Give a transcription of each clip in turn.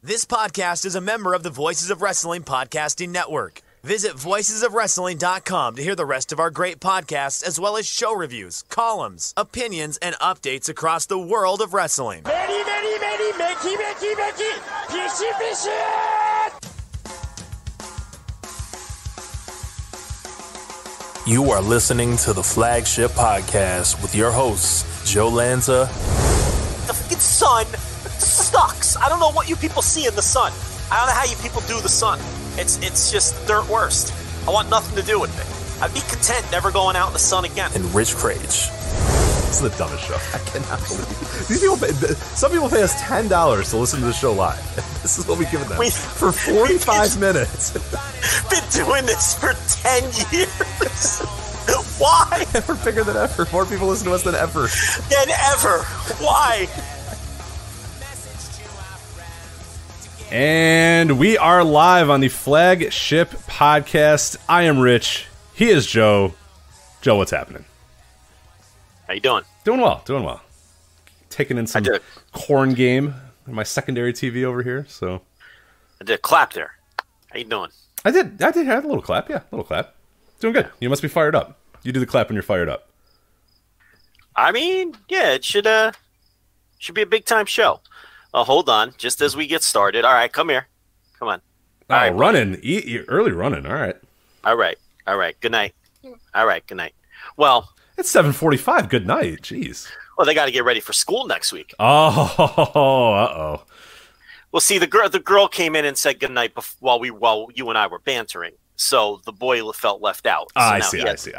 This podcast is a member of the Voices of Wrestling podcasting network. Visit voicesofwrestling.com to hear the rest of our great podcasts, as well as show reviews, columns, opinions, and updates across the world of wrestling. Many, many, many, many, fishy, fishy! You are listening to the Flagship Podcast with your hosts, Joe Lanza. The fucking sun sucks. I don't know what you people see in the sun. I don't know how you people do the sun. It's just the dirt worst. I want nothing to do with it. I'd be content never going out in the sun again. And Rich Craich. It's the dumbest show. I cannot believe it. These people some people pay us $10 to listen to the show live. This is what we've given them for 45 minutes. Been doing this for 10 years. Why? We're bigger than ever. More people listen to us than ever. Why? And we are live on the Flagship Podcast. I am Rich. He is Joe. Joe, what's happening? How you doing? Doing well. Taking in some corn game on my secondary TV over here. So I did a clap there. How you doing? I did have a little clap. Yeah, a little clap. Doing good. Yeah. You must be fired up. You do the clap when you're fired up. I mean, yeah, it should be a big time show. Oh, hold on. Just as we get started. All right, come here. Come on. All right, running. Early running. All right. All right. Good night. Well, it's 7:45. Good night. Jeez. Well, they got to get ready for school next week. Oh. Well, see, the girl came in and said good night while you and I were bantering. So the boy felt left out. So I see. So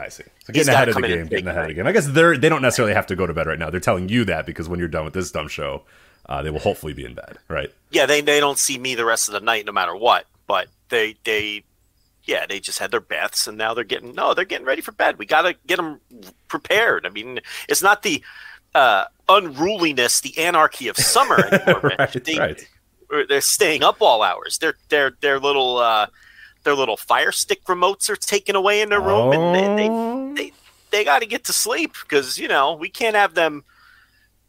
getting ahead of the game. I guess they don't necessarily have to go to bed right now. They're telling you that because when you're done with this dumb show, they will hopefully be in bed, right? Yeah, they don't see me the rest of the night no matter what. But they just had their baths and now they're getting ready for bed. We got to get them prepared. I mean, it's not the unruliness, the anarchy of summer anymore. Right, They're staying up all hours. Their little Fire Stick remotes are taken away in their room, and they got to get to sleep because we can't have them,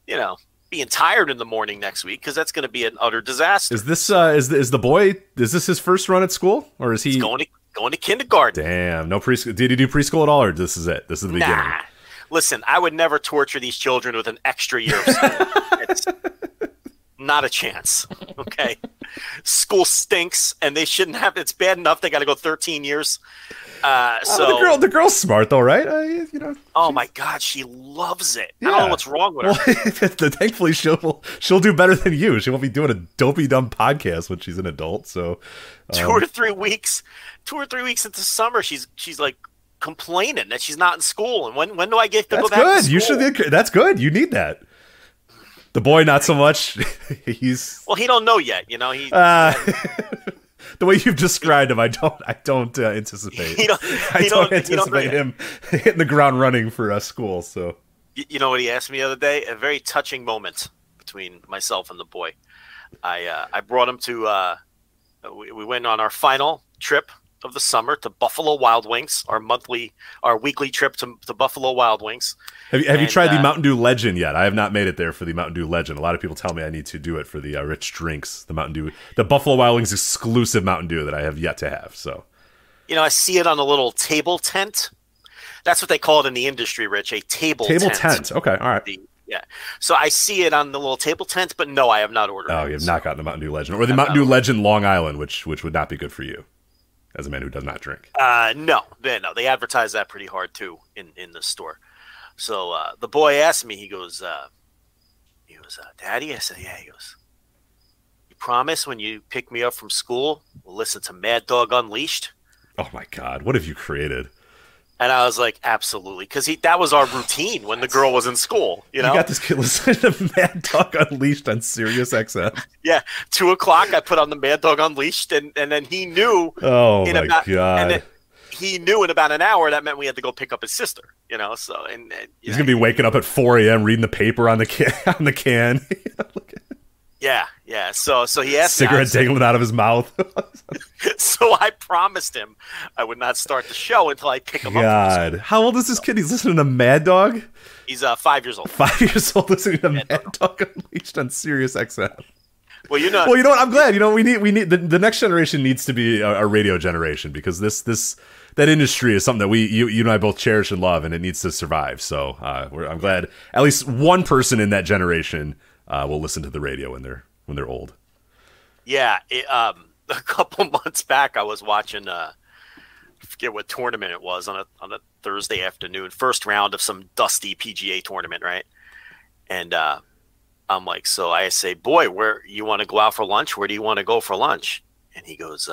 being tired in the morning next week because that's going to be an utter disaster. Is this is the boy? Is this his first run at school, or is he going to kindergarten? Damn, no preschool. Did he do preschool at all, or this is it? This is the beginning. Nah, listen, I would never torture these children with an extra year of school. It's not a chance. Okay, school stinks, and they shouldn't have. It's bad enough they got to go 13 years. The girl's smart though, right? My God, she loves it. Yeah. I don't know what's wrong with her. Thankfully, she'll do better than you. She won't be doing a dopey dumb podcast when she's an adult. So, 2 or 3 weeks into summer, she's like complaining that she's not in school. And when do I get to go back? That's good. That's good. You need that. The boy, not so much. He don't know yet. The way you've described him, I don't anticipate. I don't anticipate him hitting the ground running for school. So, you know what he asked me the other day? A very touching moment between myself and the boy. I brought him to. We went on our final trip of the summer to Buffalo Wild Wings. Our weekly trip to Buffalo Wild Wings. Have you tried the Mountain Dew Legend yet? I have not made it there for the Mountain Dew Legend. A lot of people tell me I need to do it for the Rich Drinks, the Mountain Dew, the Buffalo Wild Wings exclusive Mountain Dew that I have yet to have. So, I see it on a little table tent. That's what they call it in the industry, Rich. A table tent. Okay, all right. Yeah. So I see it on the little table tent, but no, I have not ordered. Oh, you have not gotten the Mountain Dew Legend or the Mountain Dew Legend Long Island, which would not be good for you. As a man who does not drink. No. They advertise that pretty hard, too, in the store. So the boy asked me, he goes, Daddy? I said, yeah. He goes, you promise when you pick me up from school, we'll listen to Mad Dog Unleashed? Oh, my God. What have you created? And I was like, absolutely, because that was our routine when the girl was in school. You know, you got this kid listening to Mad Dog Unleashed on SiriusXM. Yeah, 2 o'clock. I put on the Mad Dog Unleashed, and then he knew. Oh my god! And then he knew in about an hour. That meant we had to go pick up his sister. You know, so and he's gonna be waking up at 4 a.m. reading the paper on the can. On the can. Yeah. So he asked. Cigarette dangling out of his mouth. So I promised him I would not start the show until I pick him up. God, how old is this kid? He's listening to Mad Dog. He's 5 years old. 5 years old listening to Mad Dog Unleashed on SiriusXM. Well, you know. Well, you know what? I'm glad. You know, we need the next generation needs to be a radio generation, because that industry is something that you and I both cherish and love, and it needs to survive. So I'm glad at least one person in that generation. Will listen to the radio when they're old. Yeah, a couple months back, I was watching I forget what tournament it was on a Thursday afternoon, first round of some dusty PGA tournament, right? And I'm like, so I say, boy, where you want to go out for lunch? Where do you want to go for lunch? And he goes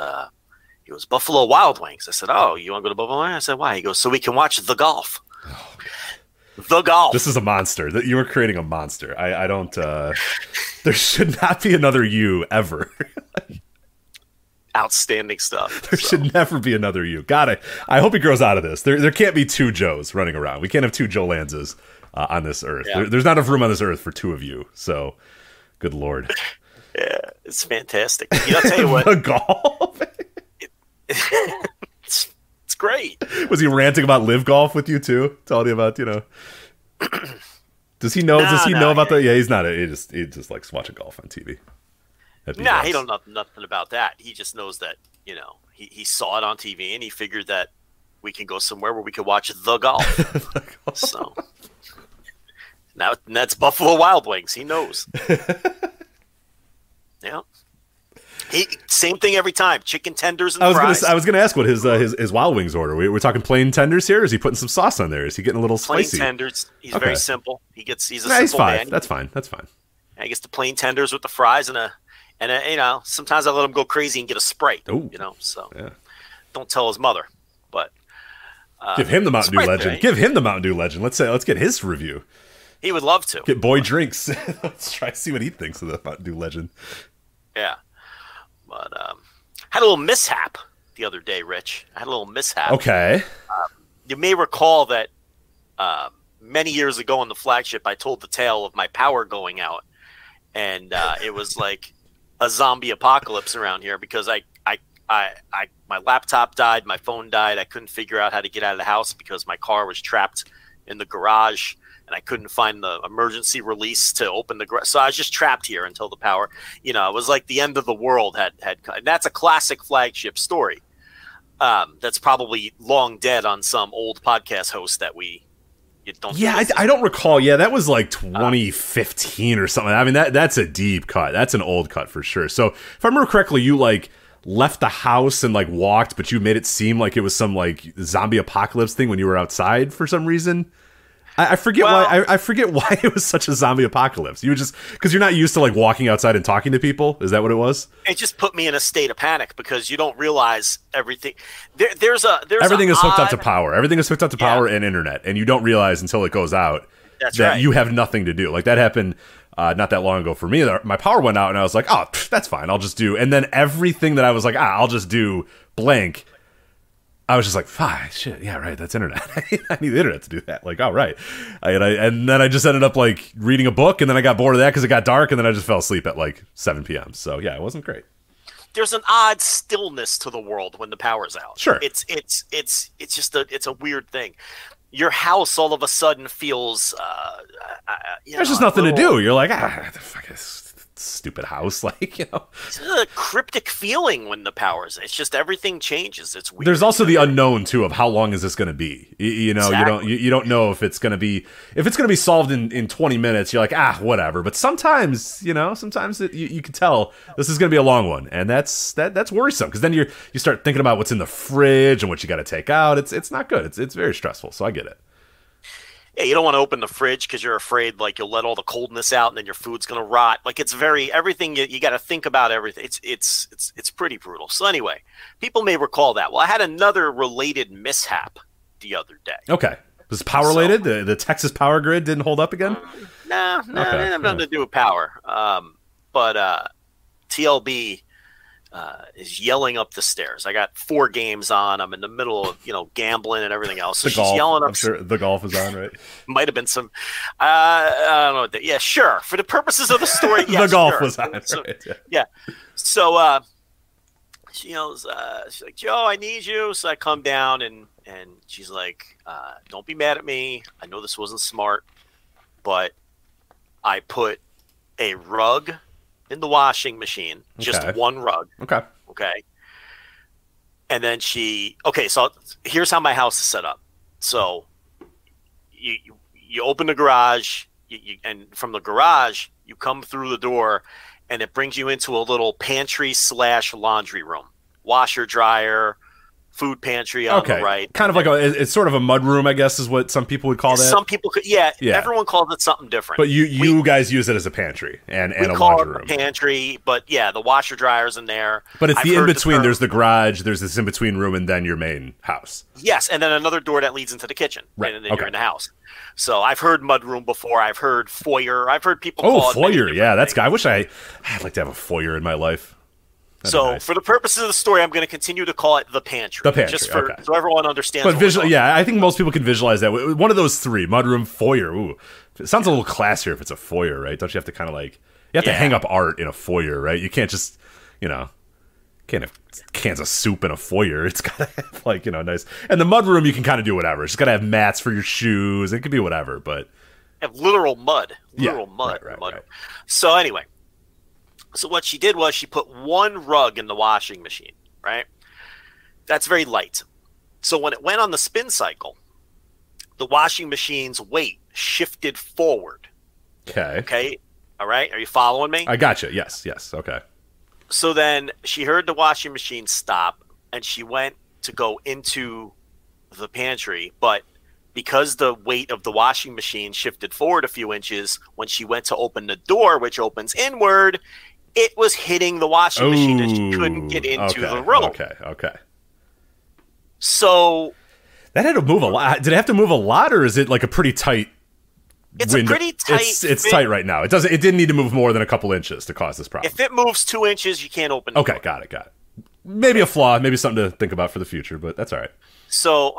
Buffalo Wild Wings. I said, oh, you want to go to Buffalo? I said, why? He goes, so we can watch the golf. Oh, the golf. This is a monster. That you are creating a monster. I don't. There should not be another you ever. Outstanding stuff. There should never be another you. God, I hope he grows out of this. There can't be two Joes running around. We can't have two Joe Lanzas on this earth. Yeah. There's not enough room on this earth for two of you. So, good lord. Yeah, it's fantastic. You know, I'll tell you what. The golf. It's great. Was he ranting about live golf with you too? Telling you about, you know. Does he know? Does he know about that? Yeah, he's not. He just likes watching golf on TV. Nah, he don't know nothing about that. He just knows that, you know, he saw it on TV and he figured that we can go somewhere where we could watch the golf. So now that's Buffalo Wild Wings. He knows. Yeah. Same thing every time. Chicken tenders and fries. I was going to ask what his Wild Wings order. We're talking plain tenders here. Or is he putting some sauce on there? Is he getting a little spicy? Plain tenders. He's okay. Very simple. He's a simple man. That's fine. And he gets the plain tenders with the fries and a you know, sometimes I let him go crazy and get a Sprite. Ooh. You know, so yeah. Don't tell his mother, but give him the Mountain Dew Legend. Right? Give him the Mountain Dew Legend. Let's get his review. He would love to. Get boy drinks. Let's try to see what he thinks of the Mountain Dew Legend. Yeah. But had a little mishap the other day, Rich. Okay. You may recall that many years ago on the Flagship, I told the tale of my power going out. And it was like a zombie apocalypse around here because I my laptop died. My phone died. I couldn't figure out how to get out of the house because my car was trapped in the garage. And I couldn't find the emergency release to open the garage. So I was just trapped here until the power. You know, it was like the end of the world had come. And that's a classic Flagship story. That's probably long dead on some old podcast host that you don't. Yeah, I don't recall. Yeah, that was like 2015 or something. I mean, that's a deep cut. That's an old cut for sure. So if I remember correctly, you like left the house and like walked, but you made it seem like it was some like zombie apocalypse thing when you were outside for some reason. I forget why it was such a zombie apocalypse. You just because you're not used to like walking outside and talking to people. Is that what it was? It just put me in a state of panic because you don't realize everything. Everything is hooked up to power. Everything is hooked up to power and internet, and you don't realize until it goes out that you have nothing to do. Like that happened not that long ago for me. My power went out, and I was like, "Oh, that's fine. I'll just do." And then everything that I was like, "I'll just do blank." I was just like, "Fuck, shit, yeah, right. That's internet. I need the internet to do that." Like, all right, and then I just ended up like reading a book, and then I got bored of that because it got dark, and then I just fell asleep at like 7 p.m. So yeah, it wasn't great. There's an odd stillness to the world when the power's out. Sure, it's just it's a weird thing. Your house all of a sudden feels there's just nothing to do. You're like, the fuck is. Stupid house, like, you know, it's a cryptic feeling when the powers. It's just everything changes. It's weird. There's also the unknown too of how long is this going to be. You know, exactly. you don't know if it's going to be solved in 20 minutes. You're like, whatever. But sometimes, you know, you can tell this is going to be a long one, and that's worrisome because then you start thinking about what's in the fridge and what you got to take out. It's not good. It's very stressful. So I get it. Yeah, you don't want to open the fridge because you're afraid, like, you'll let all the coldness out and then your food's gonna rot. Like, it's everything you got to think about everything. It's pretty brutal. So anyway, people may recall that. Well, I had another related mishap the other day. Okay. Was it power related? The Texas power grid didn't hold up again? No, it didn't have nothing to do with power. But TLB is yelling up the stairs. I got 4 games on. I'm in the middle of, gambling and everything else. So she's yelling up. I'm sure the golf is on, right? Might have been some. I don't know. What yeah, sure. For the purposes of the story, yes, the golf was on. So, right? Yeah. So she yells. She's like, Joe, I need you. So I come down and she's like, don't be mad at me. I know this wasn't smart, but I put a rug in the washing machine, just one rug. Okay. And then so here's how my house is set up. So you open the garage, and from the garage, you come through the door, and it brings you into a little pantry/laundry room. Washer, dryer, food pantry on the right. Kind of like it's sort of a mud room, I guess, is what some people would call that. Some people could, yeah. Everyone calls it something different. But you guys use it as a pantry and a laundry room. We call it a pantry, but yeah, the washer drier's in there. But it's the in-between. There's the garage, there's this in-between room, and then your main house. Yes, and then another door that leads into the kitchen. Right. And then you're in the house. So I've heard mud room before. I've heard foyer. I've heard people call it foyer. Yeah, that's good. I wish I'd like to have a foyer in my life. So, for the purposes of the story, I'm going to continue to call it the pantry. The pantry, just for so everyone understands. But visually, I think most people can visualize that. One of those three, mudroom, foyer. Ooh, it sounds a little classier if it's a foyer, right? Don't you have to kind of to hang up art in a foyer, right? You can't just, can't have cans of soup in a foyer. It's got to have nice. And the mudroom, you can kind of do whatever. It's got to have mats for your shoes. It could be whatever, but have literal mud. Right. So anyway. So what she did was she put one rug in the washing machine, right? That's very light. So when it went on the spin cycle, the washing machine's weight shifted forward. Okay. All right. Are you following me? I got you. Yes. Okay. So then she heard the washing machine stop, and she went to go into the pantry, but because the weight of the washing machine shifted forward a few inches, when she went to open the door, which opens inward, it was hitting the washing machine, and she couldn't get into the room. Okay. So that had to move a lot. Did it have to move a lot, or is it a pretty tight? It's window? A pretty tight. It's tight right now. It didn't need to move more than a couple inches to cause this problem. If it moves 2 inches, you can't open the door. Okay, got it. Maybe a flaw, maybe something to think about for the future, but that's all right. So,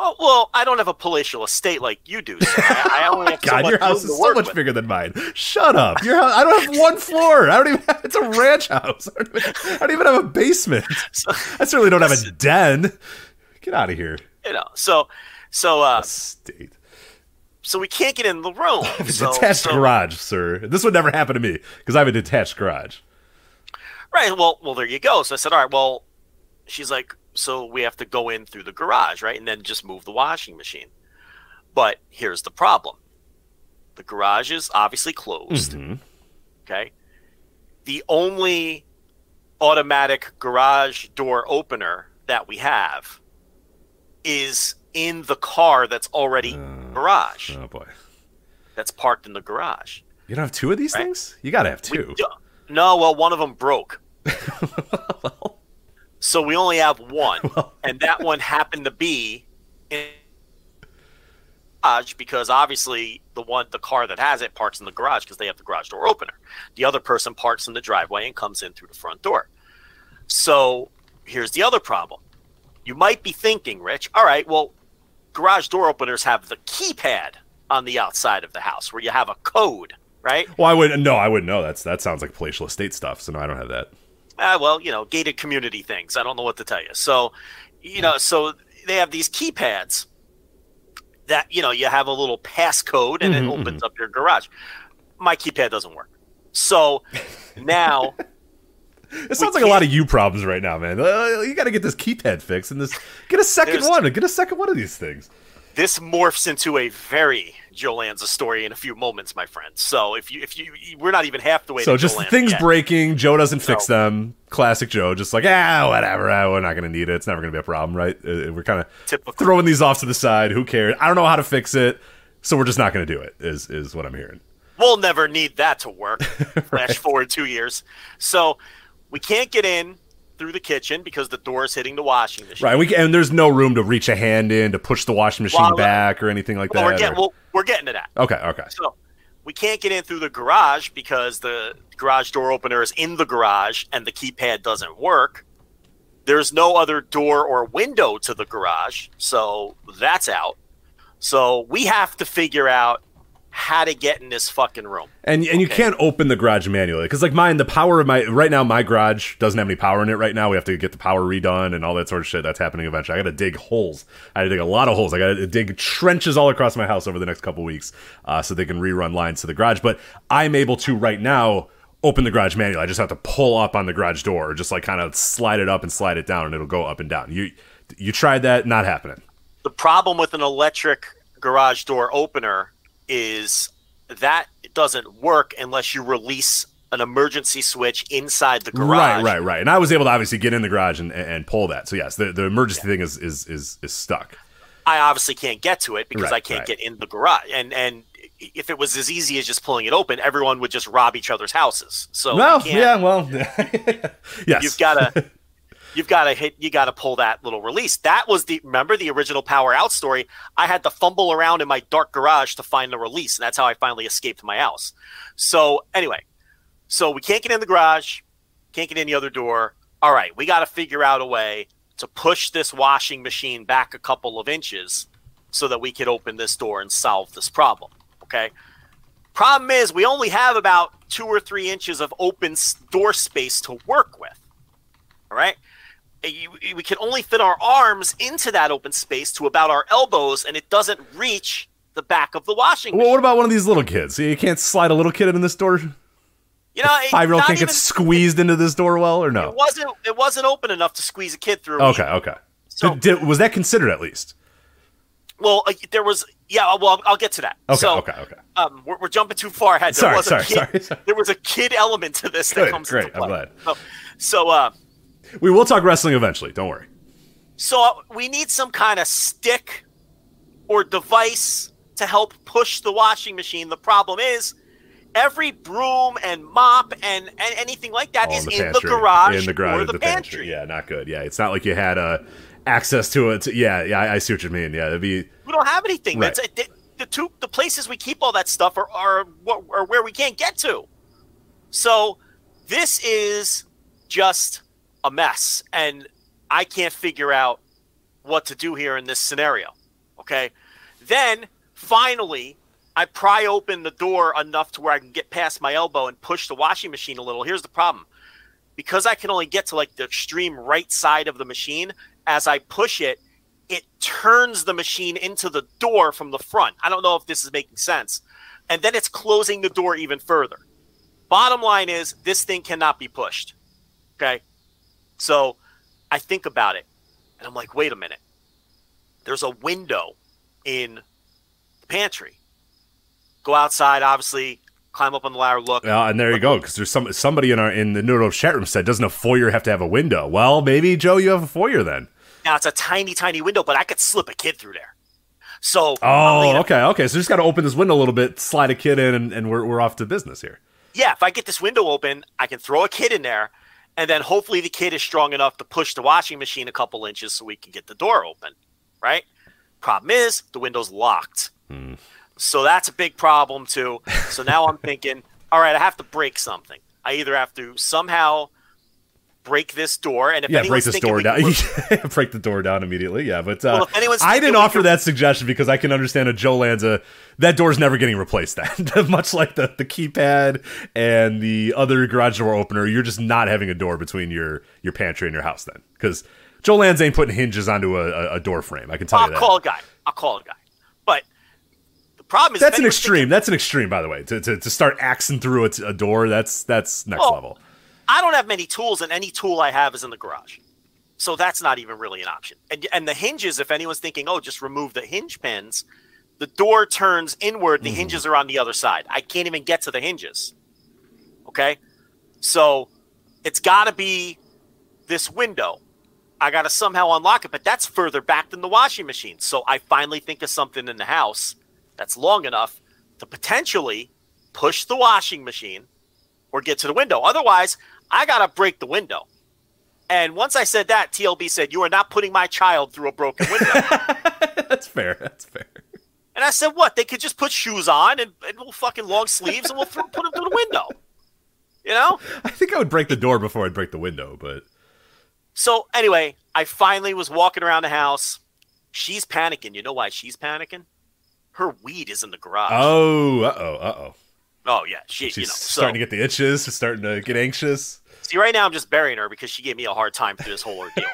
I don't have a palatial estate like you do. So I only have God, your house is so much bigger than mine. Shut up! Your house, I don't have one floor. It's a ranch house. I don't even have a basement. I certainly don't have a den. Get out of here. Estate. So we can't get in the room. I have a detached garage, sir. This would never happen to me because I have a detached garage. Right. Well, there you go. So I said, all right. Well, she's like, so we have to go in through the garage, right? And then just move the washing machine. But here's the problem. The garage is obviously closed. Mm-hmm. Okay. The only automatic garage door opener that we have is in the car that's already garage. Oh boy. That's parked in the garage. You don't have 2 of these things? You got to have 2. No, one of them broke. So we only have 1, and that one happened to be in the garage because obviously the car that has it parks in the garage because they have the garage door opener. The other person parks in the driveway and comes in through the front door. So here's the other problem. You might be thinking, Rich, all right, well, garage door openers have the keypad on the outside of the house where you have a code, right? Well, I wouldn't know. That sounds like palatial estate stuff, so no, I don't have that. Gated community things. I don't know what to tell you. So, so they have these keypads that, you have a little passcode and it opens up your garage. My keypad doesn't work. So now. It sounds like a lot of you problems right now, man. You got to get this keypad fixed and get a second one of these things. This morphs into a very Joe Lanza story in a few moments, my friend. So if you we're not even half the way to Joe Lanza. So just things breaking, Joe doesn't fix them. Classic Joe, just whatever. We're not going to need it. It's never going to be a problem, right? We're kind of throwing these off to the side. Who cares? I don't know how to fix it, so we're just not going to do it is what I'm hearing. We'll never need that to work. Flash forward 2 years. So we can't get in. through the kitchen because the door is hitting the washing machine. Right, and there's no room to reach a hand in to push the washing machine back or anything like that. We're getting to that. Okay. So we can't get in through the garage because the garage door opener is in the garage and the keypad doesn't work. There's no other door or window to the garage, so that's out. So we have to figure out how to get in this fucking room. And you can't open the garage manually because, like, right now my garage doesn't have any power in it right now. We have to get the power redone and all that sort of shit. That's happening eventually. I got to dig holes. I got to dig a lot of holes. I got to dig trenches all across my house over the next couple weeks so they can rerun lines to the garage. But I'm able to right now open the garage manual. I just have to pull up on the garage door or just like kind of slide it up and slide it down and it'll go up and down. You tried that, not happening. The problem with an electric garage door opener is that it doesn't work unless you release an emergency switch inside the garage. Right. And I was able to obviously get in the garage and pull that. So yes, the emergency thing is stuck. I obviously can't get to it because I can't get in the garage. And if it was as easy as just pulling it open, everyone would just rob each other's houses. So yes. You gotta pull that little release. That was the original power out story. I had to fumble around in my dark garage to find the release, and that's how I finally escaped my house. So anyway, we can't get in the garage, can't get in the other door. All right, we gotta figure out a way to push this washing machine back a couple of inches so that we could open this door and solve this problem. Okay. Problem is, we only have about 2 or 3 inches of open door space to work with. All right. We can only fit our arms into that open space to about our elbows, and it doesn't reach the back of the washing machine. Well, what about one of these little kids? You can't slide a little kid in this door? You know, a 5-year-old can't get squeezed into this door well, or no? It wasn't open enough to squeeze a kid through. Okay. So, was that considered at least? Well, there was... Yeah, well, I'll get to that. Okay. We're jumping too far ahead. Sorry. There was a kid element to this that comes into play. I'm glad. So we will talk wrestling eventually. Don't worry. So we need some kind of stick or device to help push the washing machine. The problem is every broom and mop and anything like that is in the garage or the pantry. Yeah, not good. Yeah, it's not like you had access to it. Yeah, I see what you mean. Yeah, we don't have anything. Right. That's the places we keep all that stuff are where we can't get to. So this is just a mess, and I can't figure out what to do here in this scenario. Okay, then finally I pry open the door enough to where I can get past my elbow and push the washing machine a little. Here's the problem: because I can only get to like the extreme right side of the machine, as I push it, it turns the machine into the door from the front. I don't know if this is making sense. And then it's closing the door even further. Bottom line is, this thing cannot be pushed. Okay? So I think about it, and I'm like, wait a minute. There's a window in the pantry. Go outside, obviously, climb up on the ladder, look. And there you go, because there's somebody in the Neuro chat room said, doesn't a foyer have to have a window? Well, maybe, Joe, you have a foyer then. Now, it's a tiny, tiny window, but I could slip a kid through there. So, okay. So you just got to open this window a little bit, slide a kid in, and we're off to business here. Yeah, if I get this window open, I can throw a kid in there, and then hopefully the kid is strong enough to push the washing machine a couple inches so we can get the door open, right? Problem is, the window's locked. So that's a big problem, too. So now I'm thinking, all right, I have to break something. I either have to somehow break this door, and if anyone's thinking we can break the door down immediately. Yeah, but I didn't offer that suggestion because I can understand a Joe Lanza, that door's never getting replaced. That much like the keypad and the other garage door opener, you're just not having a door between your pantry and your house then, because Joe Lanza ain't putting hinges onto a door frame. I can tell you that. I'll call a guy. But the problem is that's an extreme. That's an extreme, by the way. To start axing through a door, that's next level. I don't have many tools, and any tool I have is in the garage. So that's not even really an option. And the hinges, if anyone's thinking, just remove the hinge pins, the door turns inward. The hinges are on the other side. I can't even get to the hinges. Okay? So it's got to be this window. I got to somehow unlock it, but that's further back than the washing machine. So I finally think of something in the house that's long enough to potentially push the washing machine or get to the window. Otherwise, I got to break the window. And once I said that, TLB said, "You are not putting my child through a broken window." That's fair. That's fair. And I said, "What? They could just put shoes on and we'll fucking long sleeves and we'll put them through the window." You know? I think I would break the door before I'd break the window, but. So anyway, I finally was walking around the house. She's panicking. You know why she's panicking? Her weed is in the garage. Oh, uh-oh. Oh, yeah. She's starting to get the itches. She's starting to get anxious. See, right now I'm just burying her because she gave me a hard time through this whole ordeal.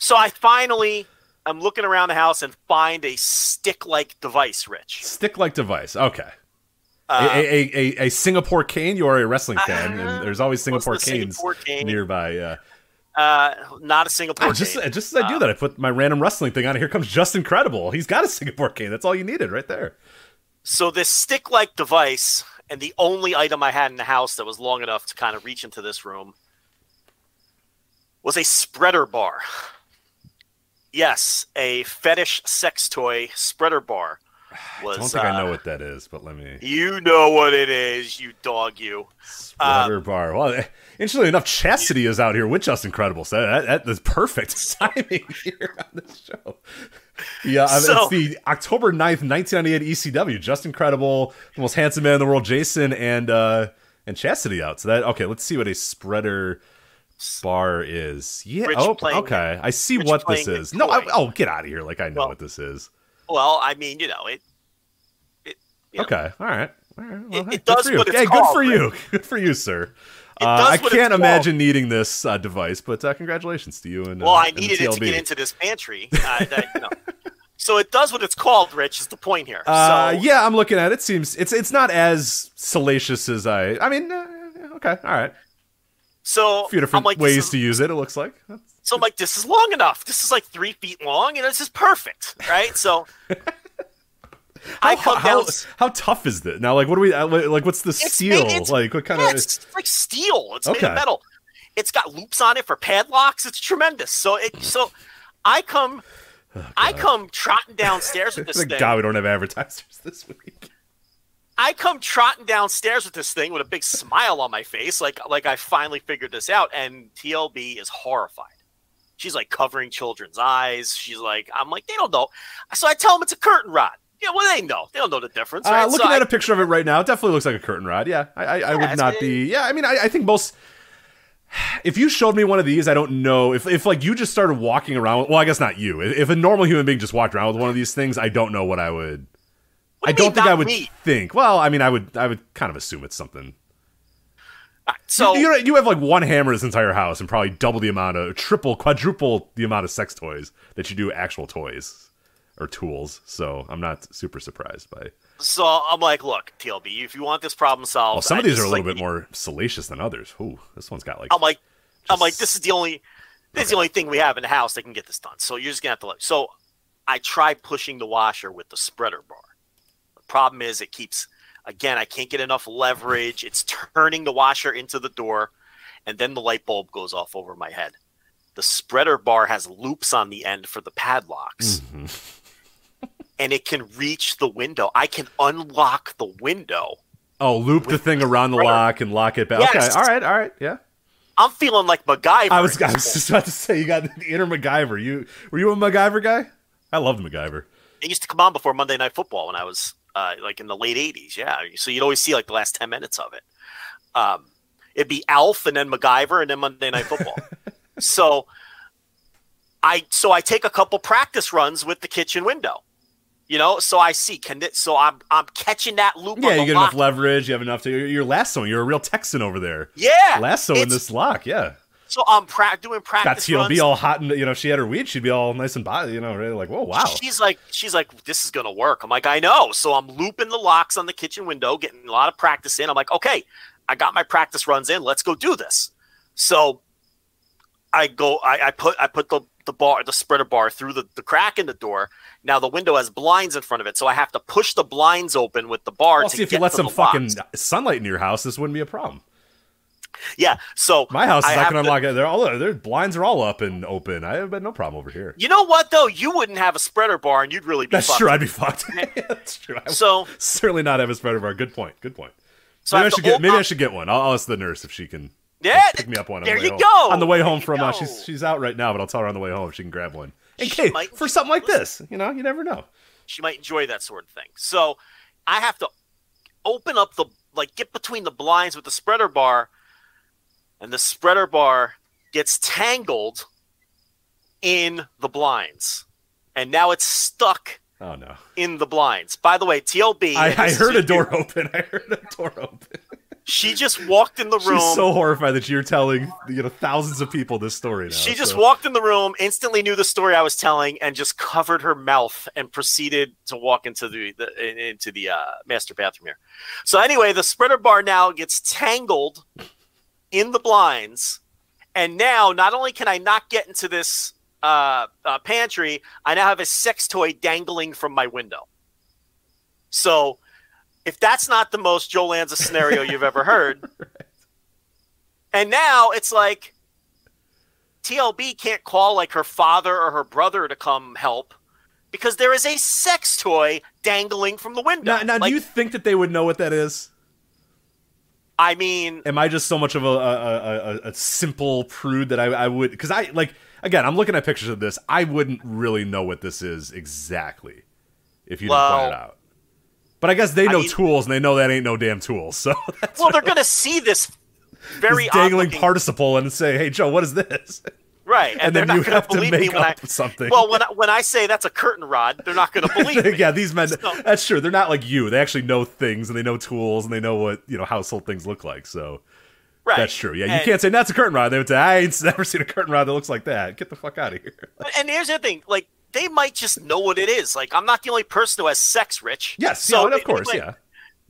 So I finally am looking around the house and find a stick-like device, Rich. Stick-like device. Okay. A Singapore cane? You are a wrestling fan, and there's always Singapore canes nearby. Not a Singapore cane. Just as I do that, I put my random wrestling thing on. Here comes Just Incredible. He's got a Singapore cane. That's all you needed right there. So this stick-like device, and the only item I had in the house that was long enough to kind of reach into this room, was a spreader bar. Yes, a fetish sex toy spreader bar. I don't think I know what that is, but let me... You know what it is, you dog, you. Spreader bar. Well, interestingly enough, Chastity is out here with Just Incredible, so that is perfect timing here on this show. Yeah, it's the October 9th, 1998 ECW. Just Incredible, the most handsome man in the world, Jason, and Chastity out. So let's see what a spreader bar is. Yeah. Rich okay. I see Rich what this is. No, get out of here. Like, I know what this is. Well, I mean, you know, it you okay. Know. All right. Well, it does what it's called. Good for you. Good for you, sir. I can't imagine needing this device, but congratulations to you. And I needed it to get into this pantry. So it does what it's called, Rich, is the point here. Yeah, I'm looking at it. Seems it's not as salacious as I mean, okay. All right. So a few different ways to use it, it looks like. So I'm like, this is long enough. This is like 3 feet long, and this is perfect, right? So how tough is this? Now, like, what do we like? What's the steel? Like, what kind of? It's like steel. It's made of metal. It's got loops on it for padlocks. It's tremendous. So I come trotting downstairs with this thing. Thank God we don't have advertisers this week. I come trotting downstairs with this thing with a big smile on my face, like I finally figured this out, and TLB is horrified. She's like covering children's eyes. She's like, I'm like, they don't know. So I tell them it's a curtain rod. Yeah, well, they know. They don't know the difference. Right? Looking at a picture of it right now, it definitely looks like a curtain rod. Yeah, I would not be. Yeah, I mean, I think most. If you showed me one of these, I don't know. If like you just started walking around. Well, I guess not you. If a normal human being just walked around with one of these things, I don't know what I would. I don't think I would think. Well, I mean, I would kind of assume it's something. So you have like one hammer in this entire house, and probably double the amount of, triple, quadruple the amount of sex toys that you do actual toys or tools. So I'm not super surprised by. So I'm like, look, TLB, if you want this problem solved, well, some of these are a little bit more salacious than others. Ooh, this one's got like. I'm like, this is the only thing we have in the house that can get this done. So you're just gonna have to look. So I try pushing the washer with the spreader bar. Problem is it keeps, again, I can't get enough leverage. It's turning the washer into the door, and then the light bulb goes off over my head. The spreader bar has loops on the end for the padlocks, and it can reach the window. I can unlock the window. Oh, loop the thing around the lock and lock it back. Yes. Okay, all right, yeah. I'm feeling like MacGyver. I was just about to say, you got the inner MacGyver. Were you a MacGyver guy? I loved MacGyver. It used to come on before Monday Night Football when I was... like in the late 80s, yeah. So you'd always see like the last 10 minutes of it. It'd be Alf and then MacGyver and then Monday Night Football. So I take a couple practice runs with the kitchen window, you know. So I see I'm catching that loop. Yeah, you get enough leverage. You have enough to your lasso. You're a real Texan over there. Yeah, lasso in this lock. Yeah. So I'm doing practice runs. Got TLB all hot, and you know, if she had her weed, she'd be all nice and body, you know, really like, whoa, wow. She's like, this is gonna work. I'm like, I know. So I'm looping the locks on the kitchen window, getting a lot of practice in. I'm like, okay, I got my practice runs in. Let's go do this. So I go, I put the spreader bar through the crack in the door. Now the window has blinds in front of it, so I have to push the blinds open with the bar. Well, to see, if you let some fucking sunlight in your house, this wouldn't be a problem. Yeah, so my house is not going to unlock it. Their blinds are all up and open. I have no problem over here. You know what though? You wouldn't have a spreader bar, and you'd really be. That's fucked. True. I'd be fucked. Yeah, that's true. I would certainly not have a spreader bar. Good point. So maybe I should get one. I'll ask the nurse if she can. Yeah, pick me up one. There you go. On the way home from she's out right now, but I'll tell her on the way home if she can grab one. In case for something like this, you know, you never know. She might enjoy that sort of thing. So I have to open up the, like, get between the blinds with the spreader bar, and the spreader bar gets tangled in the blinds, and now it's stuck. Oh no! In the blinds. By the way, TLB. I heard a door open. I heard a door open. She just walked in the room. She's so horrified that you're telling, you know, thousands of people this story now. She just walked in the room, instantly knew the story I was telling, and just covered her mouth and proceeded to walk into the master bathroom here. So anyway, the spreader bar now gets tangled in the blinds, and now not only can I not get into this pantry, I now have a sex toy dangling from my window. So... if that's not the most Joe Lanza scenario you've ever heard. Right. And now it's like TLB can't call like her father or her brother to come help because there is a sex toy dangling from the window. Now like, do you think that they would know what that is? I mean... am I just so much of a simple prude that I would... because I, like, again, I'm looking at pictures of this. I wouldn't really know what this is exactly if you didn't point it out. But I guess they know tools, and they know that ain't no damn tools. So that's they're going to see this very dangling participle and say, "Hey, Joe, what is this?" Right, and then you have to make up something. Well, when I say that's a curtain rod, they're not going to believe me. Yeah, these men. So, that's true. They're not like you. They actually know things, and they know tools, and they know what, you know, household things look like. So right. That's true. Yeah, you can't say that's a curtain rod. They would say, "I ain't never seen a curtain rod that looks like that. Get the fuck out of here." And here's the thing, like. They might just know what it is. Like, I'm not the only person who has sex, Rich. Yes, so yeah, of course, yeah.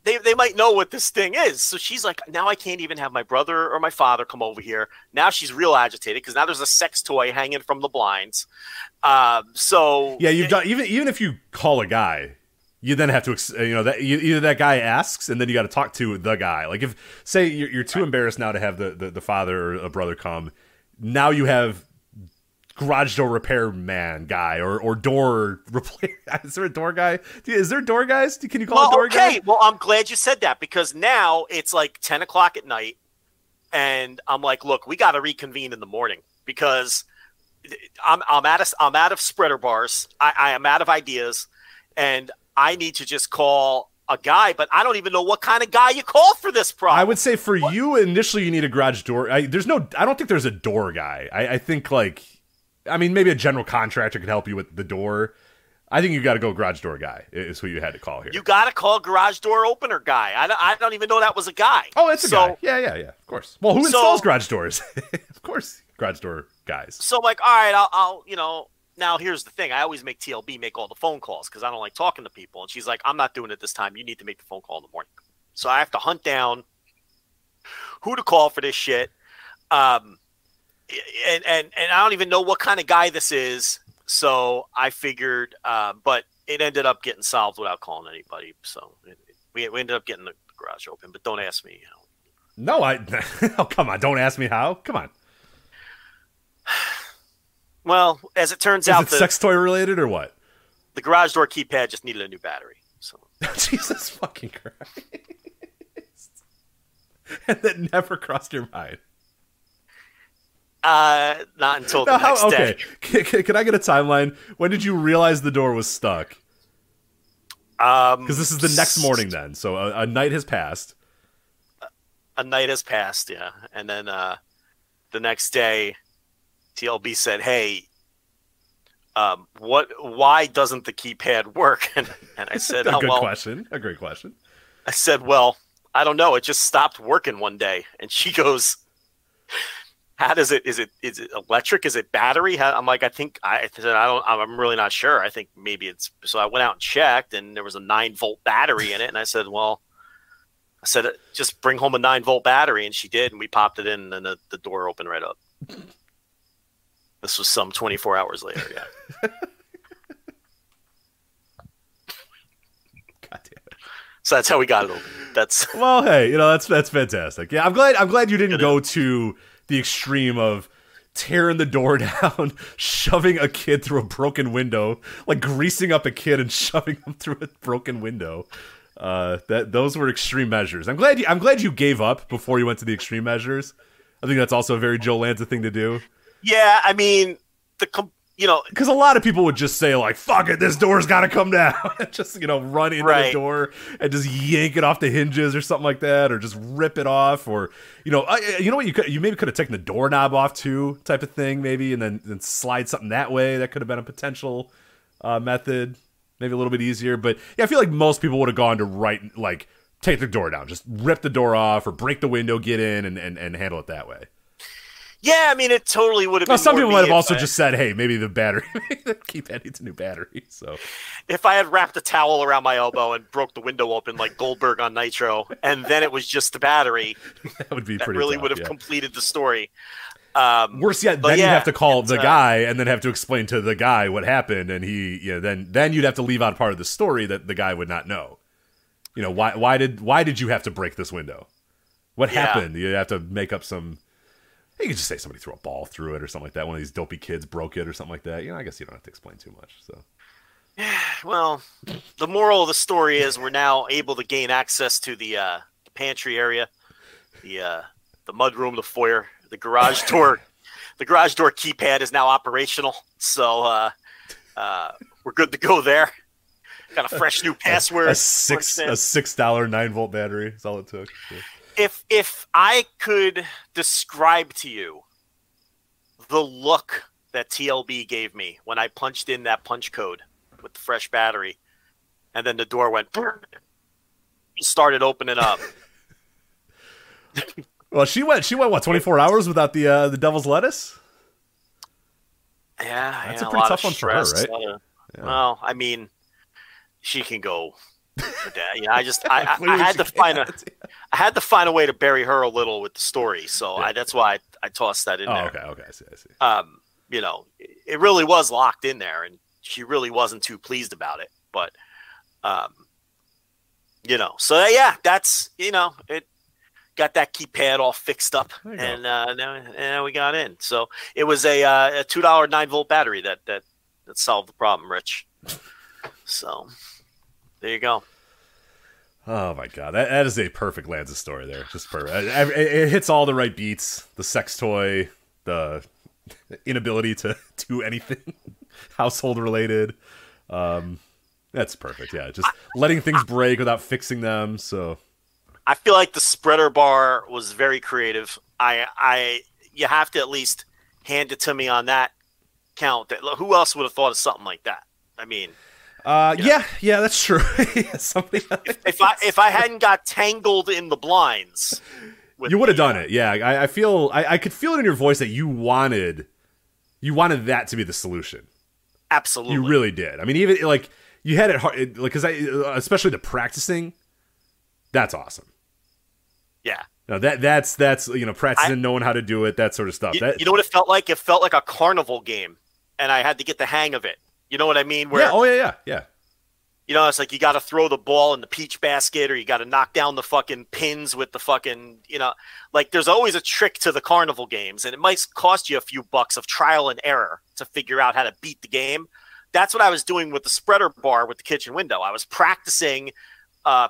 They might know what this thing is. So she's like, now I can't even have my brother or my father come over here. Now she's real agitated because now there's a sex toy hanging from the blinds. Yeah, you've done even if you call a guy, you then have to, you know, that either that guy asks and then you got to talk to the guy. Like if say you're too embarrassed now to have the father or a brother come, now you have. Garage door repair man guy or door replace. Is there a door guy? Is there door guys? Can you call a door guy? Well, I'm glad you said that because now it's like 10 o'clock at night and I'm like, look, we got to reconvene in the morning because I'm out of spreader bars. I am out of ideas and I need to just call a guy, but I don't even know what kind of guy you call for this problem. I would say for you, initially you need a garage door. I don't think there's a door guy. I think like, I mean, maybe a general contractor could help you with the door. I think you got to go garage door guy is who you had to call here. You got to call garage door opener guy. I don't even know that was a guy. Oh, that's a guy. Yeah, of course. Well, who installs garage doors? Of course, garage door guys. So I'm like, all right, I'll, you know, now here's the thing. I always make TLB make all the phone calls because I don't like talking to people. And she's like, I'm not doing it this time. You need to make the phone call in the morning. So I have to hunt down who to call for this shit. And I don't even know what kind of guy this is, so I figured, but it ended up getting solved without calling anybody. So we ended up getting the garage open, but don't ask me how. No, oh come on, don't ask me how. Come on. Well, as it turns out, is it sex toy related or what? The garage door keypad just needed a new battery. So Jesus fucking Christ, and that never crossed your mind. Not until the next day. Okay, can I get a timeline? When did you realize the door was stuck? Because this is the next morning then, so a night has passed. A night has passed, yeah. And then the next day, TLB said, hey, why doesn't the keypad work? And I said, a great question. I said, well, I don't know. It just stopped working one day. And she goes... how does it? Is it electric? Is it battery? I'm like, I'm really not sure. I think maybe it's. So I went out and checked, and there was a 9-volt battery in it. And I said, just bring home a 9-volt battery, and she did, and we popped it in, and the door opened right up. This was some 24 hours later. Yeah. God damn it. So that's how we got it open. Well, hey, you know that's fantastic. Yeah, I'm glad you didn't go to the extreme of tearing the door down, shoving a kid through a broken window, like greasing up a kid and shoving him through a broken window. Those were extreme measures. I'm glad you gave up before you went to the extreme measures. I think that's also a very Joe Lanza thing to do. Yeah, I mean, you know, because a lot of people would just say like, "Fuck it, this door's got to come down." Just, you know, run into the door and just yank it off the hinges or something like that, or just rip it off, or you know, you know what, you maybe could have taken the doorknob off too, type of thing, maybe, and then slide something that way. That could have been a potential method, maybe a little bit easier. But yeah, I feel like most people would have gone to like take the door down, just rip the door off, or break the window, get in, and handle it that way. Yeah, I mean, it totally would have been. Well, some people might have also just said, hey, maybe the battery, keypad needs a new battery. So, if I had wrapped a towel around my elbow and broke the window open like Goldberg on Nitro, and then it was just the battery, that would be pretty. That really tough, would have completed the story. Worse yet, then you'd have to call the guy and then have to explain to the guy what happened, and he, you know, then you'd have to leave out part of the story that the guy would not know. You know, why did you have to break this window? What happened? You'd have to make up some. You could just say somebody threw a ball through it or something like that. One of these dopey kids broke it or something like that. You know, I guess you don't have to explain too much. So, well, the moral of the story is we're now able to gain access to the pantry area, the mud room, the foyer, the garage door. The garage door keypad is now operational, so we're good to go there. Got a fresh new password. A $6 9-volt battery. That's all it took. So. If I could describe to you the look that TLB gave me when I punched in that punch code with the fresh battery, and then the door went, started opening up. Well, she went what, 24 hours without the devil's lettuce? Yeah, that's a pretty tough one for her, right? Well, I mean, she can go. Yeah, I had to find a way to bury her a little with the story, so that's why I tossed that in there. Okay, I see. You know, it really was locked in there, and she really wasn't too pleased about it. But, you know, so yeah, that's, you know, it got that keypad all fixed up, and now we got in. So it was a $2 9-volt battery that solved the problem, Rich. So. There you go. Oh, my God. That is a perfect Lanza story there. Just perfect. It hits all the right beats. The sex toy, the inability to do anything household related. That's perfect. Yeah, just letting things break without fixing them. So I feel like the spreader bar was very creative. You have to at least hand it to me on that count. Who else would have thought of something like that? I mean... Yeah, that's true. Somebody else. If I hadn't got tangled in the blinds, you would have done it. Yeah, I could feel it in your voice that you wanted that to be the solution. Absolutely, you really did. I mean, even like you had it hard, like because especially the practicing, that's awesome. Yeah, no, that's you know, practicing, knowing how to do it, that sort of stuff. You know what it felt like? It felt like a carnival game, and I had to get the hang of it. You know what I mean? Where, yeah. You know, it's like you got to throw the ball in the peach basket, or you got to knock down the fucking pins with the fucking, you know, like there's always a trick to the carnival games, and it might cost you a few bucks of trial and error to figure out how to beat the game. That's what I was doing with the spreader bar with the kitchen window. I was practicing,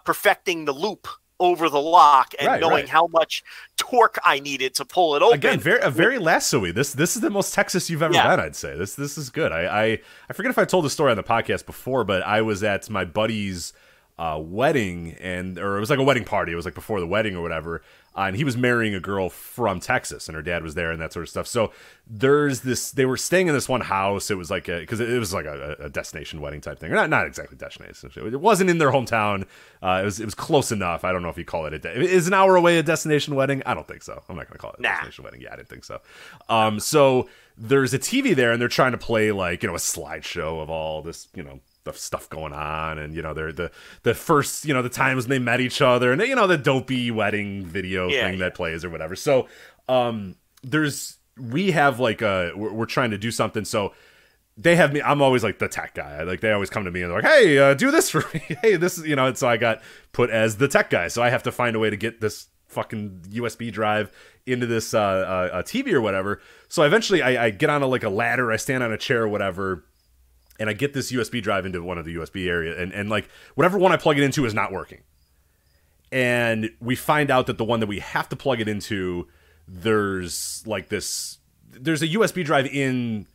perfecting the loop over the lock and knowing how much torque I needed to pull it open. Again, very lasso-y. This is the most Texas you've ever been, I'd say. This is good. I forget if I told the story on the podcast before, but I was at my buddy's wedding, or it was like a wedding party. It was like before the wedding or whatever, and he was marrying a girl from Texas, and her dad was there and that sort of stuff. So there's this. They were staying in this one house. It was like because it was like a destination wedding type thing, or not exactly destination. It wasn't in their hometown. It was close enough. I don't know if you call it it is an hour away a destination wedding. I don't think so. I'm not gonna call it a destination wedding. Yeah, I didn't think so. So there's a TV there, and they're trying to play like, you know, a slideshow of all this, you know, the stuff going on, and you know, they're the first, you know, the times they met each other, and you know, the dopey wedding video thing that plays or whatever. So we're trying to do something, so they have me. I'm always like the tech guy. Like they always come to me and they're like, "Hey, do this for me." Hey, this is, you know. And so I got put as the tech guy. So I have to find a way to get this fucking USB drive into this TV or whatever. So eventually, I get on like a ladder. I stand on a chair or whatever. And I get this USB drive into one of the USB area, and like whatever one I plug it into is not working. And we find out that the one that we have to plug it into, there's like this, there's a USB drive in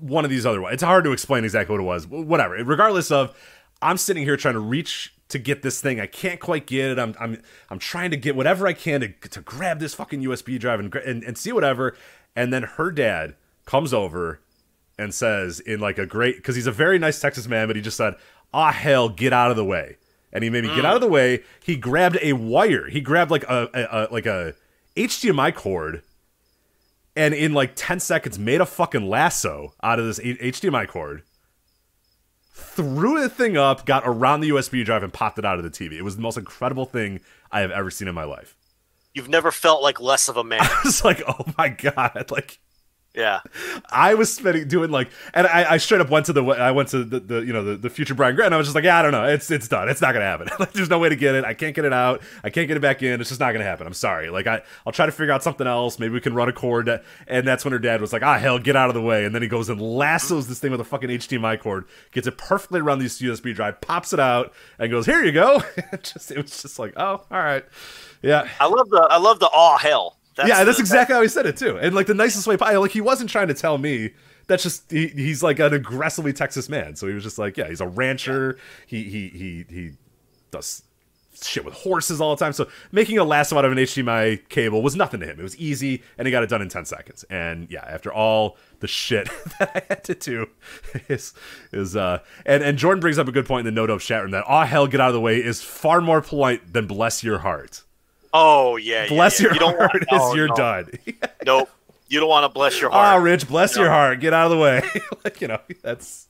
one of these other ones. It's hard to explain exactly what it was. Whatever. Regardless of, I'm sitting here trying to reach to get this thing. I can't quite get it. I'm trying to get whatever I can to grab this fucking USB drive and see whatever. And then her dad comes over and says in like a great, because he's a very nice Texas man, but he just said, ah, hell, get out of the way. And he made me get out of the way. He grabbed a wire. He grabbed like a HDMI cord, and in like 10 seconds made a fucking lasso out of this HDMI cord, threw the thing up, got around the USB drive, and popped it out of the TV. It was the most incredible thing I have ever seen in my life. You've never felt like less of a man. I was like, oh my God. Like, yeah, I was spending doing like, and I straight up went to the you know, the future Brian Grant. And I was just like, yeah, I don't know. It's done. It's not going to happen. Like, there's no way to get it. I can't get it out. I can't get it back in. It's just not going to happen. I'm sorry. Like I'll try to figure out something else. Maybe we can run a cord. And that's when her dad was like, ah, hell, get out of the way. And then he goes and lassos this thing with a fucking HDMI cord, gets it perfectly around this USB drive, pops it out, and goes, here you go. It was just like, oh, all right. Yeah. I love the aw, hell. That's exactly how he said it too, and like the nicest way. Like he wasn't trying to tell me. That's just he's like an aggressively Texas man, so he was just like, yeah, he's a rancher. Yeah. He does shit with horses all the time. So making a lasso out of an HDMI cable was nothing to him. It was easy, and he got it done in 10 seconds. And yeah, after all the shit that I had to do, and Jordan brings up a good point in the No Dope chat room that "aw hell, get out of the way" is far more polite than "bless your heart." Oh, yeah. Bless your heart as you're done. Nope. You don't want to bless your heart. Ah, Rich, bless your heart. Get out of the way. Like, you know, that's...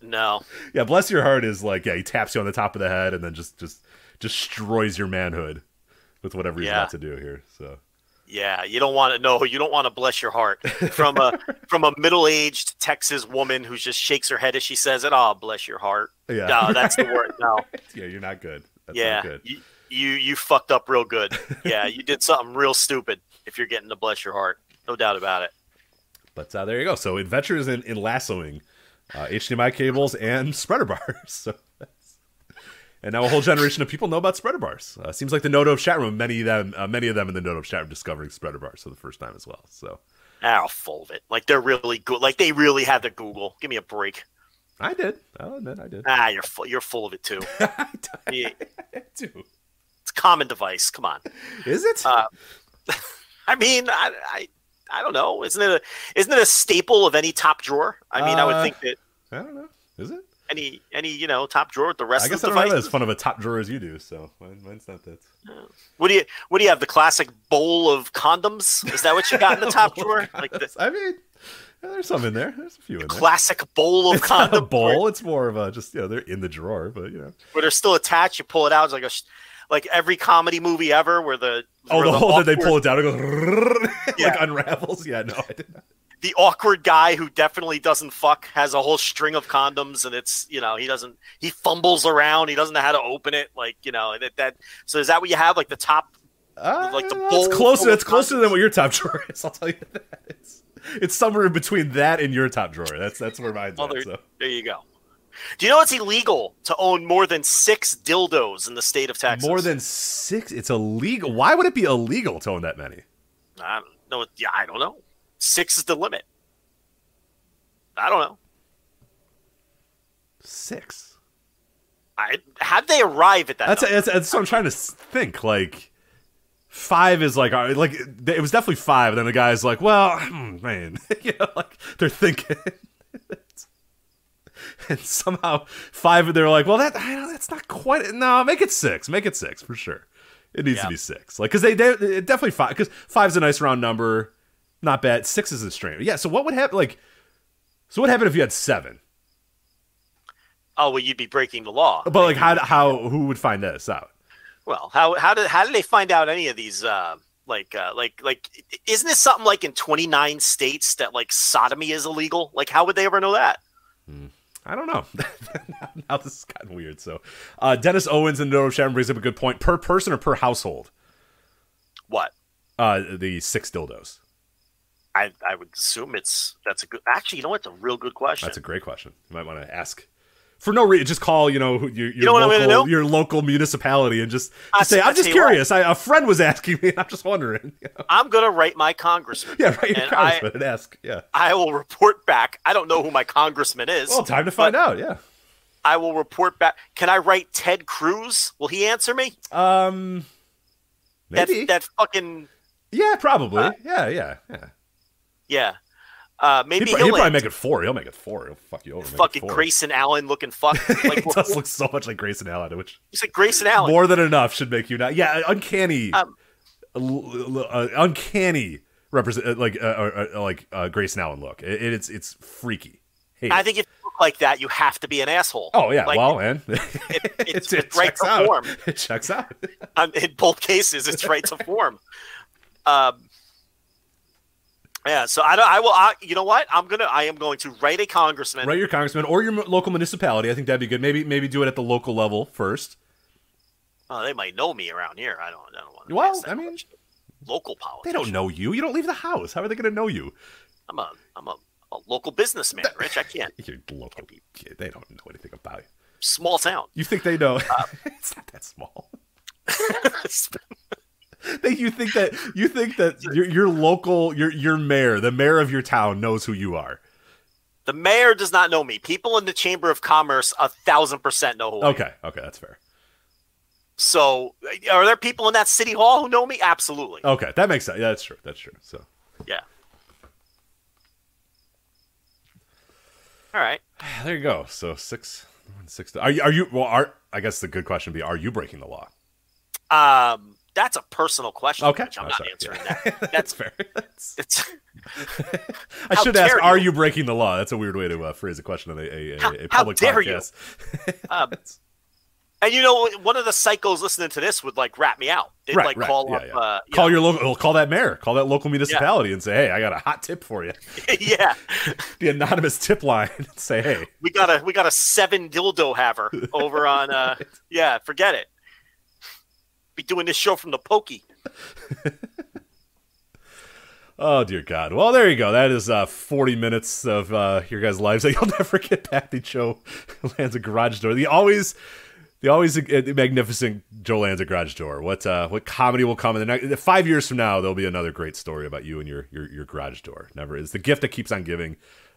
No. Yeah, bless your heart is like, yeah, he taps you on the top of the head and then just destroys your manhood with whatever he's about to do here. So. Yeah, you don't want to bless your heart from a middle-aged Texas woman who just shakes her head as she says it. Oh, bless your heart. Yeah. No, that's the word. No. Yeah, you're not good. That's not good. You fucked up real good. Yeah, you did something real stupid if you're getting to bless your heart. No doubt about it. But there you go. So adventures in lassoing HDMI cables and spreader bars. So and now a whole generation of people know about spreader bars. Seems like the No Dope chat room, many of them in the No Dope chat room discovering spreader bars for the first time as well. So I'll fold it. Like they're really good. Like they really have the Google. Give me a break. I did. I'll admit I did. Ah, you're full of it too. I do. Common device, come on. Is it? I mean, I don't know. Isn't it a staple of any top drawer? I mean, I would think that. I don't know. Is it? Any you know, top drawer with the rest of the devices? I guess I don't have as fun of a top drawer as you do, so mine's not that. What do you have? The classic bowl of condoms? Is that what you got in the top drawer? Like this? I mean, yeah, there's some in there. There's a few in there. Classic bowl of it's condom. Not a bowl. It's more of a just, you know, they're in the drawer, but you know. But they're still attached. You pull it out. It's like a. Like every comedy movie ever where the whole awkward... that they pull it down and goes like unravels. Yeah, no, I did not. The awkward guy who definitely doesn't fuck has a whole string of condoms and it's, you know, he fumbles around. He doesn't know how to open it. Like, you know, that. So is that what you have? Like the top, like the bowl? It's closer than what your top drawer is. I'll tell you that. It's somewhere in between that and your top drawer. That's where mine's at. So. There you go. Do you know it's illegal to own more than 6 dildos in the state of Texas? More than 6? It's illegal. Why would it be illegal to own that many? I don't know. Yeah, I don't know. 6 is the limit. I don't know. 6? How'd they arrive at that? That's what I'm trying to think. Like, 5 is like it was definitely 5. And then the guy's like, well, man, you know, like they're thinking. And somehow 5, they're like, well, that's not quite. No, make it 6. Make it 6 for sure. It needs to be 6, like because they definitely 5 because 5's a nice round number, not bad. 6 is a strain. Yeah. So what would happen? Like, so what happened if you had 7? Oh well, you'd be breaking the law. But like, how who would find this out? Well, how did they find out any of these? Like, isn't this something like in 29 states that like sodomy is illegal? Like, how would they ever know that? I don't know. Now this has gotten weird. So, Dennis Owens in the North Sharon brings up a good point. Per person or per household? What? The 6 dildos. I would assume that's a good. Actually, you know what? It's a real good question. That's a great question. You might want to ask for no reason, just call, your local municipality and just say, I'm just curious. A friend was asking me, and I'm just wondering. You know? I'm going to write my congressman. Yeah, write your congressman and ask. Yeah, I will report back. I don't know who my congressman is. Well, time to find out, yeah. I will report back. Can I write Ted Cruz? Will he answer me? Maybe. That fucking... Yeah, probably. Yeah. Maybe he'll probably make it four. He'll make it four. He'll fuck you over. Fucking Grayson Allen looking fuck. Like, he does look so much like Grayson Allen. Which he's like Grayson Allen. More than enough should make you not. Yeah, uncanny. Uncanny represent like Grayson Allen look. It's freaky. Hate I think if you look like that, you have to be an asshole. Oh yeah, like, well, man, it's right to out. Form. It checks out. In both cases, it's right to form. Yeah, so you know what? I am going to write a congressman. Write your congressman or your local municipality. I think that'd be good. Maybe do it at the local level first. Oh, they might know me around here. I don't want to. Well, I mean, local politics. They don't know you. You don't leave the house. How are they going to know you? I'm a local businessman, Rich. I can't. You're local. They don't know anything about you. Small town. You think they know? It's not that small. You think that your local your mayor, the mayor of your town, knows who you are. The mayor does not know me. People in the Chamber of Commerce 1,000% know who I am. Okay, that's fair. So, are there people in that city hall who know me? Absolutely. Okay, that makes sense. Yeah, that's true. So, yeah. All right. There you go. So six. Are you? Well, I guess the good question would be: are you breaking the law? That's a personal question. Okay, which I'm not answering that. That's fair. I should ask: are you breaking the law? That's a weird way to phrase a question on a public podcast. How dare you? And you know, one of the psychos listening to this would like rat me out. They'd call up. Call that mayor. Call that local municipality and say, "Hey, I got a hot tip for you." Yeah. The anonymous tip line and say, "Hey, we got a seven dildo haver over on." Yeah, forget it. Doing this show from the pokey. Oh dear God. Well, there you go. That is 40 minutes of your guys' lives that you'll never get back. The Joe Lanza garage door. The always magnificent Joe Lanza garage door. What comedy will come in the next 5 years from now? There'll be another great story about you and your garage door. Never is the gift that keeps on giving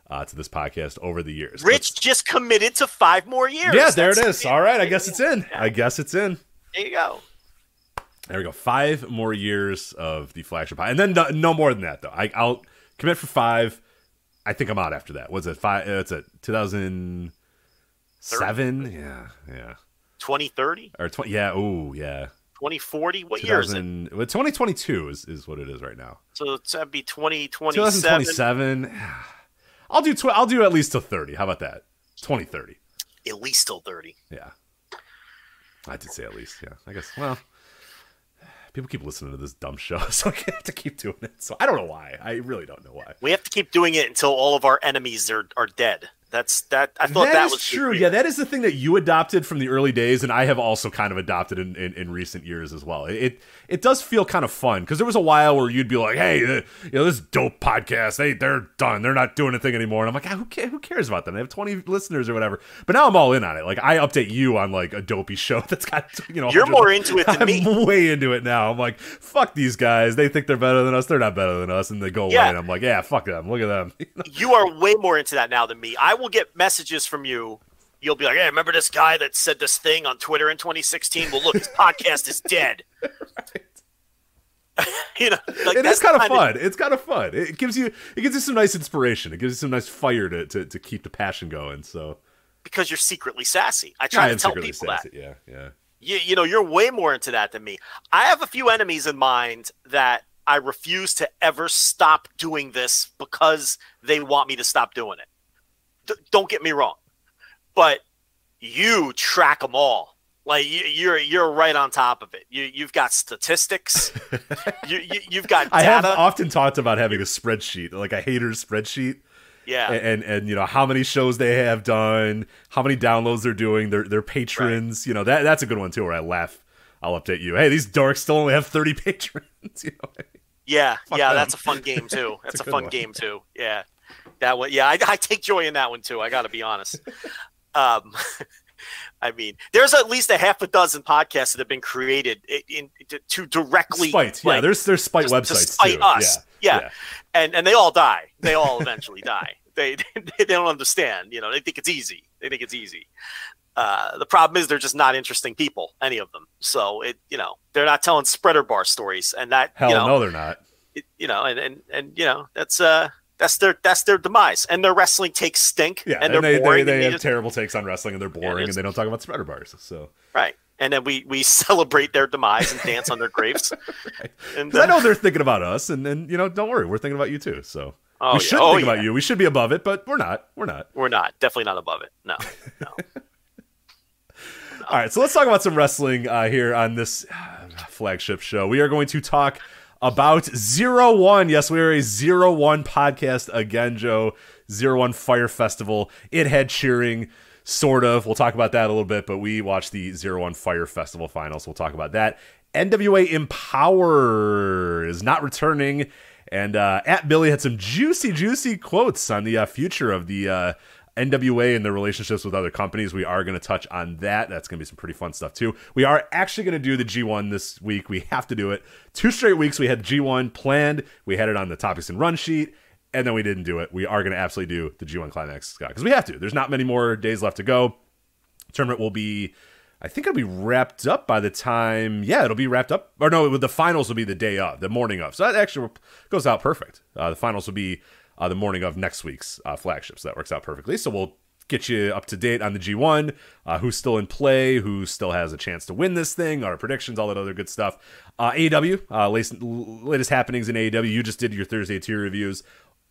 to this podcast over the years. Rich just committed to 5 more years. Yeah, there it is. All right, I guess it's in. Yeah. I guess it's in. There you go. There we go. 5 more years of the flagship high. And then no more than that, though. I'll commit for 5. I think I'm out after that. Was it 5? It's a 2007? Yeah. 2030? Or 20? Yeah. Oh, yeah. 2040? What year is it? 2022 is what it is right now. So that'd be 2027. 2027. I'll do at least till 30. How about that? 2030. At least till 30. Yeah. I did say at least. Yeah. I guess. Well. People keep listening to this dumb show, so I have to keep doing it. So I don't know why. I really don't know why. We have to keep doing it until all of our enemies are dead. I thought that was true. Yeah, that is the thing that you adopted from the early days, and I have also kind of adopted in recent years as well. It does feel kind of fun because there was a while where you'd be like, "Hey, this dope podcast, they're done, they're not doing anything anymore," and I'm like, "Who cares about them? They have 20 listeners or whatever." But now I'm all in on it. Like I update you on like a dopey show that's got you're more into it than me. I'm way into it now. I'm like, "Fuck these guys. They think they're better than us. They're not better than us," and they go away, and I'm like, "Yeah, fuck them. Look at them." You are way more into that now than me. We'll get messages from you. You'll be like, "Hey, remember this guy that said this thing on Twitter in 2016? Well, look, his podcast is dead." Right. It is kind of fun. It's kind of fun. It gives you some nice inspiration. It gives you some nice fire to keep the passion going. So because you're secretly sassy, I try to tell people sassy. That. Yeah. You're way more into that than me. I have a few enemies in mind that I refuse to ever stop doing this because they want me to stop doing it. Don't get me wrong, but you track them all. Like you're right on top of it. You've got statistics. You've got data. I have often talked about having a spreadsheet, like a haters spreadsheet. Yeah, and how many shows they have done, how many downloads they're doing, their patrons. Right. That's a good one too. Where I laugh, I'll update you. "Hey, these dorks still only have 30 patrons." Yeah, fuck them. That's a fun game too. That's a fun game too. Yeah. That one, I take joy in that one too. I got to be honest. I mean, there's at least a half a dozen podcasts that have been created to directly spite. Like, yeah, there's spite websites to spite too. Us. Yeah. Yeah. And they all die. They all eventually die. They don't understand. You know, they think it's easy. The problem is they're just not interesting people, any of them. So they're not telling spreader bar stories, and that no, they're not. That's their demise, and their wrestling takes stink. Yeah, and they're boring. They have terrible takes on wrestling, and they're boring, and they don't talk about spreader bars. So right, and then we celebrate their demise and dance on their graves. Right. And I know they're thinking about us, and don't worry, we're thinking about you too. So. Oh, we should think about you. We should be above it, but we're not. Definitely not above it. No. All right, so let's talk about some wrestling here on this flagship show. We are going to talk about 0-1. Yes, we are a 0-1 podcast again, Joe. 0-1 Fire Festival. It had cheering, sort of. We'll talk about that a little bit, but we watched the 0-1 Fire Festival finals. We'll talk about that. NWA Empower is not returning. And @Billy had some juicy quotes on the future of the NWA and their relationships with other companies. We are going to touch on that. That's going to be some pretty fun stuff, too. We are actually going to do the G1 this week. We have to do it. 2 straight weeks we had G1 planned. We had it on the topics and run sheet, and then we didn't do it. We are going to absolutely do the G1 climax, Scott, because we have to. There's not many more days left to go. Tournament will be... I think it'll be wrapped up by the time... Yeah, it'll be wrapped up. Or no, the finals will be the day of, the morning of. So that actually goes out perfect. The finals will be the morning of next week's flagship. So that works out perfectly. So we'll get you up to date on the G1, who's still in play, who still has a chance to win this thing, our predictions, all that other good stuff. AEW, latest happenings in AEW. You just did your Thursday tier reviews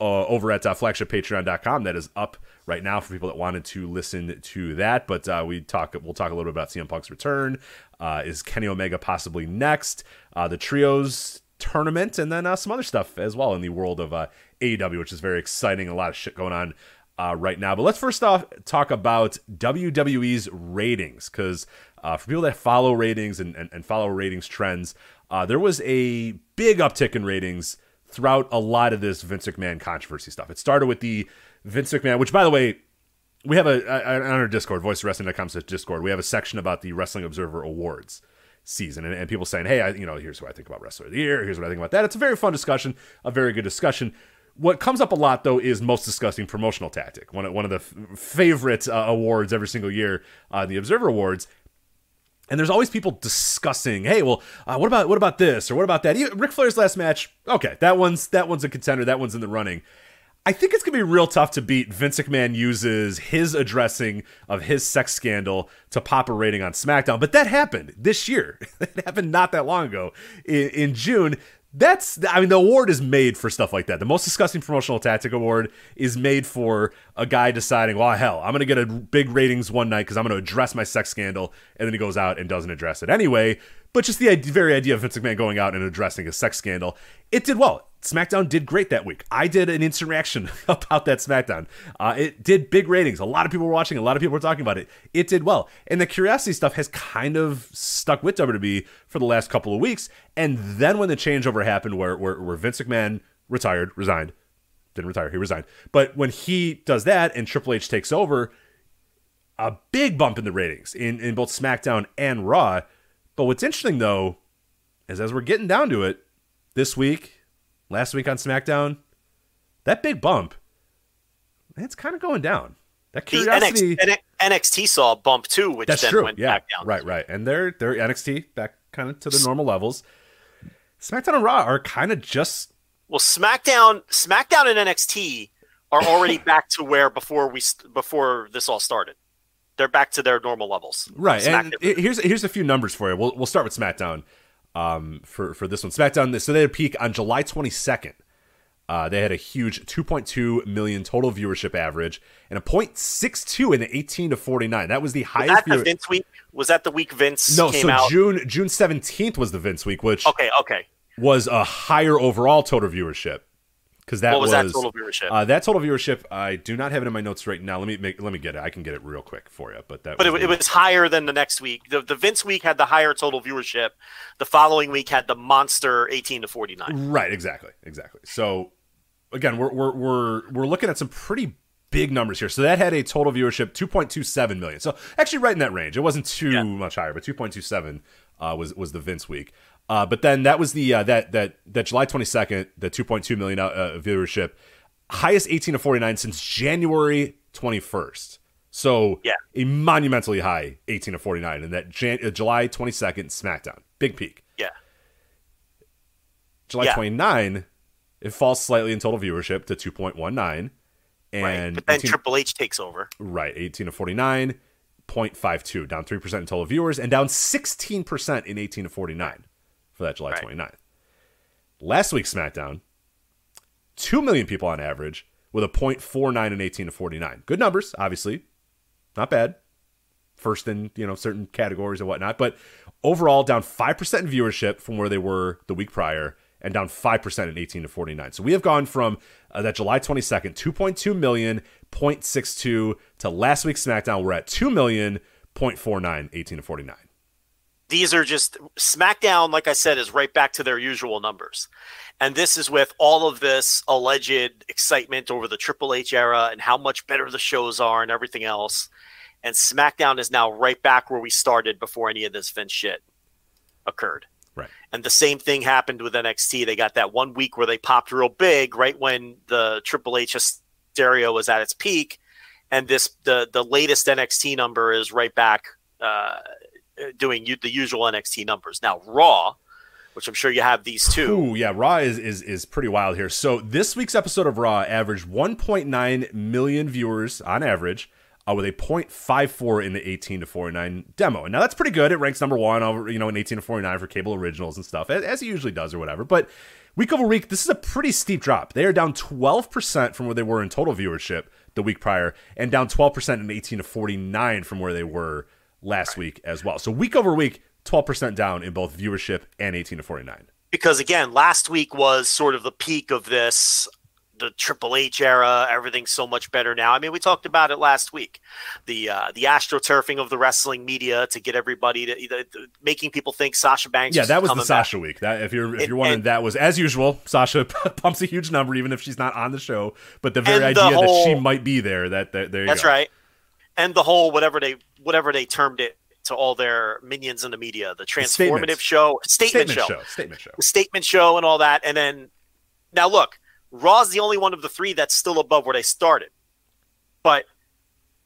over at flagshippatreon.com. That is up right now for people that wanted to listen to that, but we'll talk a little bit about CM Punk's return. Is Kenny Omega possibly next? The trios tournament, and then some other stuff as well in the world of AEW, which is very exciting. A lot of shit going on right now. But let's first off talk about WWE's ratings, because for people that follow ratings and follow ratings trends, there was a big uptick in ratings throughout a lot of this Vince McMahon controversy stuff. It started with the Vince McMahon, which, by the way, we have on our Discord, voiceofwrestling.com/discord, we have a section about the Wrestling Observer Awards season, and people saying, hey, here's what I think about Wrestler of the Year, here's what I think about that. It's a very fun discussion, a very good discussion. What comes up a lot, though, is most disgusting promotional tactic, one of the favorite awards every single year, the Observer Awards. And there's always people discussing, hey, well, what about this or what about that? Ric Flair's last match, okay, that one's a contender, that one's in the running. I think it's going to be real tough to beat Vince McMahon uses his addressing of his sex scandal to pop a rating on SmackDown. But that happened this year. It happened not that long ago in June. The award is made for stuff like that. The Most Disgusting Promotional Tactic Award is made for a guy deciding, well, hell, I'm going to get a big ratings one night because I'm going to address my sex scandal. And then he goes out and doesn't address it anyway. But just the very idea of Vince McMahon going out and addressing a sex scandal, it did well. SmackDown did great that week. I did an instant reaction about that SmackDown. It did big ratings. A lot of people were watching. A lot of people were talking about it. It did well. And the curiosity stuff has kind of stuck with WWE for the last couple of weeks. And then when the changeover happened where Vince McMahon resigned. But when he does that and Triple H takes over, a big bump in the ratings in both SmackDown and Raw. But what's interesting, though, is as we're getting down to it, this week... Last week on SmackDown, that big bump, it's kind of going down. That curiosity. NXT saw a bump too, which that's then true. Went back down. Right. And they're NXT back kind of to the normal levels. SmackDown and Raw are kind of just... Well, SmackDown and NXT are already back to where before this all started. They're back to their normal levels. Right. SmackDown. And here's a few numbers for you. We'll start with SmackDown. For this one, SmackDown, so they had a peak on July 22nd. They had a huge 2.2 million total viewership average and a 0.62 in the 18 to 49. That was the highest. Was that the Vince week? Was that the week Vince? No, came so out? June 17th was the Vince week, which okay was a higher overall total viewership because that was that total viewership. That total viewership, I do not have it in my notes right now. Let me get it. I can get it real quick for you. But it was higher than the next week. The Vince week had the higher total viewership. The following week had the monster 18 to 49. Right, exactly. So again, we're looking at some pretty big numbers here. So that had a total viewership 2.27 million. So actually right in that range. It wasn't too much higher, but 2.27 was the Vince week. But then that was the that July 22nd, the 2.2 million viewership, highest 18 to 49 since January 21st. So a monumentally high 18 to 49 in that July 22nd SmackDown. Big peak. Yeah. July 29, it falls slightly in total viewership to 2.19. And but then Triple H takes over. Right, 18 to 49, 0.52, down 3% in total viewers and down 16% in 18 to 49 for that July 29th. Last week's SmackDown, 2 million people on average with a 0.49 in 18 to 49. Good numbers, obviously. Not bad. First in, you know, certain categories and whatnot. But overall, down 5% in viewership from where they were the week prior and down 5% in 18 to 49. So we have gone from that July 22nd, 2.2 million, 0.62, to last week's SmackDown, we're at 2 million, 0.49, 18 to 49. These are just SmackDown, like I said, is right back to their usual numbers. And this is with all of this alleged excitement over the Triple H era and how much better the shows are and everything else. And SmackDown is now right back where we started before any of this Vince shit occurred. Right. And the same thing happened with NXT. They got that 1 week where they popped real big right when the Triple H hysteria was at its peak. And this the latest NXT number is right back doing the usual NXT numbers. Now, Raw, which I'm sure you have these two. Ooh, yeah, Raw is pretty wild here. So this week's episode of Raw averaged 1.9 million viewers on average with a 0.54 in the 18 to 49 demo. And now that's pretty good. It ranks number one over, you know, in 18 to 49 for cable originals and stuff, as it usually does or whatever. But week over week, this is a pretty steep drop. They are down 12% from where they were in total viewership the week prior and down 12% in 18 to 49 from where they were last week as well. So week over week, 12% down in both viewership and 18 to 49. Because again, last week was sort of the peak of this, the Triple H era, everything's so much better now. I mean, we talked about it last week, the astroturfing of the wrestling media to get everybody to making people think Sasha Banks. Yeah, that was the Sasha back week. That if you're wondering, that was as usual. Sasha pumps a huge number, even if she's not on the show. But the very idea that she might be there, there you go. That's right. And the whole whatever they termed it to all their minions in the media, the transformative show, statement show, and all that. And then now look, Raw's the only one of the three that's still above where they started. But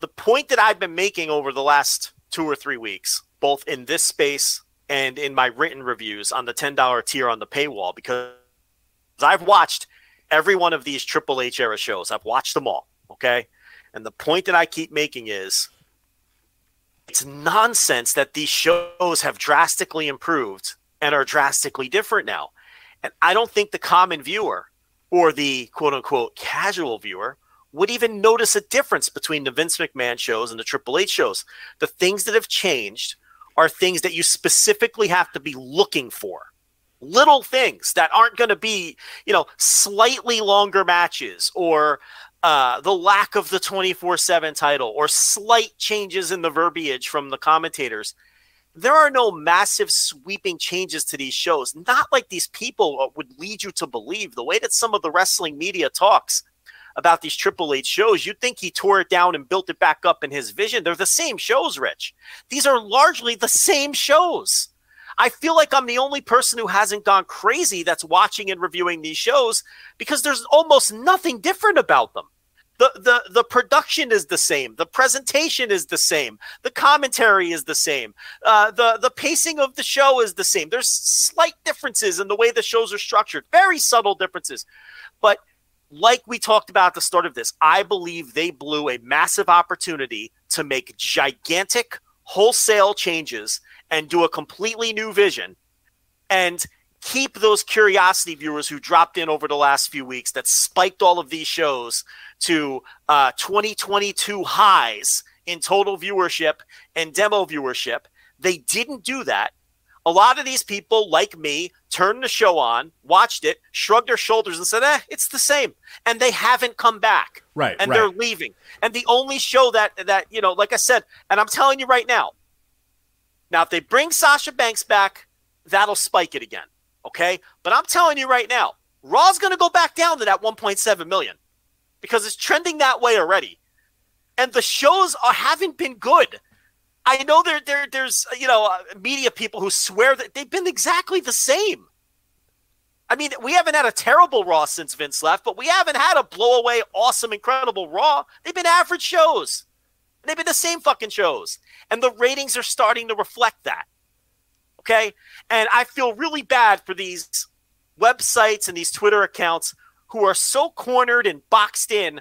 the point that I've been making over the last 2 or 3 weeks, both in this space and in my written reviews on the $10 tier on the paywall, because I've watched every one of these Triple H era shows. I've watched them all. Okay. And the point that I keep making is it's nonsense that these shows have drastically improved and are drastically different now. And I don't think the common viewer or the quote-unquote casual viewer would even notice a difference between the Vince McMahon shows and the Triple H shows. The things that have changed are things that you specifically have to be looking for. Little things that aren't going to be, you know, slightly longer matches or the lack of the 24/7 title or slight changes in the verbiage from the commentators. There are no massive sweeping changes to these shows. Not like these people would lead you to believe. The way that some of the wrestling media talks about these Triple H shows, you'd think he tore it down and built it back up in his vision. They're the same shows, Rich. These are largely the same shows. I feel like I'm the only person who hasn't gone crazy that's watching and reviewing these shows because there's almost nothing different about them. The production is the same. The presentation is the same. The commentary is the same. The pacing of the show is the same. There's slight differences in the way the shows are structured, very subtle differences. But like we talked about at the start of this, I believe they blew a massive opportunity to make gigantic wholesale changes and do a completely new vision and keep those curiosity viewers who dropped in over the last few weeks that spiked all of these shows to 2022 highs in total viewership and demo viewership. They didn't do that. A lot of these people, like me, turned the show on, watched it, shrugged their shoulders and said, it's the same. And they haven't come back. Right. And they're leaving. And the only show that, you know, like I said, and I'm telling you right now, if they bring Sasha Banks back, that'll spike it again. Okay. But I'm telling you right now, Raw's going to go back down to that 1.7 million. because it's trending that way already. And the shows haven't been good. I know there's media people who swear that they've been exactly the same. I mean, we haven't had a terrible Raw since Vince left, but we haven't had a blow away, awesome, incredible Raw. They've been average shows. They've been the same fucking shows. And the ratings are starting to reflect that. Okay? And I feel really bad for these websites and these Twitter accounts who are so cornered and boxed in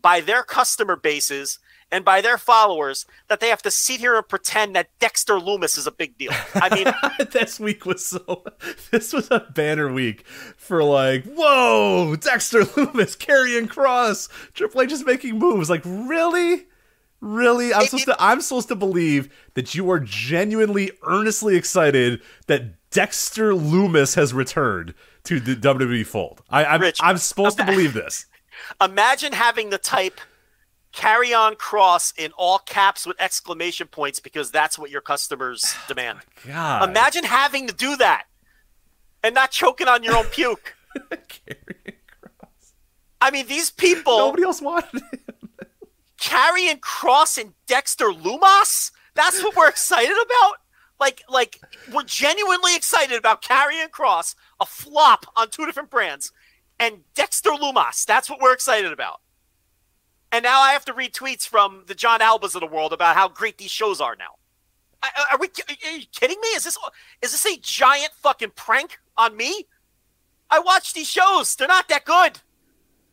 by their customer bases and by their followers that they have to sit here and pretend that Dexter Lumis is a big deal. I mean, this was a banner week for like, whoa, Dexter Lumis, Karrion Kross, Triple H is making moves. Like, really? Really? I'm supposed to believe that you are genuinely, earnestly excited that Dexter Lumis has returned to the WWE fold. I'm supposed to believe this. Imagine having the type Karrion Kross in all caps with exclamation points because that's what your customers demand. Oh my God. Imagine having to do that and not choking on your own puke. Karrion Kross. I mean, these people. Nobody else wanted it. Karrion Kross and Dexter Lumis? That's what we're excited about? Like we're genuinely excited about Karrion Kross, a flop on two different brands, and Dexter Lumis. That's what we're excited about. And now I have to read tweets from the John Albas of the world about how great these shows are now. Are you kidding me? Is this a giant fucking prank on me? I watch these shows. They're not that good.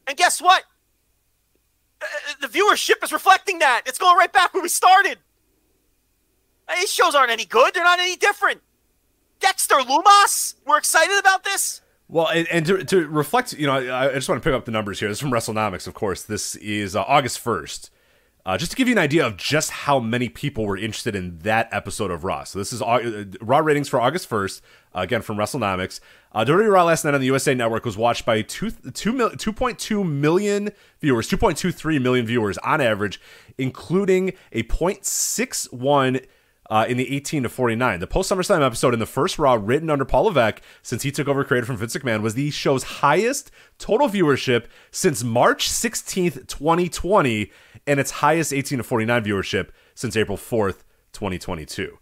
And guess what? The viewership is reflecting that. It's going right back where we started. These shows aren't any good. They're not any different. Dexter Lumis? We're excited about this? Well, and to reflect, I just want to pick up the numbers here. This is from WrestleNomics, of course. This is August 1st. Just to give you an idea of just how many people were interested in that episode of Raw. So this is Raw ratings for August 1st, again from WrestleNomics. WWE Raw last night on the USA Network was watched by 2.2 million viewers, 2.23 million viewers on average, including a 0.61 in the 18 to 49. The post-SummerSlam episode in the first Raw written under Paul Levesque since he took over creative from Vince McMahon was the show's highest total viewership since March 16th, 2020, and its highest 18 to 49 viewership since April 4th, 2022.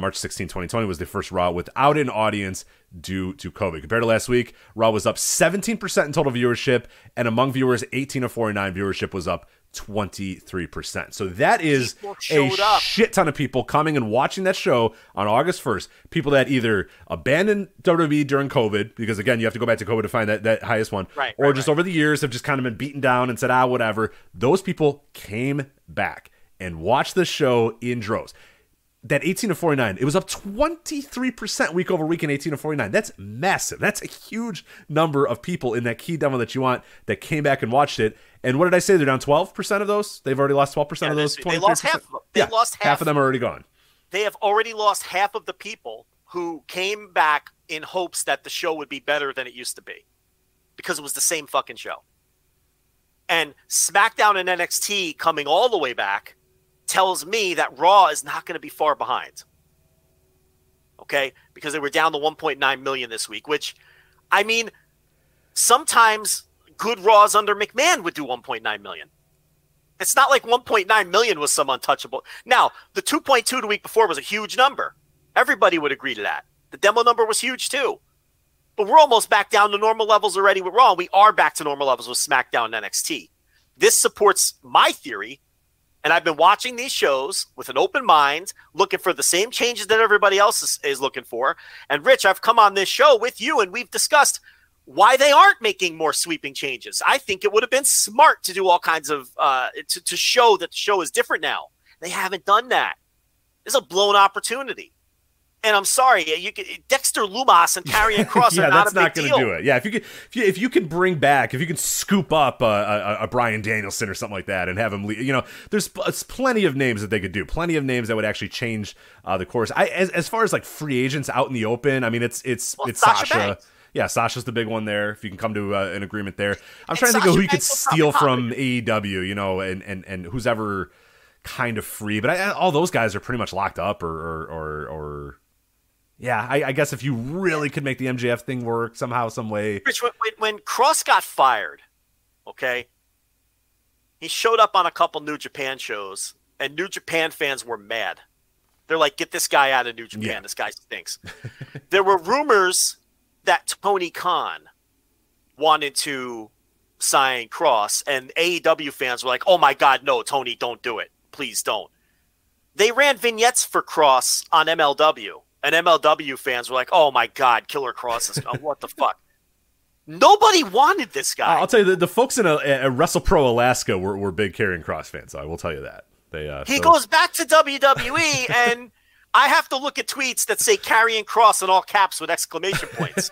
March 16, 2020 was the first Raw without an audience due to COVID. Compared to last week, Raw was up 17% in total viewership, and among viewers, 18 to 49 viewership was up 23%. So that is a shit ton of people coming and watching that show on August 1st. People that either abandoned WWE during COVID, because again, you have to go back to COVID to find that highest one, or over the years have just kind of been beaten down and said, whatever. Those people came back and watched the show in droves. That 18 to 49, it was up 23% week over week in 18 to 49. That's massive. That's a huge number of people in that key demo that you want that came back and watched it. And what did I say? They're down 12% of those? They've already lost 12% of those? They lost half of them. Half of them are already gone. They have already lost half of the people who came back in hopes that the show would be better than it used to be because it was the same fucking show. And SmackDown and NXT coming all the way back tells me that Raw is not going to be far behind. Okay? Because they were down to 1.9 million this week, which, I mean, sometimes good Raws under McMahon would do 1.9 million. It's not like 1.9 million was some untouchable. Now, the 2.2 the week before was a huge number. Everybody would agree to that. The demo number was huge too. But we're almost back down to normal levels already with Raw. We are back to normal levels with SmackDown and NXT. This supports my theory. And I've been watching these shows with an open mind, looking for the same changes that everybody else is looking for. And, Rich, I've come on this show with you, and we've discussed why they aren't making more sweeping changes. I think it would have been smart to do all kinds of to show that the show is different now. They haven't done that. It's a blown opportunity. And I'm sorry, Dexter Lumis and Karrion Kross are not a big deal. Yeah, that's not going to do it. Yeah, if you can scoop up a Bryan Danielson or something like that and have him leave, there's plenty of names that they could do, plenty of names that would actually change the course. As far as like free agents out in the open, I mean, it's Sasha. Yeah, Sasha's the big one there. If you can come to an agreement there, I'm trying to think of who you could steal from AEW, and who's ever kind of free. But all those guys are pretty much locked up or. Yeah, I guess if you really could make the MJF thing work somehow, some way. Rich, when Cross got fired, okay, He showed up on a couple New Japan shows, and New Japan fans were mad. They're like, get this guy out of New Japan. Yeah. This guy stinks. There were rumors that Tony Khan wanted to sign Cross, and AEW fans were like, oh my God, no, Tony, don't do it. Please don't. They ran vignettes for Cross on MLW, and MLW fans were like, oh my God, Killer Cross is gone. What the fuck? Nobody wanted this guy. I'll tell you, the folks in WrestlePro Alaska were big Karrion Kross fans. I will tell you that. He goes back to WWE, and I have to look at tweets that say Karrion Kross in all caps with exclamation points.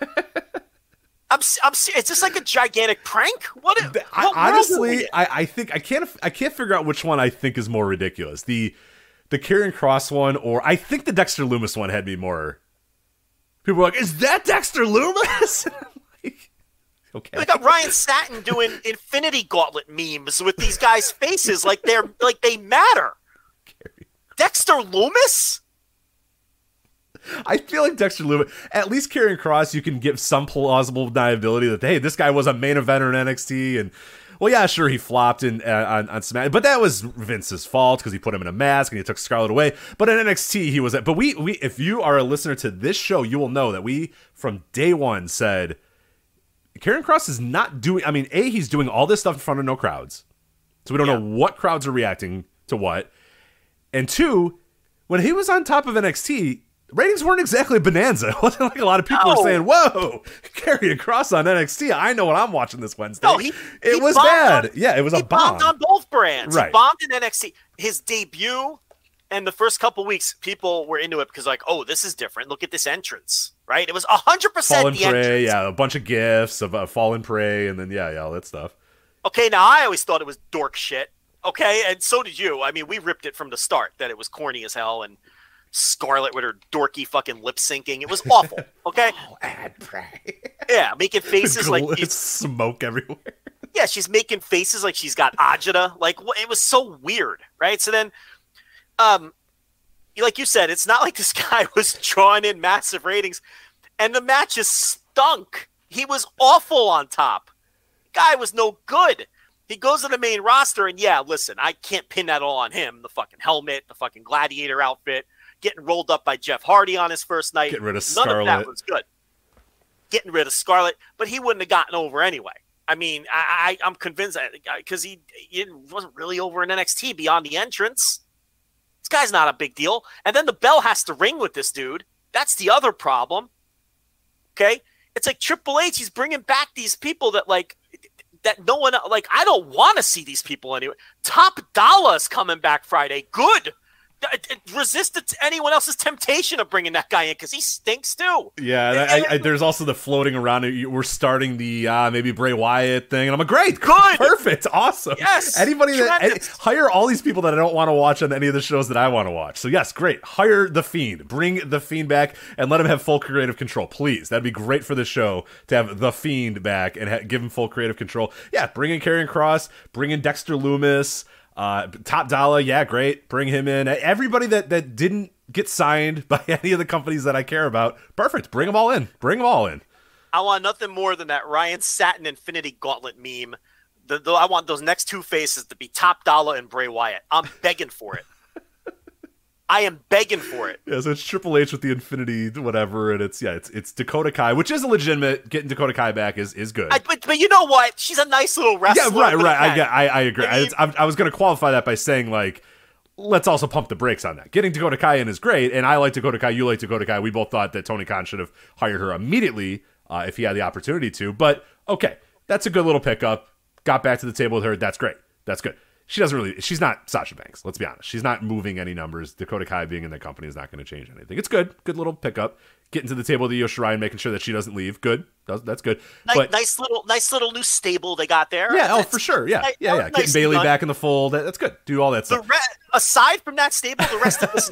It's just like a gigantic prank. I honestly think I can't figure out which one I think is more ridiculous. The Karrion Kross one, or I think the Dexter Lumis one had me more. People were like, "Is that Dexter Lumis?" Okay. We got Ryan Satin doing Infinity Gauntlet memes with these guys' faces like they matter. Dexter Lumis? I feel like Dexter Lumis, at least Karrion Kross, you can give some plausible deniability that, hey, this guy was a main eventer in NXT, and, well, yeah, sure, he flopped on SmackDown, but that was Vince's fault because he put him in a mask and he took Scarlett away. But in NXT, he was at, but we if you are a listener to this show, you will know that we, from day one, said Karrion Kross is not doing, I mean, A, he's doing all this stuff in front of no crowds. So we don't know what crowds are reacting to what. And two, when he was on top of NXT, ratings weren't exactly a bonanza. It wasn't like a lot of people were saying, whoa, Karrion Kross on NXT. I know what I'm watching this Wednesday. No, it was bad. It was a bomb. He bombed on both brands. Right. He bombed in NXT. His debut and the first couple weeks, people were into it because like, oh, this is different. Look at this entrance. Right, it was 100% the entrance. Yeah, a bunch of gifs of Fallen Prey, and then all that stuff. Okay, now I always thought it was dork shit. Okay, and so did you. I mean, we ripped it from the start that it was corny as hell, and Scarlett with her dorky fucking lip syncing. It was awful. Okay, ad prey. Yeah, making faces like smoke everywhere. Yeah, she's making faces like she's got agita. Like it was so weird, right? So then, like you said, it's not like this guy was drawing in massive ratings, and the matches stunk. He was awful on top. The guy was no good. He goes to the main roster, and listen, I can't pin that all on him. The fucking helmet, the fucking gladiator outfit, getting rolled up by Jeff Hardy on his first night. Getting rid of Scarlett. None of that was good. Getting rid of Scarlett, but he wouldn't have gotten over anyway. I mean, I'm convinced that because he wasn't really over in NXT beyond the entrance. This guy's not a big deal. And then the bell has to ring with this dude. That's the other problem. Okay? It's like Triple H, he's bringing back these people that no one, like, I don't want to see these people anyway. Top Dollar's coming back Friday. Good. Resist anyone else's temptation of bringing that guy in because he stinks too. Yeah, and there's also the floating around. We're starting the maybe Bray Wyatt thing, and I'm like, great, good, perfect, awesome. Yes, anybody hire all these people that I don't want to watch on any of the shows that I want to watch. So yes, great. Hire the Fiend, bring the Fiend back, and let him have full creative control, please. That'd be great for the show to have the Fiend back and give him full creative control. Yeah, bring in Karrion Kross, bring in Dexter Lumis. Top Dollar, great. Bring him in. Everybody that didn't get signed by any of the companies that I care about, perfect. Bring them all in. Bring them all in. I want nothing more than that Ryan Satin Infinity Gauntlet meme. I want those next two faces to be Top Dollar and Bray Wyatt. I'm begging for it. I am begging for it. Yeah, so it's Triple H with the Infinity whatever, and it's Dakota Kai, which is legitimate. Getting Dakota Kai back is good. But you know what? She's a nice little wrestler. Yeah, right. I agree. I was going to qualify that by saying, like, let's also pump the brakes on that. Getting Dakota Kai in is great, and I like Dakota Kai, you like Dakota Kai. We both thought that Tony Khan should have hired her immediately if he had the opportunity to. But, okay, that's a good little pickup. Got back to the table with her. That's great. That's good. She's not Sasha Banks, let's be honest. She's not moving any numbers. Dakota Kai being in the company is not going to change anything. It's good. Good little pickup. Getting to the table with Io Shirai and making sure that she doesn't leave. Good. That's good. Nice little new stable they got there. Yeah, for sure. Yeah. Getting Bailey back in the fold. That's good. Do all that stuff. Aside from that stable, the rest of this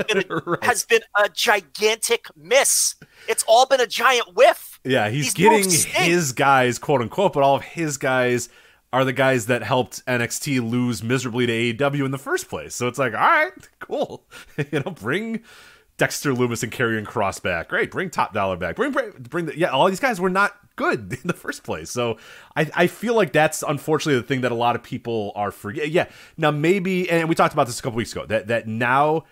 has been a gigantic miss. It's all been a giant whiff. Yeah, he's getting his guys, quote unquote, but all of his guys are the guys that helped NXT lose miserably to AEW in the first place. So it's like, all right, cool. Bring Dexter Lumis and Karrion Kross back. Great, bring Top Dollar back. Bring the, yeah. All these guys were not good in the first place, so I feel like that's unfortunately the thing that a lot of people are forgetting. Yeah, now maybe, and we talked about this a couple weeks ago, that now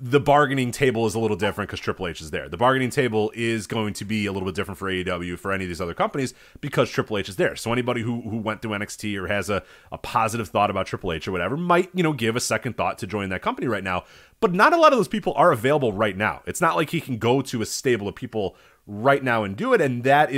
the bargaining table is a little different because Triple H is there. The bargaining table is going to be a little bit different for AEW, for any of these other companies, because Triple H is there. So anybody who went through NXT or has a positive thought about Triple H or whatever might, you know, give a second thought to join that company right now. But not a lot of those people are available right now. It's not like he can go to a stable of people right now and do it. And that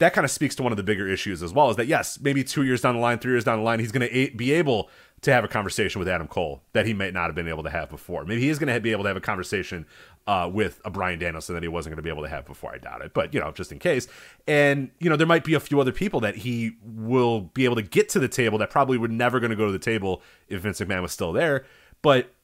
kind of speaks to one of the bigger issues as well, is that, yes, maybe 2 years down the line, 3 years down the line, he's going to be able to have a conversation with Adam Cole that he might not have been able to have before. Maybe he is going to be able to have a conversation with a Bryan Danielson that he wasn't going to be able to have before. I doubt it, but, you know, just in case. And, you know, there might be a few other people that he will be able to get to the table that probably were never going to go to the table if Vince McMahon was still there. But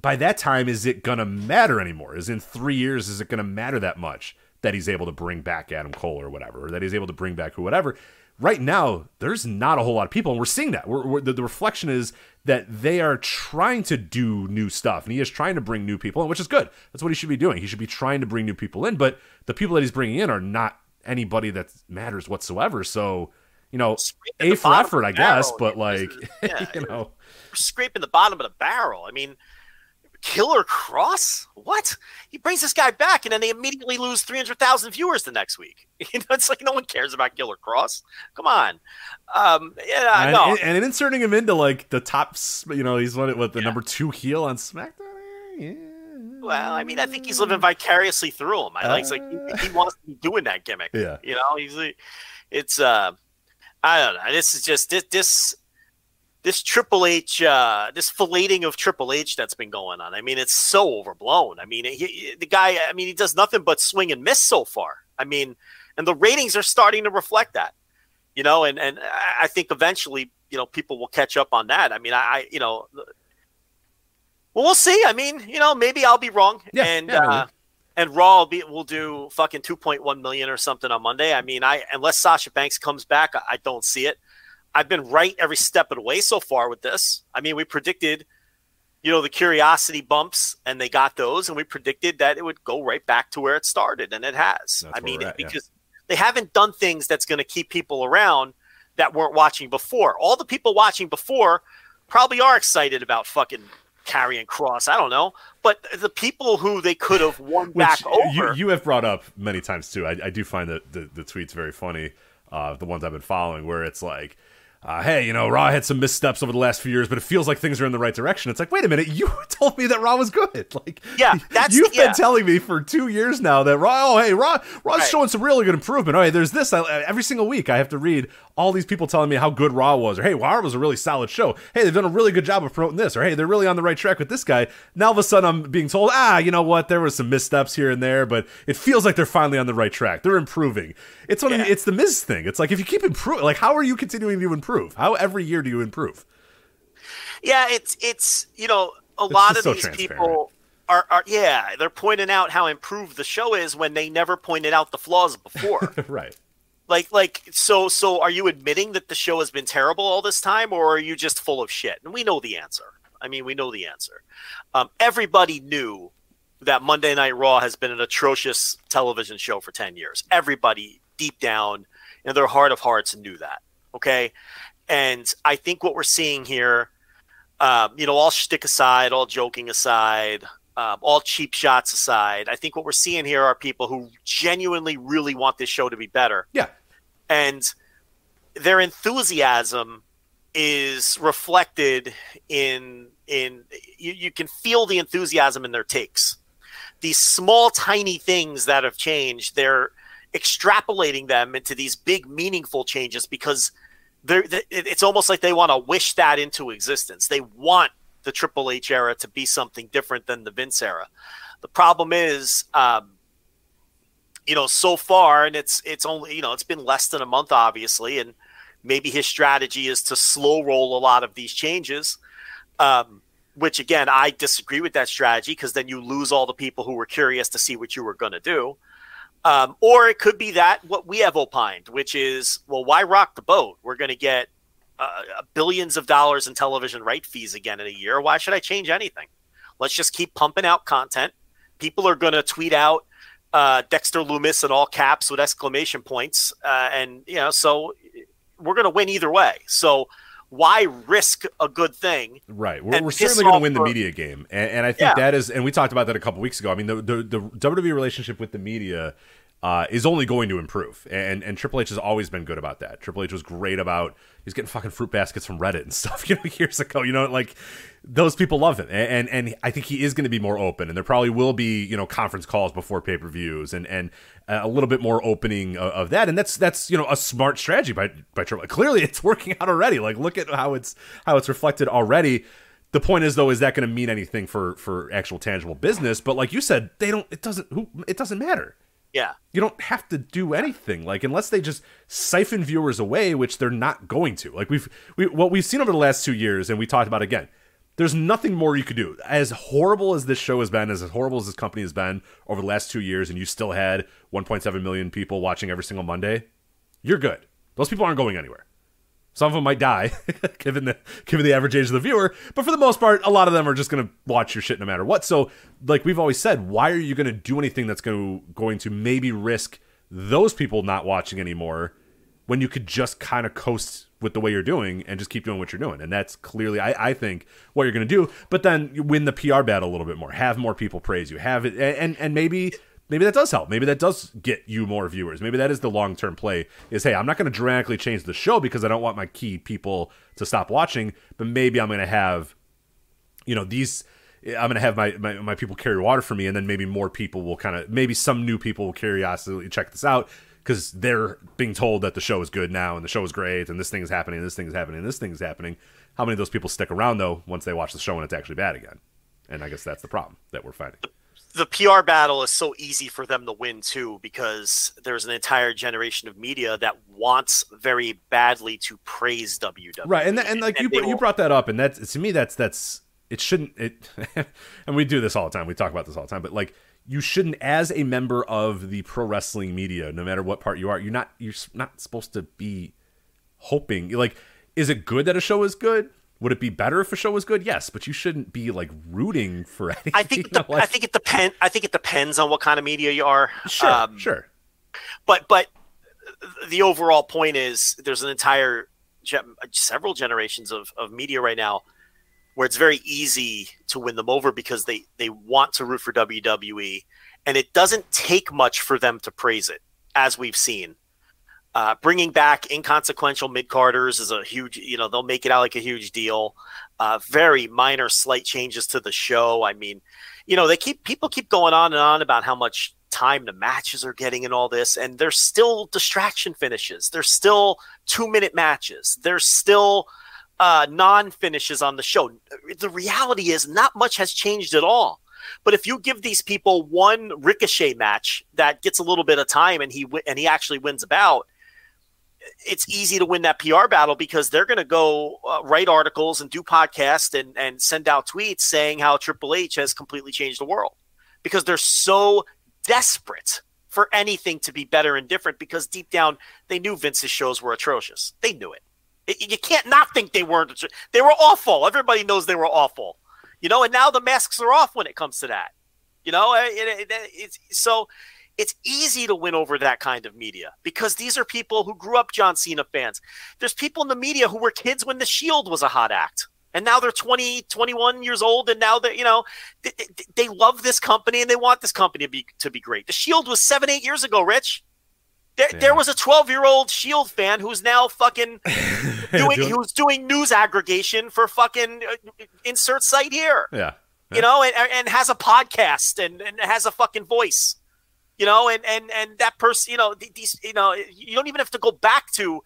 by that time, is it going to matter anymore? Is in 3 years, is it going to matter that much that he's able to bring back Adam Cole or whatever, or that he's able to bring back who whatever? Right now, there's not a whole lot of people, and we're seeing that. The reflection is that they are trying to do new stuff, and he is trying to bring new people in, which is good. That's what he should be doing. He should be trying to bring new people in, but the people that he's bringing in are not anybody that matters whatsoever. So, you know, A for effort, I guess, but, like, yeah, you know. We're scraping the bottom of the barrel. I mean, Killer Kross? What? He brings this guy back, and then they immediately lose 300,000 viewers the next week. You know, it's like no one cares about Killer Kross. Come on. Yeah, no. And inserting him into, like, the top, you know, he's the number 2 heel on SmackDown? Yeah. Well, I mean, I think he's living vicariously through him. It's like he wants to be doing that gimmick. Yeah. You know, I don't know. This is just this Triple H, this filleting of Triple H that's been going on. I mean, it's so overblown. I mean, the guy, he does nothing but swing and miss so far. I mean, and the ratings are starting to reflect that, you know, and I think eventually, you know, people will catch up on that. I mean, we'll see. I mean, you know, maybe I'll be wrong. Yeah, and Raw will do fucking 2.1 million or something on Monday. I mean, unless Sasha Banks comes back, I don't see it. I've been right every step of the way so far with this. I mean, we predicted, you know, the curiosity bumps, and they got those, and we predicted that it would go right back to where it started, and it has. I mean, because they haven't done things that's going to keep people around that weren't watching before. All the people watching before probably are excited about fucking Karrion Kross. I don't know. But the people who they could have won back over. You have brought up many times, too. I do find the tweets very funny, the ones I've been following, where it's like, hey, you know, Raw had some missteps over the last few years, but it feels like things are in the right direction. It's like, wait a minute, you told me that Raw was good. Like, yeah, you've been telling me for 2 years now that Raw's right, showing some really good improvement. Oh, hey, there's this. Every single week I have to read all these people telling me how good Raw was, or hey, Raw was a really solid show. Hey, they've done a really good job of promoting this, or hey, they're really on the right track with this guy. Now all of a sudden I'm being told, you know what, there were some missteps here and there, but it feels like they're finally on the right track. They're improving. It's the Miz thing. It's like, if you keep improving, like, how are you continuing to improve? How every year do you improve? Yeah, it's you know, it's lot of so these people are they're pointing out how improved the show is when they never pointed out the flaws before. Right. Like so are you admitting that the show has been terrible all this time, or are you just full of shit? And we know the answer. I mean, we know the answer. Everybody knew that Monday Night Raw has been an atrocious television show for 10 years. Everybody deep down in their heart of hearts knew that. Okay, and I think what we're seeing here, you know, all shtick aside, all joking aside, all cheap shots aside, I think what we're seeing here are people who genuinely really want this show to be better. Yeah. And their enthusiasm is reflected in you can feel the enthusiasm in their takes. These small, tiny things that have changed, they're extrapolating them into these big, meaningful changes because it's almost like they want to wish that into existence. They want the Triple H era to be something different than the Vince era. The problem is, you know, so far, and it's only, you know, it's been less than a month, obviously, and maybe his strategy is to slow roll a lot of these changes, which, again, I disagree with that strategy because then you lose all the people who were curious to see what you were going to do. Or it could be that what we have opined, which is, well, why rock the boat? We're going to get billions of dollars in television right fees again in a year. Why should I change anything? Let's just keep pumping out content people are going to tweet out Dexter Lumis in all caps with exclamation points. And, you know, so we're going to win either way. So why risk a good thing? Right. We're certainly going to win the media game. And I think that is, and we talked about that a couple weeks ago. I mean, the WWE relationship with the media is only going to improve. And Triple H has always been good about that. Triple H was great about, he's getting fucking fruit baskets from Reddit and stuff, you know, years ago, you know, like those people love him. And I think he is going to be more open, and there probably will be, you know, conference calls before pay-per-views and a little bit more opening of that. And that's, you know, a smart strategy by Triple H. Clearly it's working out already. Like, look at how it's reflected already. The point is, though, is that going to mean anything for actual tangible business? But like you said, it doesn't matter. Yeah. You don't have to do anything, like, unless they just siphon viewers away, which they're not going to. Like, what we've seen over the last 2 years, and we talked about again, there's nothing more you could do. As horrible as this show has been, as horrible as this company has been over the last 2 years, and you still had 1.7 million people watching every single Monday, you're good. Those people aren't going anywhere. Some of them might die, given the average age of the viewer. But for the most part, a lot of them are just going to watch your shit no matter what. So, like we've always said, why are you going to do anything that's going to maybe risk those people not watching anymore when you could just kind of coast with the way you're doing and just keep doing what you're doing? And that's clearly, I think, what you're going to do. But then you win the PR battle a little bit more. Have more people praise you. Have it, and maybe that does help. Maybe that does get you more viewers. Maybe that is the long-term play is, hey, I'm not going to dramatically change the show because I don't want my key people to stop watching, but maybe I'm going to have, you know, my people carry water for me, and then maybe more people will maybe some new people will curiously check this out because they're being told that the show is good now and the show is great and this thing is happening and this thing is happening and this thing is happening. How many of those people stick around, though, once they watch the show and it's actually bad again? And I guess that's the problem that we're finding. The PR battle is so easy for them to win, too, because there's an entire generation of media that wants very badly to praise WWE. Right, and you brought that up, and that's, to me, that's it shouldn't, it, and we do this all the time, we talk about this all the time, but like, you shouldn't, as a member of the pro wrestling media, no matter what part you are, you're not supposed to be hoping, like, is it good that a show is good? Would it be better if a show was good? Yes, but you shouldn't be like rooting for anything. I think it depends on what kind of media you are. Sure, sure. But the overall point is there's an entire several generations of media right now where it's very easy to win them over because they want to root for WWE, and it doesn't take much for them to praise it, as we've seen. Bringing back inconsequential mid-carders is a huge, you know, they'll make it out like a huge deal. Very minor, slight changes to the show. I mean, you know, people keep going on and on about how much time the matches are getting and all this, and there's still distraction finishes. There's still 2-minute matches. There's still non-finishes on the show. The reality is not much has changed at all. But if you give these people one Ricochet match that gets a little bit of time and he actually wins a bout, it's easy to win that PR battle because they're going to go write articles and do podcasts and send out tweets saying how Triple H has completely changed the world because they're so desperate for anything to be better and different because deep down they knew Vince's shows were atrocious. They knew it. You can't not think they weren't. They were awful. Everybody knows they were awful, you know, and now the masks are off when it comes to that, you know, so it's easy to win over that kind of media because these are people who grew up John Cena fans. There's people in the media who were kids when The Shield was a hot act, and now they're 20, 21 years old, and now they love this company and they want this company to be great. The Shield was 7-8 years ago, Rich. There was a 12-year-old Shield fan who's now fucking doing news aggregation for fucking insert site here. Yeah. You know, and has a podcast and has a fucking voice. You know, and that person, you know, these, you know, you don't even have to go back to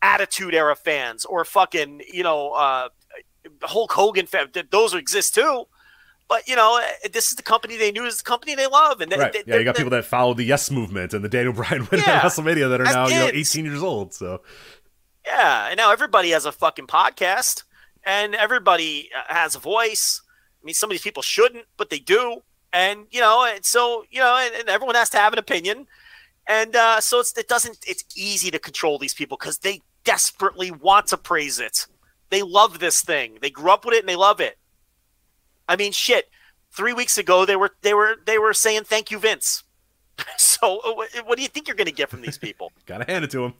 Attitude Era fans or fucking, you know, Hulk Hogan fans. Those exist too. But, you know, this is the company they knew, is the company they love. And right. You got people that followed the Yes Movement and the Daniel Bryan win at WrestleMania that are now, you know, 18 years old. So, yeah. And now everybody has a fucking podcast and everybody has a voice. I mean, some of these people shouldn't, but they do. And, you know, and so, you know, and everyone has to have an opinion. And so it's easy to control these people because they desperately want to praise it. They love this thing. They grew up with it and they love it. I mean, shit, 3 weeks ago they were saying thank you, Vince. So what do you think you're going to get from these people? Gotta hand it to them.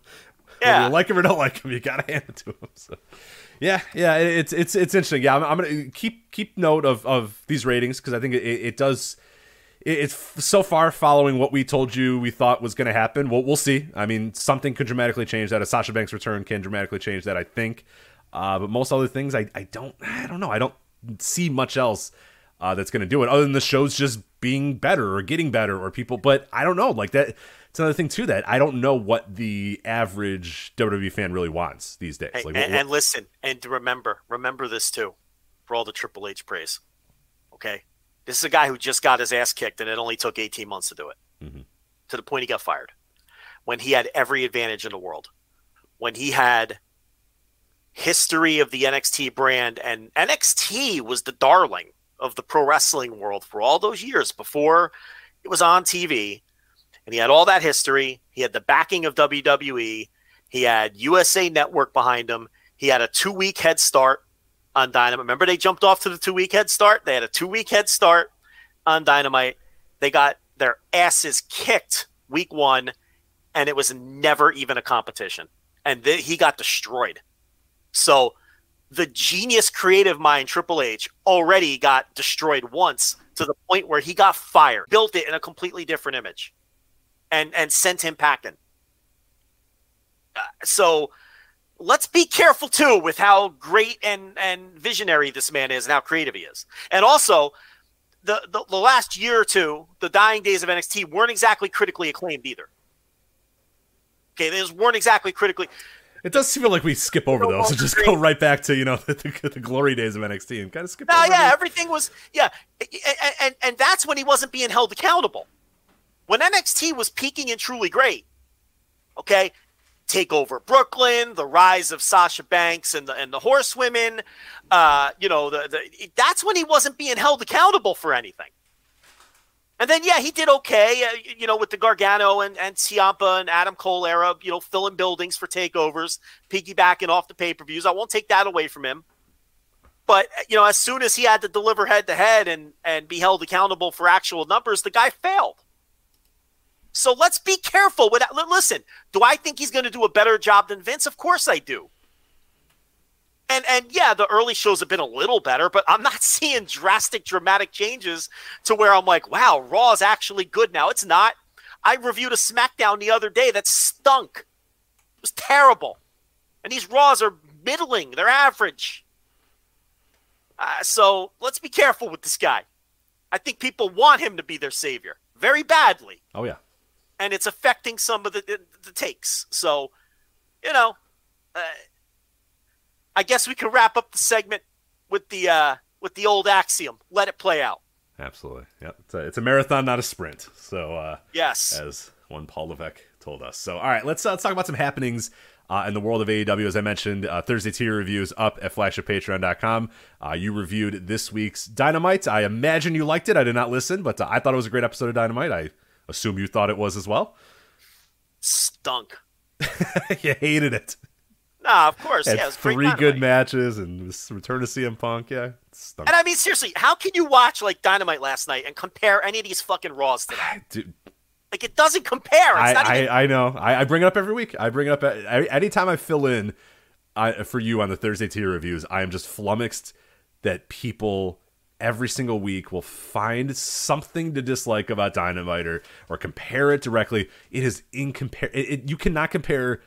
Yeah. Whether you like them or don't like them, you gotta hand it to them. So. Yeah, it's interesting. Yeah, I'm gonna keep note of these ratings because I think it does. It's so far following what we told you we thought was going to happen. We'll see. I mean, something could dramatically change that. A Sasha Banks return can dramatically change that, I think. But most other things, I don't know. I don't see much else that's going to do it other than the shows just being better or getting better or people. But I don't know. Like that, it's another thing too that I don't know what the average WWE fan really wants these days. Hey, like, and listen, and remember this too, for all the Triple H praise. Okay. This is a guy who just got his ass kicked, and it only took 18 months to do it. Mm-hmm. To the point he got fired. When he had every advantage in the world. When he had history of the NXT brand, and NXT was the darling of the pro wrestling world for all those years before it was on TV. And he had all that history. He had the backing of WWE. He had USA Network behind him. He had a 2-week head start on Dynamite. Remember they jumped off to the 2-week head start? They had a 2-week head start on Dynamite. They got their asses kicked week one, and it was never even a competition. And he got destroyed. So the genius creative mind, Triple H, already got destroyed once to the point where he got fired, built it in a completely different image, and sent him packing. So... let's be careful, too, with how great and visionary this man is and how creative he is. And also, the last year or two, the dying days of NXT weren't exactly critically acclaimed either. Okay, they just weren't exactly critically... It does feel like we skip over those and just go right back to, you know, the glory days of NXT and kind of skip over. Yeah, everything was... yeah, and that's when he wasn't being held accountable. When NXT was peaking and truly great, okay... Takeover Brooklyn, the rise of Sasha Banks and the horsewomen, that's when he wasn't being held accountable for anything. And then, yeah, he did okay, with the Gargano and Ciampa and Adam Cole era, filling buildings for takeovers, piggybacking off the pay-per-views. I won't take that away from him. But, as soon as he had to deliver head-to-head and be held accountable for actual numbers, the guy failed. So let's be careful. Listen, do I think he's going to do a better job than Vince? Of course I do. And yeah, the early shows have been a little better, but I'm not seeing drastic, dramatic changes to where I'm like, wow, Raw is actually good now. It's not. I reviewed a SmackDown the other day that stunk. It was terrible. And these Raws are middling. They're average. So let's be careful with this guy. I think people want him to be their savior very badly. Oh, yeah. And it's affecting some of the takes. So, I guess we can wrap up the segment with the old axiom: let it play out. Absolutely. Yep. It's a marathon, not a sprint. So yes, as one Paul Levesque told us. So all right, let's talk about some happenings in the world of AEW. As I mentioned, Thursday tier reviews up at flagshippatreon.com. You reviewed this week's Dynamite. I imagine you liked it. I did not listen, but I thought it was a great episode of Dynamite. I assume you thought it was as well. Stunk. You hated it. Nah, of course. Had three good matches and this return to CM Punk. Yeah, stunk. And I mean, seriously, how can you watch like Dynamite last night and compare any of these fucking Raws to that? Dude. Like, it doesn't compare. It's not even... I know. I bring it up every week. I bring it up anytime I fill in for you on the Thursday tier reviews. I am just flummoxed that people... every single week will find something to dislike about Dynamite or compare it directly. It is you cannot compare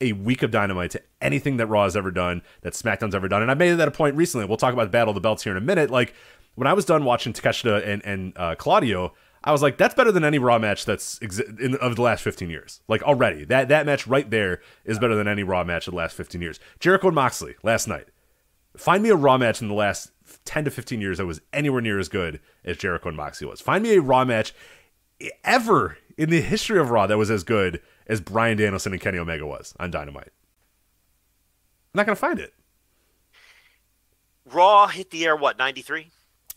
a week of Dynamite to anything that Raw has ever done, that SmackDown's ever done. And I made that a point recently. We'll talk about the Battle of the Belts here in a minute. Like, when I was done watching Takeshita and Claudio, I was like, that's better than any Raw match that's of the last 15 years. Like, already. That match right there is better than any Raw match of the last 15 years. Jericho and Moxley last night. Find me a Raw match in the last 10 to 15 years that was anywhere near as good as Jericho and Moxley was. Find me a Raw match ever in the history of Raw that was as good as Bryan Danielson and Kenny Omega was on Dynamite. I'm not going to find it. Raw hit the air, what, 93?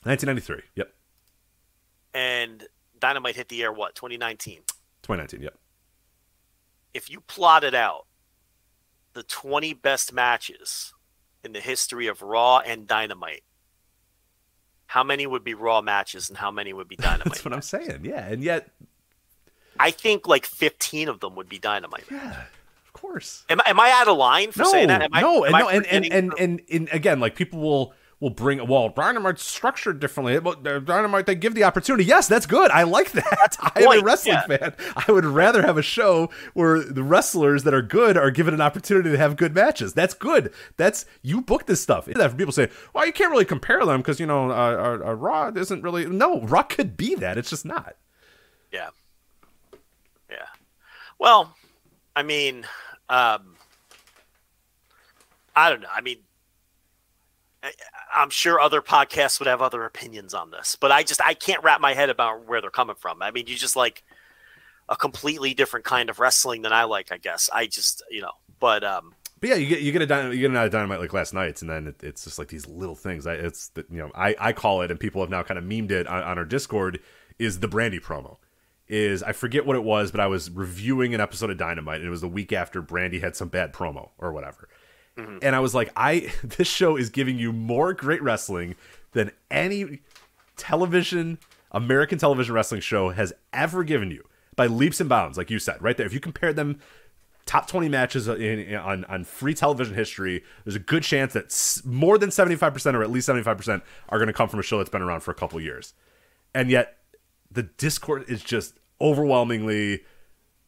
1993, yep. And Dynamite hit the air, what, 2019? 2019, yep. If you plotted out the 20 best matches in the history of Raw and Dynamite, how many would be Raw matches and how many would be Dynamite? That's what matches. I'm saying. Yeah. And yet I think like 15 of them would be Dynamite. Yeah. Matches. Of course. Am I out of line for saying that? And again, like people will bring, well, Dynamite's structured differently. Dynamite, they give the opportunity. Yes, that's good. I like that. I am a wrestling fan. I would rather have a show where the wrestlers that are good are given an opportunity to have good matches. That's good. That's, you book this stuff. That for people say, well, you can't really compare them because, you know, Raw isn't really, no, Raw could be that. It's just not. Yeah. Yeah. Well, I mean, I don't know. I mean, I'm sure other podcasts would have other opinions on this, but I can't wrap my head about where they're coming from. I mean, you just like a completely different kind of wrestling than I like, I guess. I just, you know, but yeah, you get a Dynamite like last night's, and then it's just like these little things. I call it, and people have now kind of memed it on our Discord, is the Brandy promo. I forget what it was, but I was reviewing an episode of Dynamite, and it was the week after Brandy had some bad promo or whatever. And I was like, this show is giving you more great wrestling than any American television wrestling show has ever given you by leaps and bounds, like you said, right there. If you compare them top 20 matches on free television history, there's a good chance that more than 75% or at least 75% are going to come from a show that's been around for a couple years. And yet the Discord is just overwhelmingly...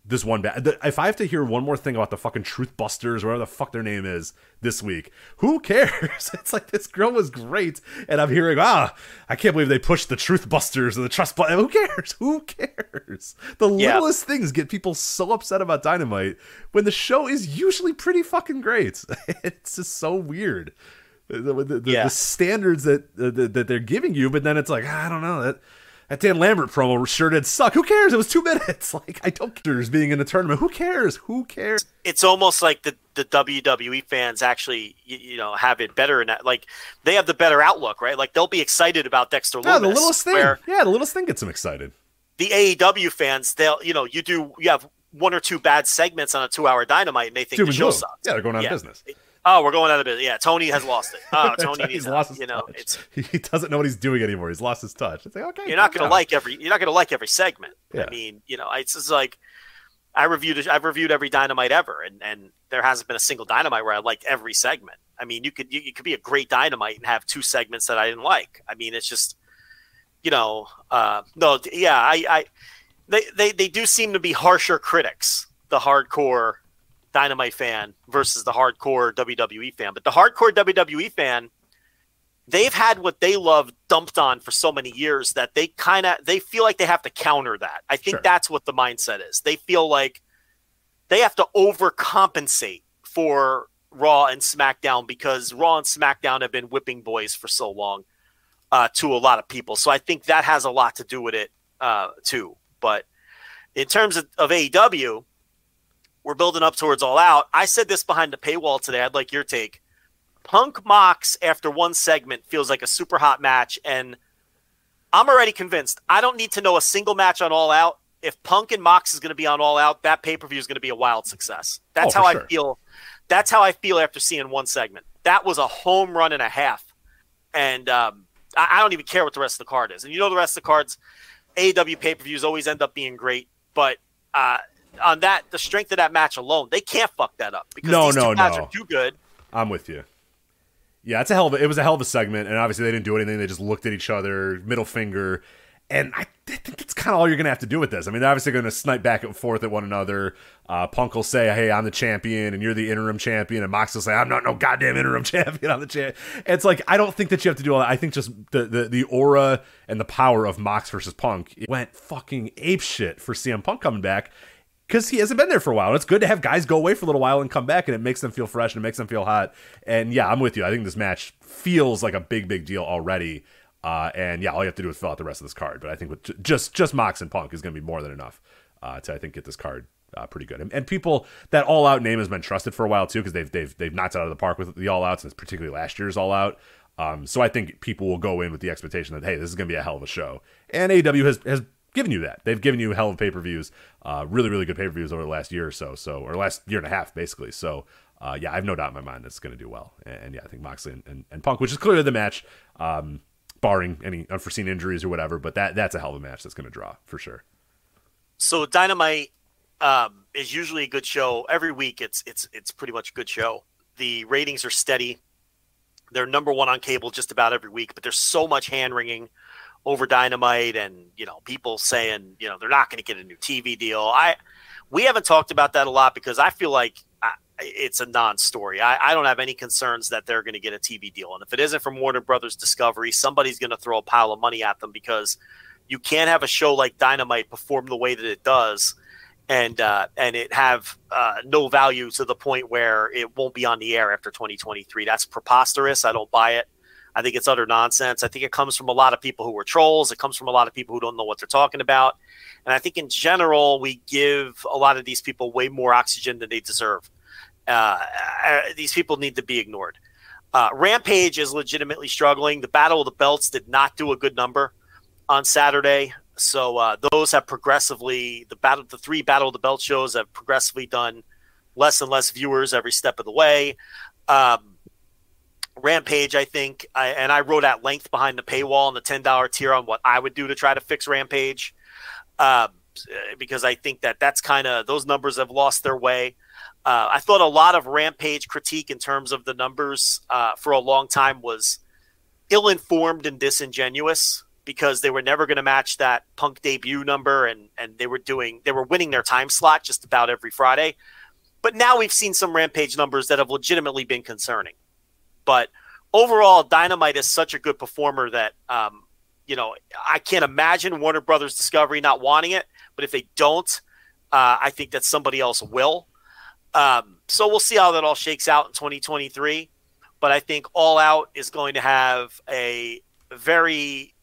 this one bad. If I have to hear one more thing about the fucking Truth Busters, whatever the fuck their name is, this week, who cares? It's like, this girl was great, and I'm hearing, I can't believe they pushed the Truth Busters and the Trust Busters. Who cares? Who cares? The littlest things get people so upset about Dynamite when the show is usually pretty fucking great. It's just so weird. The standards that they're giving you, but then it's like, I don't know, that Dan Lambert promo sure did suck. Who cares? It was 2 minutes. Like, I don't care being in the tournament. Who cares? Who cares? It's almost like the WWE fans actually, you know, have it better. Like, they have the better outlook, right? Like, they'll be excited about Dexter Lumis. The littlest thing. The littlest thing gets them excited. The AEW fans, they'll, you know, you have one or two bad segments on a 2-hour Dynamite, and they think the show sucks. Yeah, they're going out of business. Oh, we're going out of business. Yeah, Tony has lost it. Oh, Tony, he's lost his touch. He doesn't know what he's doing anymore. He's lost his touch. It's like, okay, you're not gonna like every segment. Yeah. I mean, you know, it's just like I've reviewed every Dynamite ever, and there hasn't been a single Dynamite where I liked every segment. I mean, you could be a great Dynamite and have two segments that I didn't like. I mean, it's just, you know, they do seem to be harsher critics, the hardcore Dynamite fan versus the hardcore WWE fan. But the hardcore WWE fan, they've had what they love dumped on for so many years that they feel like they have to counter that. I think that's what the mindset is. They feel like they have to overcompensate for Raw and SmackDown because Raw and SmackDown have been whipping boys for so long to a lot of people. So I think that has a lot to do with it too. But in terms of AEW, we're building up towards All Out. I said this behind the paywall today. I'd like your take. Punk Mox after one segment feels like a super hot match, and I'm already convinced. I don't need to know a single match on All Out. If Punk and Mox is going to be on All Out, that pay-per-view is going to be a wild success. That's how I feel. That's how I feel after seeing one segment. That was a home run and a half, and I don't even care what the rest of the card is. And you know the rest of the cards, AEW pay-per-views always end up being great, but on that, the strength of that match alone, they can't fuck that up because these two guys are too good. I'm with you. Yeah, it was a hell of a segment, and obviously they didn't do anything. They just looked at each other, middle finger, and I think that's kind of all you're going to have to do with this. I mean, they're obviously going to snipe back and forth at one another. Punk will say, hey, I'm the champion, and you're the interim champion, and Mox will say, I'm not no goddamn interim champion, I'm the champion. It's like, I don't think that you have to do all that. I think just the aura and the power of Mox versus Punk went fucking apeshit for CM Punk coming back, because he hasn't been there for a while. It's good to have guys go away for a little while and come back, and it makes them feel fresh and it makes them feel hot. And yeah, I'm with you. I think this match feels like a big, big deal already. And yeah, all you have to do is fill out the rest of this card. But I think with just Mox and Punk is going to be more than enough to, I think, get this card pretty good. And people, that All Out name has been trusted for a while too, because they've knocked it out of the park with the All Outs, and particularly last year's All Out. So I think people will go in with the expectation that, hey, this is going to be a hell of a show. And AEW has given you that. They've given you a hell of pay-per-views, really, really good pay-per-views over the last year or so, or last year and a half, basically. So, yeah, I have no doubt in my mind it's going to do well. And yeah, I think Moxley and Punk, which is clearly the match, barring any unforeseen injuries or whatever. But that's a hell of a match that's going to draw for sure. So Dynamite is usually a good show. Every week it's pretty much a good show. The ratings are steady. They're number one on cable just about every week, but there's so much hand-wringing over Dynamite and, you know, people saying, you know, they're not going to get a new TV deal. We haven't talked about that a lot because I feel like it's a non-story. I don't have any concerns that they're going to get a TV deal. And if it isn't from Warner Brothers Discovery, somebody's going to throw a pile of money at them because you can't have a show like Dynamite perform the way that it does and it have no value to the point where it won't be on the air after 2023. That's preposterous. I don't buy it. I think it's utter nonsense. I think it comes from a lot of people who are trolls. It comes from a lot of people who don't know what they're talking about. And I think in general, we give a lot of these people way more oxygen than they deserve. These people need to be ignored. Rampage is legitimately struggling. The Battle of the Belts did not do a good number on Saturday. So those have progressively, the three Battle of the Belt shows have progressively done less and less viewers every step of the way. Rampage, I think, and I wrote at length behind the paywall on the $10 tier on what I would do to try to fix Rampage because I think that's kind of, those numbers have lost their way. I thought a lot of Rampage critique in terms of the numbers for a long time was ill-informed and disingenuous because they were never going to match that Punk debut number and they were winning their time slot just about every Friday. But now we've seen some Rampage numbers that have legitimately been concerning. But overall, Dynamite is such a good performer that, you know, I can't imagine Warner Brothers Discovery not wanting it. But if they don't, I think that somebody else will. So we'll see how that all shakes out in 2023. But I think All Out is going to have a very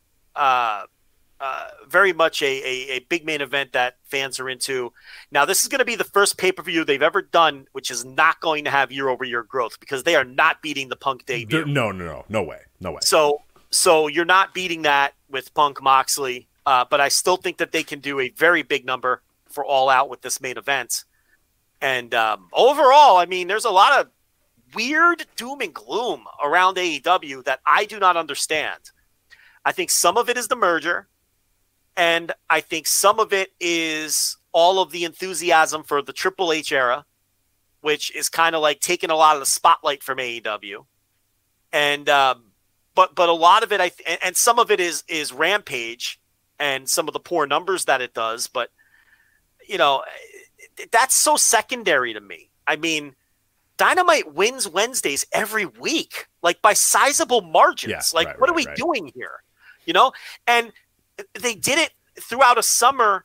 much a big main event that fans are into. Now, this is going to be the first pay-per-view they've ever done, which is not going to have year-over-year growth because they are not beating the Punk debut. No way. So you're not beating that with Punk Moxley, but I still think that they can do a very big number for All Out with this main event. And overall, I mean, there's a lot of weird doom and gloom around AEW that I do not understand. I think some of it is the merger. And I think some of it is all of the enthusiasm for the Triple H era, which is kind of like taking a lot of the spotlight from AEW. And but a lot of it, and some of it is Rampage and some of the poor numbers that it does. But, you know, that's so secondary to me. I mean, Dynamite wins Wednesdays every week, like by sizable margins. Yeah, like, right, what are we doing here? You know, and they did it throughout a summer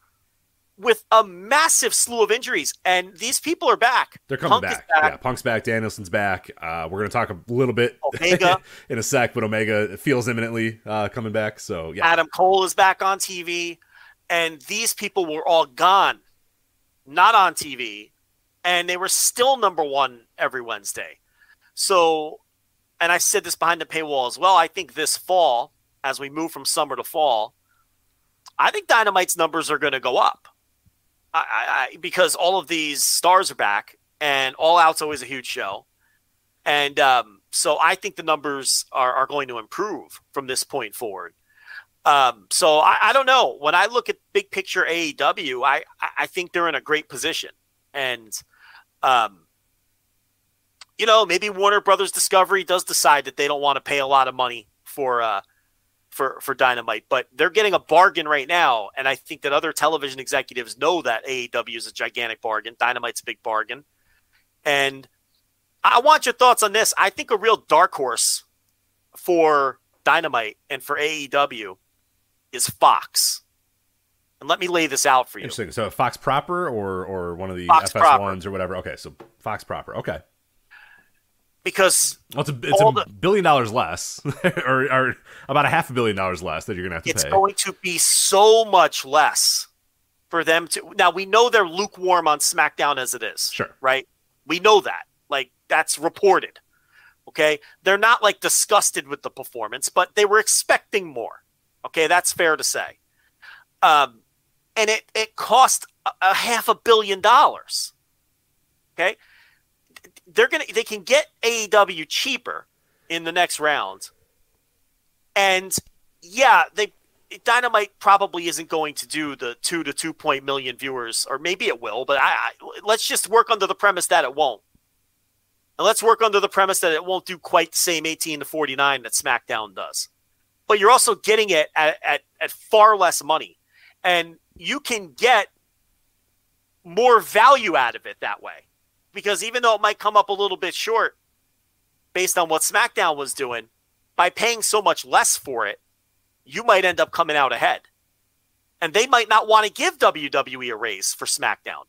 with a massive slew of injuries, and these people are back. They're coming back. Yeah, Punk's back. Danielson's back. We're going to talk a little bit Omega in a sec, but Omega feels imminently coming back. So yeah, Adam Cole is back on TV, and these people were all gone, not on TV, and they were still number one every Wednesday. So, and I said this behind the paywall as well. I think this fall, as we move from summer to fall, I think Dynamite's numbers are going to go up because all of these stars are back and All Out's always a huge show. And so I think the numbers are going to improve from this point forward. So I don't know. When I look at big picture AEW, I think they're in a great position. And, you know, maybe Warner Brothers Discovery does decide that they don't want to pay a lot of money for Dynamite, but they're getting a bargain right now. And I think that other television executives know that AEW is a gigantic bargain. Dynamite's a big bargain. And I want your thoughts on this. I think a real dark horse for Dynamite and for AEW is Fox. And let me lay this out for you. Interesting. So Fox proper or one of the Fox FS1s proper. Or whatever. Okay. So Fox proper. Okay. Because it's $1 billion less or about $500 million less that you're going to have to pay. It's going to be so much less for them to. Now, we know they're lukewarm on SmackDown as it is. Sure. Right. We know that. Like, that's reported. OK, they're not like disgusted with the performance, but they were expecting more. OK, that's fair to say. And it cost a $500 million. OK. They can get AEW cheaper in the next round, and yeah, Dynamite probably isn't going to do the 2 to 2.1 million viewers, or maybe it will, but let's just work under the premise that it won't. And let's work under the premise that it won't do quite the same 18 to 49 that SmackDown does. But you're also getting it at far less money. And you can get more value out of it that way. Because even though it might come up a little bit short based on what SmackDown was doing, by paying so much less for it, you might end up coming out ahead. And they might not want to give WWE a raise for SmackDown.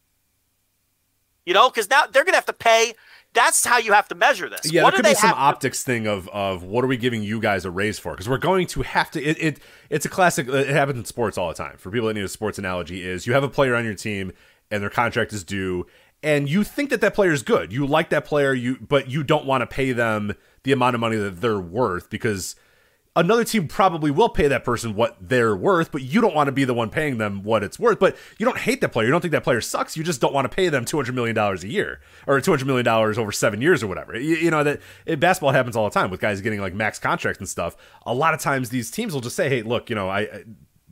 You know, because now they're going to have to pay. That's how you have to measure this. Yeah, there could be some optics thing of what are we giving you guys a raise for? Because we're going to have to. It's a classic. It happens in sports all the time. For people that need a sports analogy, is you have a player on your team and their contract is due, and you think that that player is good. You like that player, but you don't want to pay them the amount of money that they're worth because another team probably will pay that person what they're worth, but you don't want to be the one paying them what it's worth. But you don't hate that player. You don't think that player sucks. You just don't want to pay them $200 million a year or $200 million over 7 years or whatever. You know, that in basketball happens all the time with guys getting like max contracts and stuff. A lot of times these teams will just say, hey, look, you know,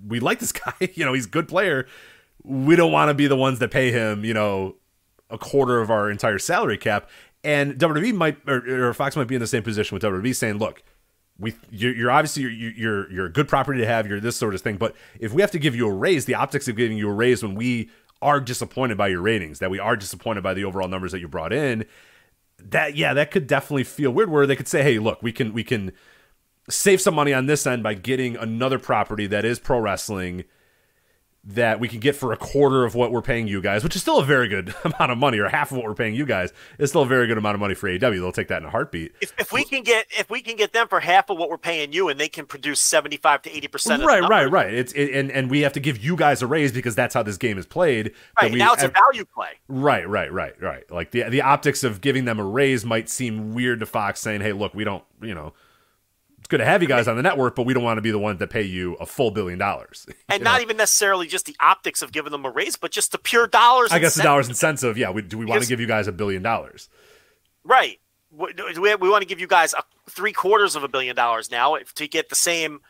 we like this guy. You know, he's a good player. We don't want to be the ones that pay him, you know, a quarter of our entire salary cap. And WWE might, or Fox might be in the same position with WWE saying, look, you're obviously you're a good property to have. You're this sort of thing, but if we have to give you a raise, the optics of giving you a raise when we are disappointed by your ratings, that we are disappointed by the overall numbers that you brought in, that could definitely feel weird. Where they could say, hey, look, we can save some money on this end by getting another property that is pro wrestling that we can get for a quarter of what we're paying you guys, which is still a very good amount of money, or half of what we're paying you guys is still a very good amount of money for AEW. They'll take that in a heartbeat. If we can get them for half of what we're paying you, and they can produce 75 to 80%. Right. And we have to give you guys a raise because that's how this game is played. Right now, it's a value play. Right. Like the optics of giving them a raise might seem weird to Fox, saying, hey, look, we don't, you know, it's good to have you guys on the network, but we don't want to be the ones that pay you a full $1 billion. And not even necessarily just the optics of giving them a raise, but just the pure dollars. I guess the dollars and cents of, yeah, do we want to give you guys $1 billion? Right. We want to give you guys $750 million now to get the same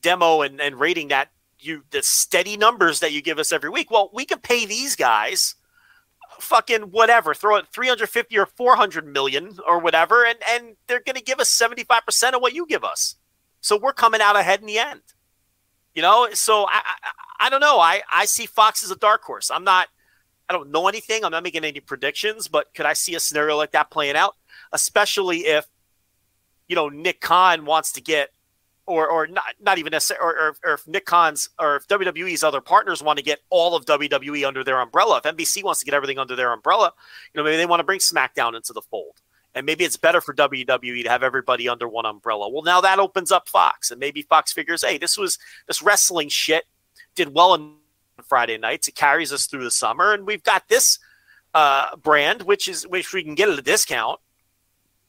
demo and rating that the steady numbers that you give us every week. Well, we can pay these guys fucking whatever, throw it 350 or 400 million or whatever, and they're going to give us 75% of what you give us. So we're coming out ahead in the end. You know, so I don't know. I see Fox as a dark horse. I don't know anything. I'm not making any predictions, but could I see a scenario like that playing out? Especially if, you know, Nick Khan wants to get, or not even necessarily, or if Nick Khan's, or if WWE's other partners want to get all of WWE under their umbrella, if NBC wants to get everything under their umbrella, you know, maybe they want to bring SmackDown into the fold. And maybe it's better for WWE to have everybody under one umbrella. Well, now that opens up Fox, and maybe Fox figures, hey, this wrestling shit did well on Friday nights. It carries us through the summer, and we've got this brand, which we can get at a discount,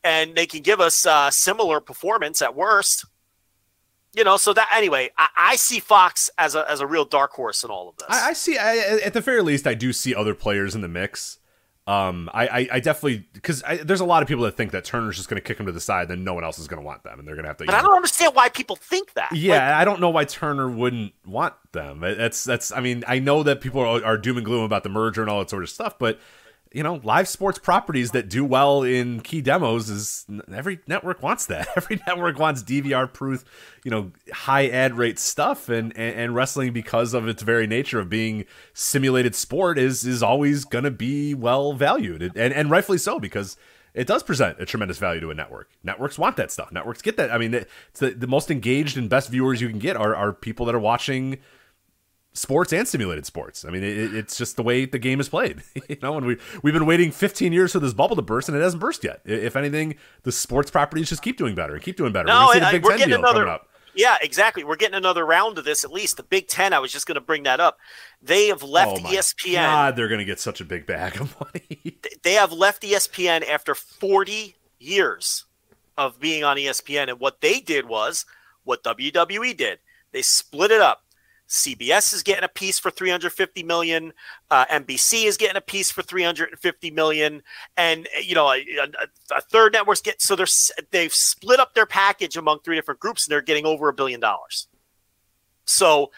and they can give us similar performance at worst. You know, so that anyway, I see Fox as a real dark horse in all of this. I see, at the very least, I do see other players in the mix. I definitely, because there's a lot of people that think that Turner's just going to kick them to the side, then no one else is going to want them, and they're going to have to. But I don't understand why people think that. Yeah, I don't know why Turner wouldn't want them. That's. I mean, I know that people are doom and gloom about the merger and all that sort of stuff, but you know, live sports properties that do well in key demos is every network wants that. Every network wants DVR proof, you know, high ad rate stuff, and wrestling, because of its very nature of being simulated sport, is always going to be well valued, and rightfully so, because it does present a tremendous value to a network. Networks want that stuff. Networks get that. I mean, it's the most engaged and best viewers you can get are people that are watching sports and simulated sports. I mean, it's just the way the game is played. You know, and we've been waiting 15 years for this bubble to burst, and it hasn't burst yet. If anything, the sports properties just keep doing better and keep doing better. No, we're getting another. Yeah, exactly. We're getting another round of this. At least the Big Ten. I was just going to bring that up. They have left ESPN. God, they're going to get such a big bag of money. They have left ESPN after 40 years of being on ESPN, and what they did was what WWE did. They split it up. CBS is getting a piece for $350 million. NBC is getting a piece for $350 million. And, you know, a third network's getting – so they've split up their package among three different groups, and they're getting over $1 billion. So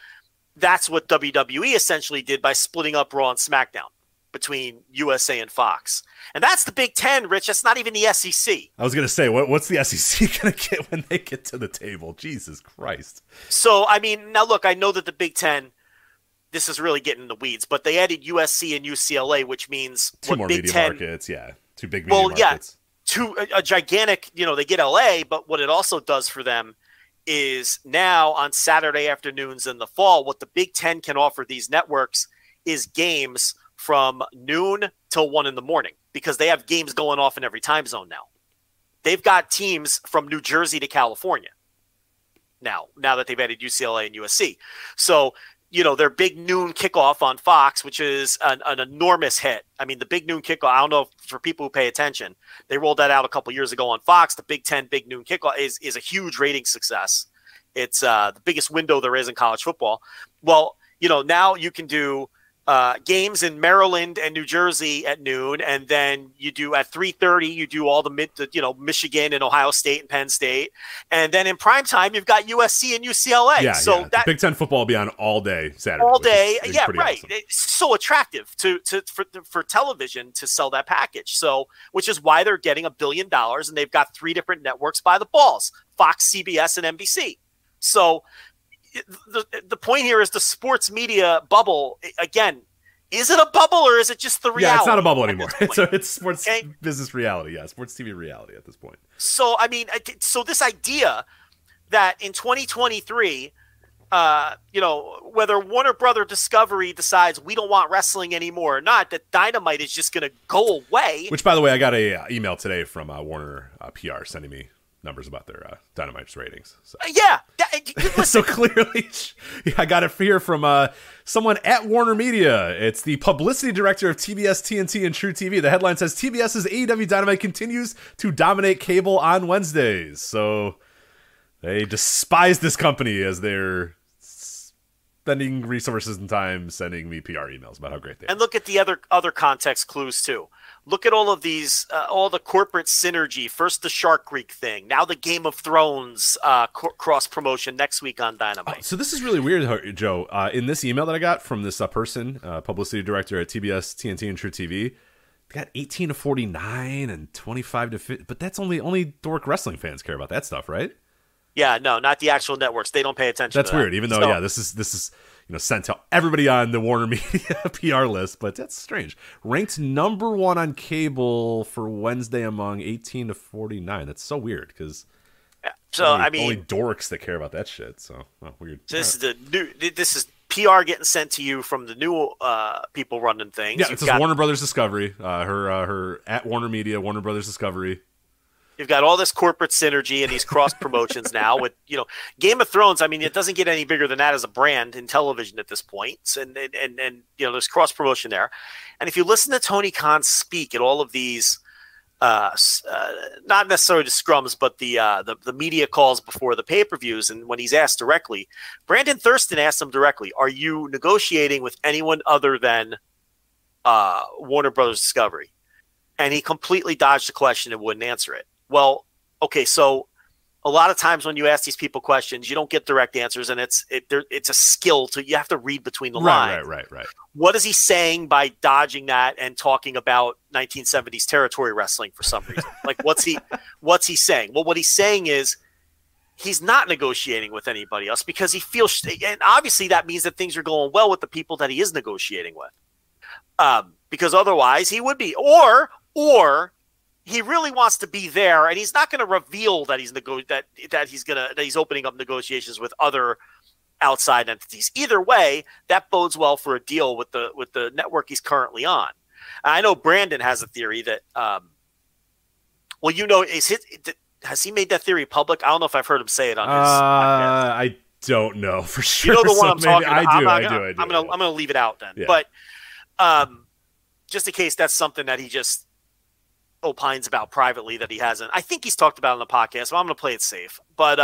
that's what WWE essentially did by splitting up Raw and SmackDown between USA and Fox. And that's the Big Ten, Rich. That's not even the SEC. I was going to say, what's the SEC going to get when they get to the table? Jesus Christ. So, I mean, now look, I know that the Big Ten, this is really getting in the weeds, but they added USC and UCLA, which means two more Big media Ten markets. Yeah. Two big media markets. Well, yeah. A gigantic, you know, they get LA, but what it also does for them is now on Saturday afternoons in the fall, what the Big Ten can offer these networks is games from noon till 1 a.m. because they have games going off in every time zone now. They've got teams from New Jersey to California now that they've added UCLA and USC. So, you know, their big noon kickoff on Fox, which is an enormous hit. I mean, the big noon kickoff, I don't know, for people who pay attention, they rolled that out a couple years ago on Fox. The Big Ten big noon kickoff is a huge rating success. It's the biggest window there is in college football. Well, you know, now you can do games in Maryland and New Jersey at noon, and then you do at 3:30. You do all Michigan and Ohio State and Penn State, and then in prime time you've got USC and UCLA. Yeah, so yeah. That Big Ten football will be on all day Saturday. All day, yeah, right. Awesome. It's so attractive for television to sell that package. So, which is why they're getting $1 billion, and they've got three different networks by the balls: Fox, CBS, and NBC. So. The point here is the sports media bubble, again, is it a bubble or is it just the reality? Yeah, it's not a bubble anymore. It's sports business reality. Yeah, sports TV reality at this point. So, I mean, so this idea that in 2023, you know, whether Warner Brother Discovery decides we don't want wrestling anymore or not, that Dynamite is just going to go away. Which, by the way, I got an email today from Warner PR sending me numbers about their Dynamite's ratings. So. Yeah. So clearly, I got it here from someone at Warner Media. It's the publicity director of TBS, TNT, and True TV. The headline says, TBS's AEW Dynamite continues to dominate cable on Wednesdays. So they despise this company as they're spending resources and time sending me PR emails about how great they are. And look at the other context clues, too. Look at all of these, all the corporate synergy. First, the Shark Week thing. Now, the Game of Thrones cross promotion next week on Dynamite. Oh, so this is really weird, Joe. In this email that I got from this person, publicity director at TBS, TNT, and True TV, they got 18 to 49 and 25 to 50. But that's only dork wrestling fans care about that stuff, right? Yeah, no, not the actual networks. They don't pay attention. That's to weird. That. Even though, so, yeah, this is. You know, sent to everybody on the Warner Media PR list, but that's strange. Ranked number one on cable for Wednesday among 18 to 49. That's so weird because only dorks that care about that shit. So weird. So this is this is PR getting sent to you from the new people running things. Yeah, it's Warner Brothers Discovery. Her at Warner Media, Warner Brothers Discovery. You've got all this corporate synergy and these cross promotions now with, you know, Game of Thrones. I mean, it doesn't get any bigger than that as a brand in television at this point. And you know, there's cross promotion there. And if you listen to Tony Khan speak at all of these, not necessarily the scrums, but the media calls before the pay-per-views. And when he's asked directly, Brandon Thurston asked him directly, are you negotiating with anyone other than Warner Brothers Discovery? And he completely dodged the question and wouldn't answer it. Well, okay, so a lot of times when you ask these people questions, you don't get direct answers, and it's a skill to you have to read between the lines. Right. What is he saying by dodging that and talking about 1970s territory wrestling for some reason? Like, what's he saying? Well, what he's saying is he's not negotiating with anybody else because he feels, and obviously that means that things are going well with the people that he is negotiating with, because otherwise he would be, or. He really wants to be there, and he's not going to reveal that he's opening up negotiations with other outside entities. Either way, that bodes well for a deal with the network he's currently on. I know Brandon has a theory that, has he made that theory public? I don't know if I've heard him say it on his podcast. I don't know for sure. You know the one I'm talking about. I do. I'm going to leave it out then, yeah. But just in case that's something that he just opines about privately that he hasn't. I think he's talked about on the podcast, so I'm going to play it safe. But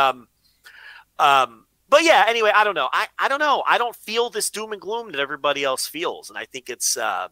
But yeah, anyway, I don't know. I don't know. I don't feel this doom and gloom that everybody else feels, and I think it's I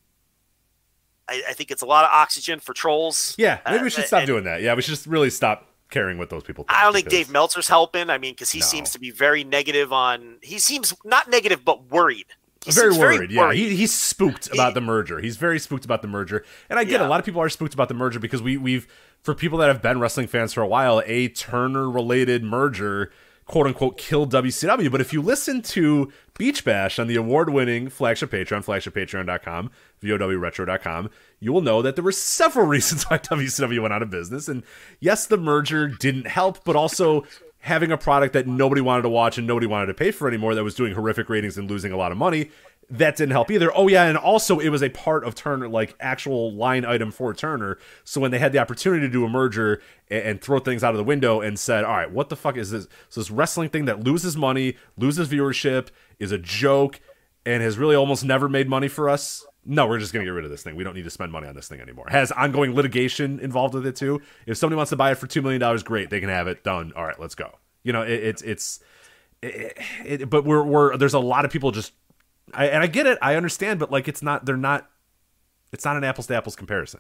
think it's a lot of oxygen for trolls. Yeah, maybe we should stop doing that. Yeah, we should just really stop caring what those people think. I don't think Dave Meltzer's helping. I mean, because he seems to be very negative on. He seems not negative, but worried. Very worried. Yeah, he's spooked about the merger. He's very spooked about the merger, and I get a lot of people are spooked about the merger because we've for people that have been wrestling fans for a while, a Turner-related merger, quote unquote, kill WCW. But if you listen to Beach Bash on the award-winning Flagship Patreon, flagshippatreon.com, VOWretro.com, you will know that there were several reasons why WCW went out of business. And yes, the merger didn't help, but also having a product that nobody wanted to watch and nobody wanted to pay for anymore that was doing horrific ratings and losing a lot of money, that didn't help either. Oh yeah, and also it was a part of Turner, like actual line item for Turner. So when they had the opportunity to do a merger and throw things out of the window and said, all right, what the fuck is this? So this wrestling thing that loses money, loses viewership, is a joke, and has really almost never made money for us. No, we're just going to get rid of this thing. We don't need to spend money on this thing anymore. It has ongoing litigation involved with it too. If somebody wants to buy it for $2 million, great, they can have it done. All right, let's go. You know, it's but we're there's a lot of people just, and I get it, I understand, but like it's not an apples to apples comparison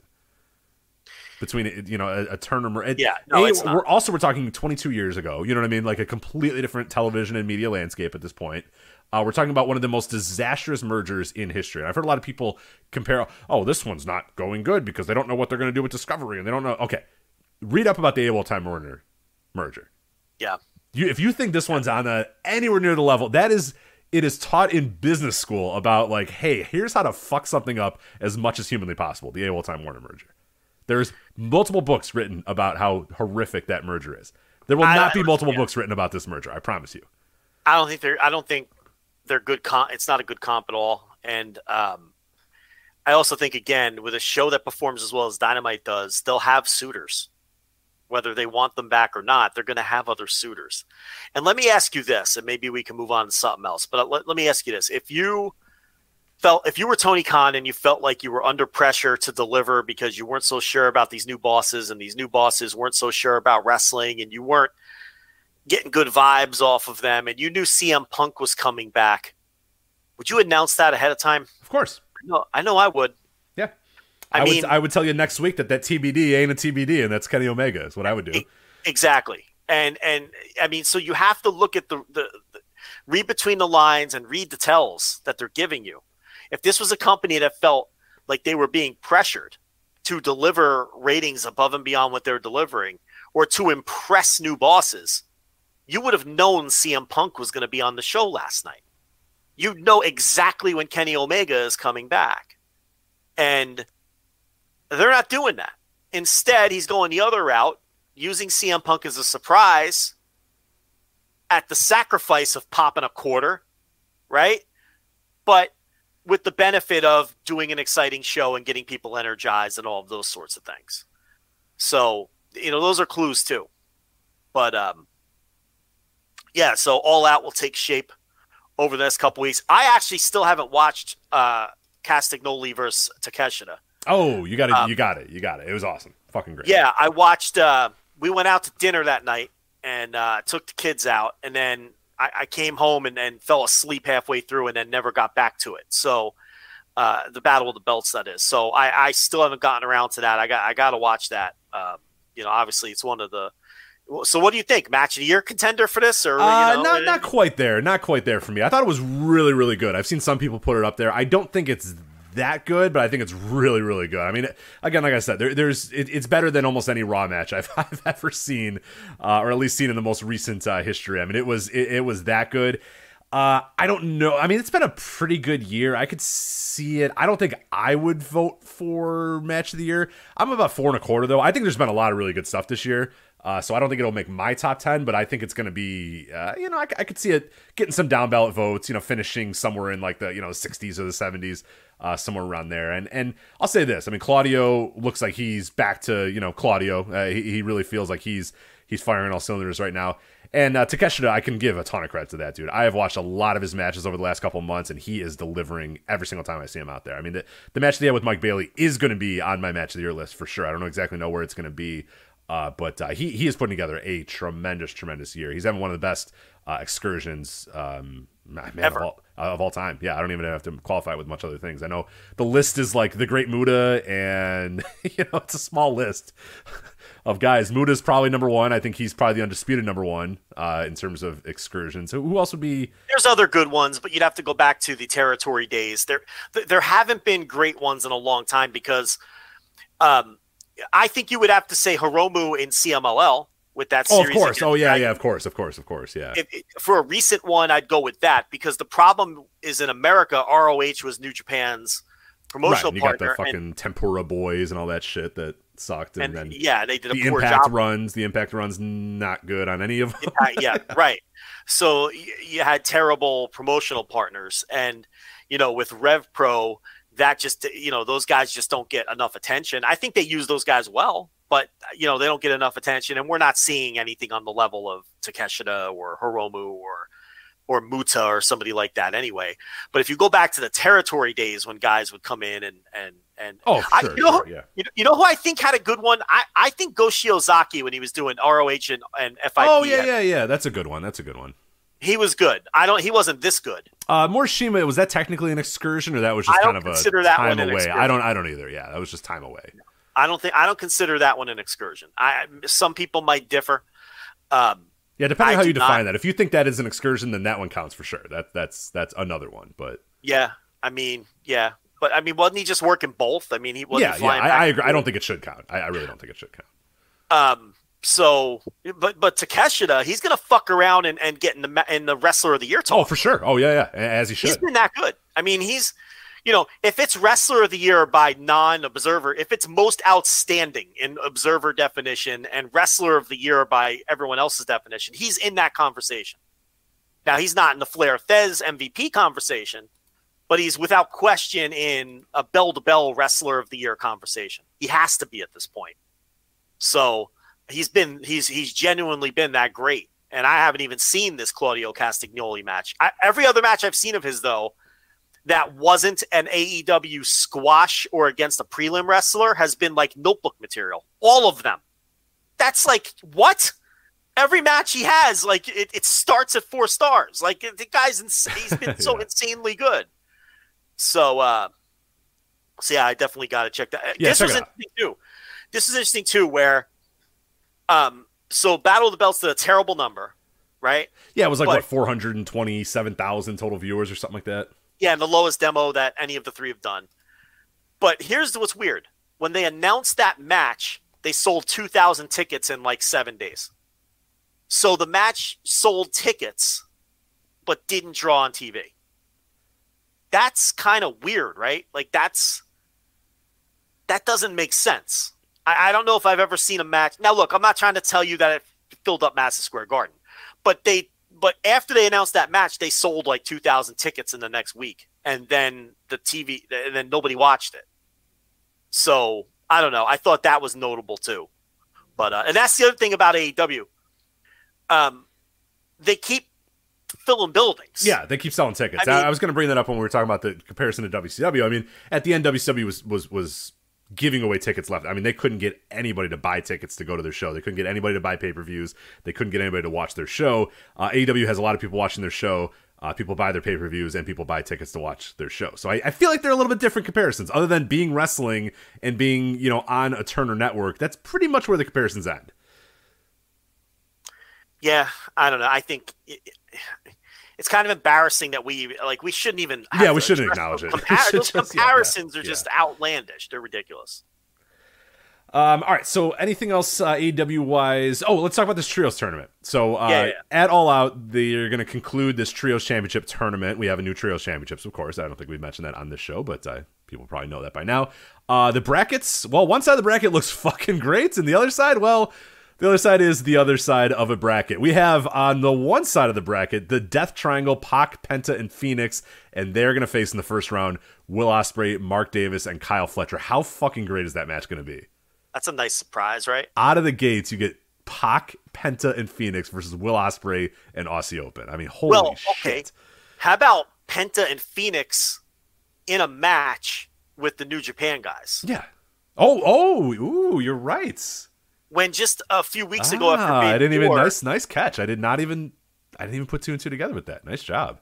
between, you know, a Turner. We're talking 22 years ago. You know what I mean? Like a completely different television and media landscape at this point. We're talking about one of the most disastrous mergers in history. And I've heard a lot of people compare, oh, this one's not going good because they don't know what they're going to do with Discovery and they don't know. Okay, read up about the AWOL Time Warner merger. Yeah. If you think this one's on anywhere near the level, it is taught in business school about like, hey, here's how to fuck something up as much as humanly possible, the AWOL Time Warner merger. There's multiple books written about how horrific that merger is. There will not be multiple books written about this merger, I promise you. I don't think they're good comp. It's not a good comp at all. And I also think, again, with a show that performs as well as Dynamite does, they'll have suitors. Whether they want them back or not, they're going to have other suitors. And let me ask you this, and maybe we can move on to something else. But let me ask you this. If you were Tony Khan and you felt like you were under pressure to deliver because you weren't so sure about these new bosses and these new bosses weren't so sure about wrestling and you weren't getting good vibes off of them, and you knew CM Punk was coming back, would you announce that ahead of time? Of course. No, I know I would. Yeah. I would tell you next week that TBD ain't a TBD, and that's Kenny Omega is what I would do. Exactly. And I mean, so you have to look at the read between the lines and read the tells that they're giving you. If this was a company that felt like they were being pressured to deliver ratings above and beyond what they're delivering or to impress new bosses, you would have known CM Punk was going to be on the show last night. You know exactly when Kenny Omega is coming back. And they're not doing that. Instead, he's going the other route, using CM Punk as a surprise at the sacrifice of popping a quarter, right? But with the benefit of doing an exciting show and getting people energized and all of those sorts of things. So, you know, those are clues too. But, yeah, so All Out will take shape over the next couple weeks. I actually still haven't watched Castagnoli versus Takeshita. Oh, you got it. It was awesome. Fucking great. Yeah, I watched we went out to dinner that night and took the kids out, and then I came home and fell asleep halfway through and then never got back to it. So the Battle of the Belts, that is. So I still haven't gotten around to that. I got to watch that. You know, obviously it's one of the So what do you think? Match of the year contender for this? Or you know, not quite there. Not quite there for me. I thought it was really, really good. I've seen some people put it up there. I don't think it's that good, but I think it's really, really good. I mean, again, like I said, it's better than almost any Raw match I've ever seen, or at least seen in the most recent history. I mean, it was that good. I don't know. I mean, it's been a pretty good year. I could see it. I don't think I would vote for match of the year. I'm about 4.25 though. I think there's been a lot of really good stuff this year. So I don't think it'll make my top 10, but I think it's going to be, you know, I could see it getting some down ballot votes, you know, finishing somewhere in like the, you know, 60s or the 70s, somewhere around there. And I'll say this, I mean, Claudio looks like he's back to, you know, Claudio. He really feels like he's firing all cylinders right now. And Takeshita, I can give a ton of credit to that dude. I have watched a lot of his matches over the last couple of months, and he is delivering every single time I see him out there. I mean, the match of the year with Mike Bailey is going to be on my match of the year list for sure. I don't know exactly where it's going to be. But he is putting together a tremendous year. He's having one of the best excursions ever. Of all time. Yeah, I don't even have to qualify with much other things. I know the list is like the Great Muta, and it's a small list of guys. Muta's probably number one. I think he's probably the undisputed number one in terms of excursions. So who else would be? There's other good ones, but you'd have to go back to the territory days. There haven't been great ones in a long time because I think you would have to say Hiromu in CMLL with that series. Oh, of course. Oh, yeah, of course. Yeah. For a recent one, I'd go with that because the problem is in America, ROH was New Japan's promotional partner. You got the fucking Tempura Boys and all that shit that sucked. And then yeah, they did a poor job. The Impact runs not good on any of them. Right. So you had terrible promotional partners. And, with Rev Pro, that just, those guys just don't get enough attention. I think they use those guys well, but, they don't get enough attention. And we're not seeing anything on the level of Takeshita or Hiromu or Muta or somebody like that anyway. But if you go back to the territory days when guys would come in and you know who I think had a good one? I think Goshi Ozaki when he was doing ROH and FIP. Oh, yeah. That's a good one. He was good. He wasn't this good. Morishima, was that technically an excursion, or that was just kind of a time away? I don't either. Yeah, that was just time away. I don't consider that one an excursion. Some people might differ. Yeah, depending on how you define that. If you think that is an excursion, then that one counts for sure. That's another one. But yeah, wasn't he just working both? He wasn't flying. I agree. I don't think it should count. I really don't think it should count. So, but Takeshita, he's gonna fuck around and get in the Wrestler of the Year talk. Oh, for sure. Oh, yeah, as he should. He's been that good. He's, if it's Wrestler of the Year by non-observer, if it's most outstanding in observer definition and Wrestler of the Year by everyone else's definition, he's in that conversation. Now he's not in the Flair Thez MVP conversation, but he's without question in a bell-to-bell Wrestler of the Year conversation. He has to be at this point. So. He's genuinely been that great. And I haven't even seen this Claudio Castagnoli match. Every other match I've seen of his, though, that wasn't an AEW squash or against a prelim wrestler has been like notebook material. All of them. That's like, what? Every match he has, like, it starts at 4 stars. Like, the guy's he's been so insanely good. So, I definitely got to check that. Yeah, This is interesting, too, where... So Battle of the Belts did a terrible number, right? Yeah, it was 427,000 total viewers or something like that. Yeah, and the lowest demo that any of the three have done. But here's what's weird. When they announced that match, they sold 2,000 tickets in 7 days. So the match sold tickets, but didn't draw on TV. That's kind of weird, right? That doesn't make sense. I don't know if I've ever seen a match. Now, look, I'm not trying to tell you that it filled up Madison Square Garden, but after they announced that match, they sold 2,000 tickets in the next week, and then and then nobody watched it. So I don't know. I thought that was notable too, but and that's the other thing about AEW. They keep filling buildings. Yeah, they keep selling tickets. I was going to bring that up when we were talking about the comparison to WCW. At the end, WCW was giving away tickets left. They couldn't get anybody to buy tickets to go to their show. They couldn't get anybody to buy pay-per-views. They couldn't get anybody to watch their show. AEW has a lot of people watching their show. People buy their pay-per-views and people buy tickets to watch their show. So I feel like they're a little bit different comparisons. Other than being wrestling and being, on a Turner network, that's pretty much where the comparisons end. Yeah, I don't know. I think it's kind of embarrassing that we shouldn't even. Yeah, we shouldn't acknowledge it. Those comparisons are just outlandish. They're ridiculous. All right. So anything else AEW wise? Oh, let's talk about this Trios tournament. So at All Out, they're going to conclude this Trios Championship tournament. We have a new Trios Championships, of course. I don't think we've mentioned that on this show, but people probably know that by now. The brackets. Well, one side of the bracket looks fucking great, and the other side, well. The other side is the other side of a bracket. We have on the one side of the bracket, the Death Triangle, Pac, Penta, and Phoenix, and they're going to face in the first round Will Ospreay, Mark Davis, and Kyle Fletcher. How fucking great is that match going to be? That's a nice surprise, right? Out of the gates, you get Pac, Penta, and Phoenix versus Will Ospreay and Aussie Open. Holy shit. How about Penta and Phoenix in a match with the New Japan guys? Yeah. Oh, ooh, you're right. when just a few weeks ago after being nice catch. I didn't even put two and two together with that. Nice job.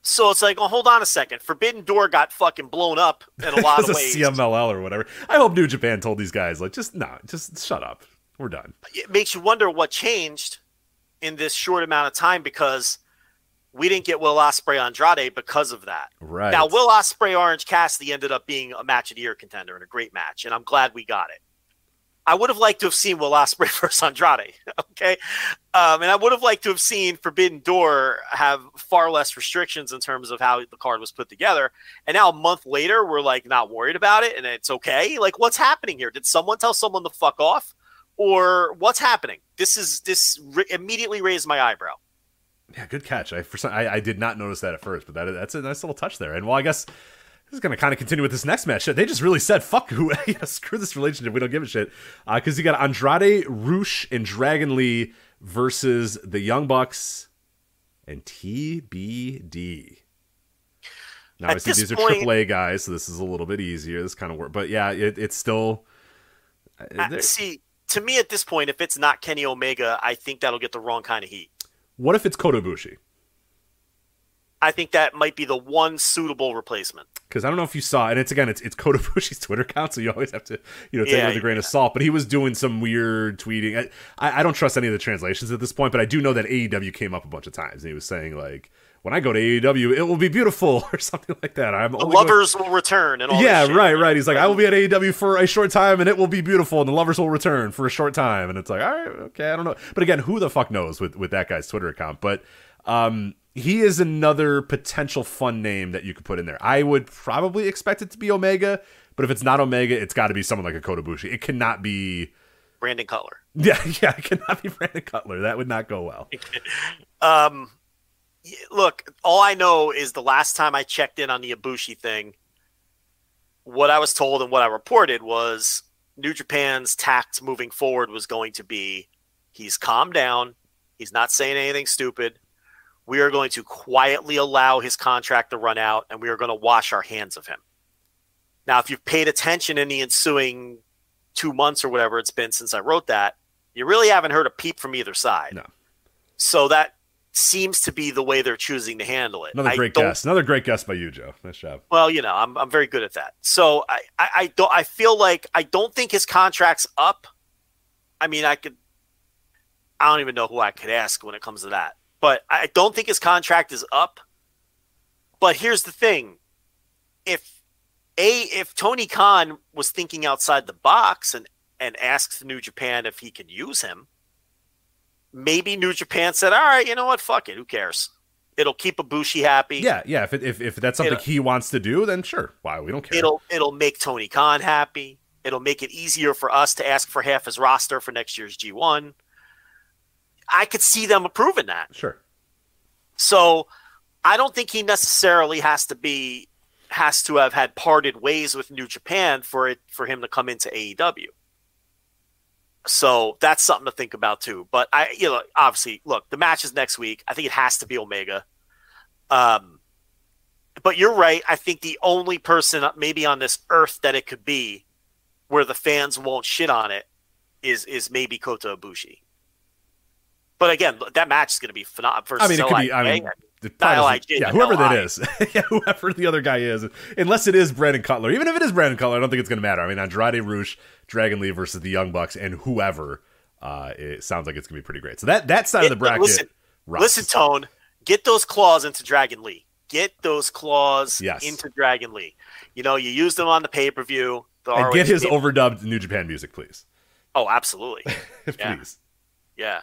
So it's like, oh, hold on a second. Forbidden Door got fucking blown up in a lot of ways. CMLL or whatever. I hope New Japan told these guys, like, just shut up. We're done. It makes you wonder what changed in this short amount of time, because we didn't get Will Ospreay Andrade because of that. Right. Now, Will Ospreay Orange Cassidy ended up being a match of the year contender and a great match, and I'm glad we got it. I would have liked to have seen Will Ospreay versus Andrade, okay? And I would have liked to have seen Forbidden Door have far less restrictions in terms of how the card was put together. And now a month later, we're like not worried about it, and it's okay. Like, what's happening here? Did someone tell someone to fuck off, or what's happening? This immediately raised my eyebrow. Yeah, good catch. I did not notice that at first, but that's a nice little touch there. And well, I guess this is going to kind of continue with this next match. They just really said, fuck who, screw this relationship. We don't give a shit. Because you got Andrade, Rush, and Dragon Lee versus the Young Bucks and TBD. Now, obviously, these are AAA guys, so this is a little bit easier. This kind of work. But yeah, it's still... see, to me at this point, if it's not Kenny Omega, I think that'll get the wrong kind of heat. What if it's Kota Ibushi? I think that might be the one suitable replacement. Because I don't know if you saw, and it's Kota Ibushi's Twitter account, so you always have to take it with a grain of salt. But he was doing some weird tweeting. I don't trust any of the translations at this point, but I do know that AEW came up a bunch of times, and he was saying, like, when I go to AEW, it will be beautiful, or something like that. The lovers will return, and all that shit. Yeah, right. He's like, I will be at AEW for a short time, and it will be beautiful, and the lovers will return for a short time. And it's like, all right, okay, I don't know. But again, who the fuck knows with that guy's Twitter account? But he is another potential fun name that you could put in there. I would probably expect it to be Omega, but if it's not Omega, it's got to be someone like a Kota Ibushi. It cannot be Brandon Cutler. Yeah, it cannot be Brandon Cutler. That would not go well. Look, all I know is the last time I checked in on the Ibushi thing, what I was told and what I reported was New Japan's tact moving forward was going to be, he's calmed down, he's not saying anything stupid, we are going to quietly allow his contract to run out, and we are going to wash our hands of him. Now, if you've paid attention in the ensuing 2 months or whatever it's been since I wrote that, you really haven't heard a peep from either side. No. So that seems to be the way they're choosing to handle it. Another great guess by you, Joe. Nice job. Well, I'm very good at that. So I feel like I don't think his contract's up. I mean, I don't even know who I could ask when it comes to that. But I don't think his contract is up. But here's the thing. If Tony Khan was thinking outside the box and asked New Japan if he could use him, maybe New Japan said, all right, you know what? Fuck it. Who cares? It'll keep Ibushi happy. Yeah. If that's something he wants to do, then sure. Why? We don't care. It'll make Tony Khan happy. It'll make it easier for us to ask for half his roster for next year's G1. I could see them approving that. Sure. So I don't think he necessarily has to have had parted ways with New Japan for him to come into AEW. So that's something to think about too. But obviously, look, the match is next week. I think it has to be Omega. But you're right. I think the only person maybe on this earth that it could be where the fans won't shit on it is maybe Kota Ibushi. But again, that match is going to be phenomenal. I mean, whoever that is. Yeah, whoever the other guy is. Unless it is Brandon Cutler. Even if it is Brandon Cutler, I don't think it's going to matter. I mean, Andrade, Rush, Dragon Lee versus the Young Bucks, and whoever, it sounds like it's going to be pretty great. So that side of the bracket. Listen, Tone, get those claws into Dragon Lee. You know, you used them on the pay-per-view. And get his overdubbed New Japan music, please. Oh, absolutely. Please. Yeah.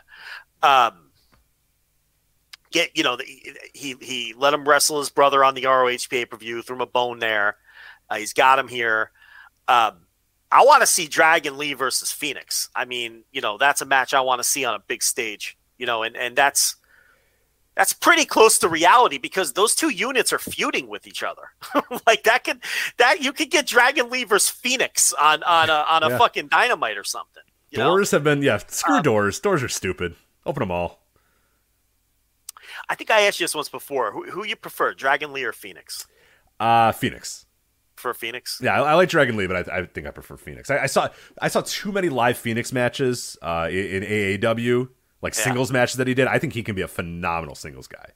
He let him wrestle his brother on the ROH pay-per-view, threw him a bone there. He's got him here. I want to see Dragon Lee versus Phoenix. I mean, that's a match I want to see on a big stage, and that's pretty close to reality because those two units are feuding with each other. Like you could get Dragon Lee versus Phoenix on a fucking Dynamite or something. Screw doors. Doors are stupid. Open them all. I think I asked you this once before. Who you prefer, Dragon Lee or Phoenix? Phoenix. prefer Phoenix. Yeah, I like Dragon Lee, but I think I prefer Phoenix. I saw too many live Phoenix matches in AAW, like singles matches that he did. I think he can be a phenomenal singles guy.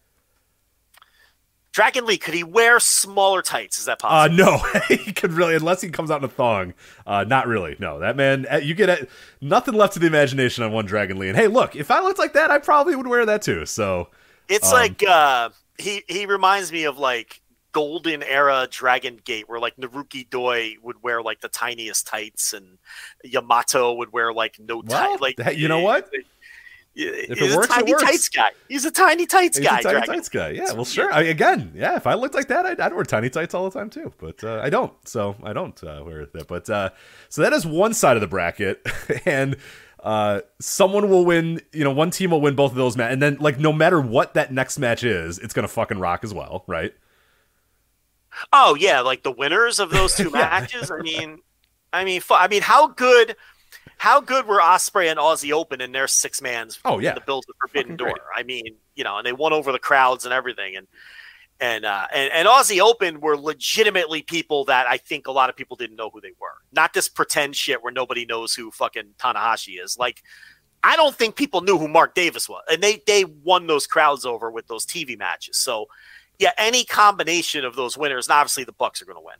Dragon Lee, could he wear smaller tights? Is that possible? No, he could really, unless he comes out in a thong. Not really. No, that man, you get nothing left to the imagination on one Dragon Lee. And hey, look, if I looked like that, I probably would wear that too. So it's like he reminds me of like golden era Dragon Gate, where like Naruki Doi would wear like the tiniest tights, and Yamato would wear like no tight. Like you know what? He's a tiny tights guy. He's a tiny tights guy. Yeah, well, sure. I mean, again, yeah, if I looked like that, I'd wear tiny tights all the time too. But I don't, so I don't wear that. But so that is one side of the bracket, and someone will win. You know, one team will win both of those matches, and then like no matter what that next match is, it's gonna fucking rock as well, right? Oh yeah, like the winners of those two matches. I mean, how good? How good were Ospreay and Aussie Open in their six mans? Oh yeah, the build the Forbidden Door. Great. I mean, you know, and they won over the crowds and everything. And Aussie Open were legitimately people that I think a lot of people didn't know who they were. Not this pretend shit where nobody knows who fucking Tanahashi is. Like, I don't think people knew who Mark Davis was, and they won those crowds over with those TV matches. So yeah, any combination of those winners, and obviously the Bucks are going to win.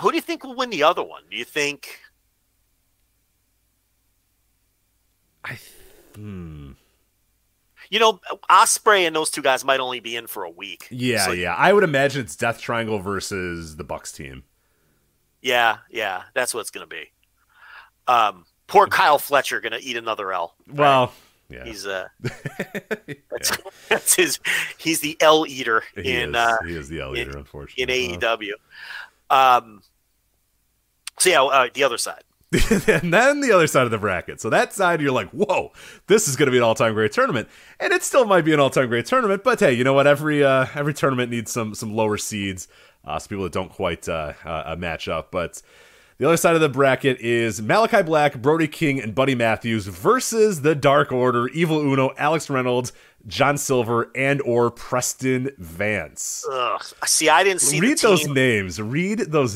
Who do you think will win the other one? Do you think? You know, Ospreay and those two guys might only be in for a week. Yeah, so, yeah. I would imagine it's Death Triangle versus the Bucks team. Yeah. That's what it's going to be. Poor Kyle Fletcher going to eat another L. Right? Well, yeah. He's that's his. He's the L eater. He is the L eater, unfortunately, in AEW. So yeah, the other side. And then the other side of the bracket. So that side, you're like, whoa, this is going to be an all-time great tournament. And it still might be an all-time great tournament, but hey, you know what? Every tournament needs some lower seeds, some people that don't quite match up. But the other side of the bracket is Malachi Black, Brody King, and Buddy Matthews versus the Dark Order, Evil Uno, Alex Reynolds, John Silver, and or Preston Vance. Ugh. See, I didn't see Read those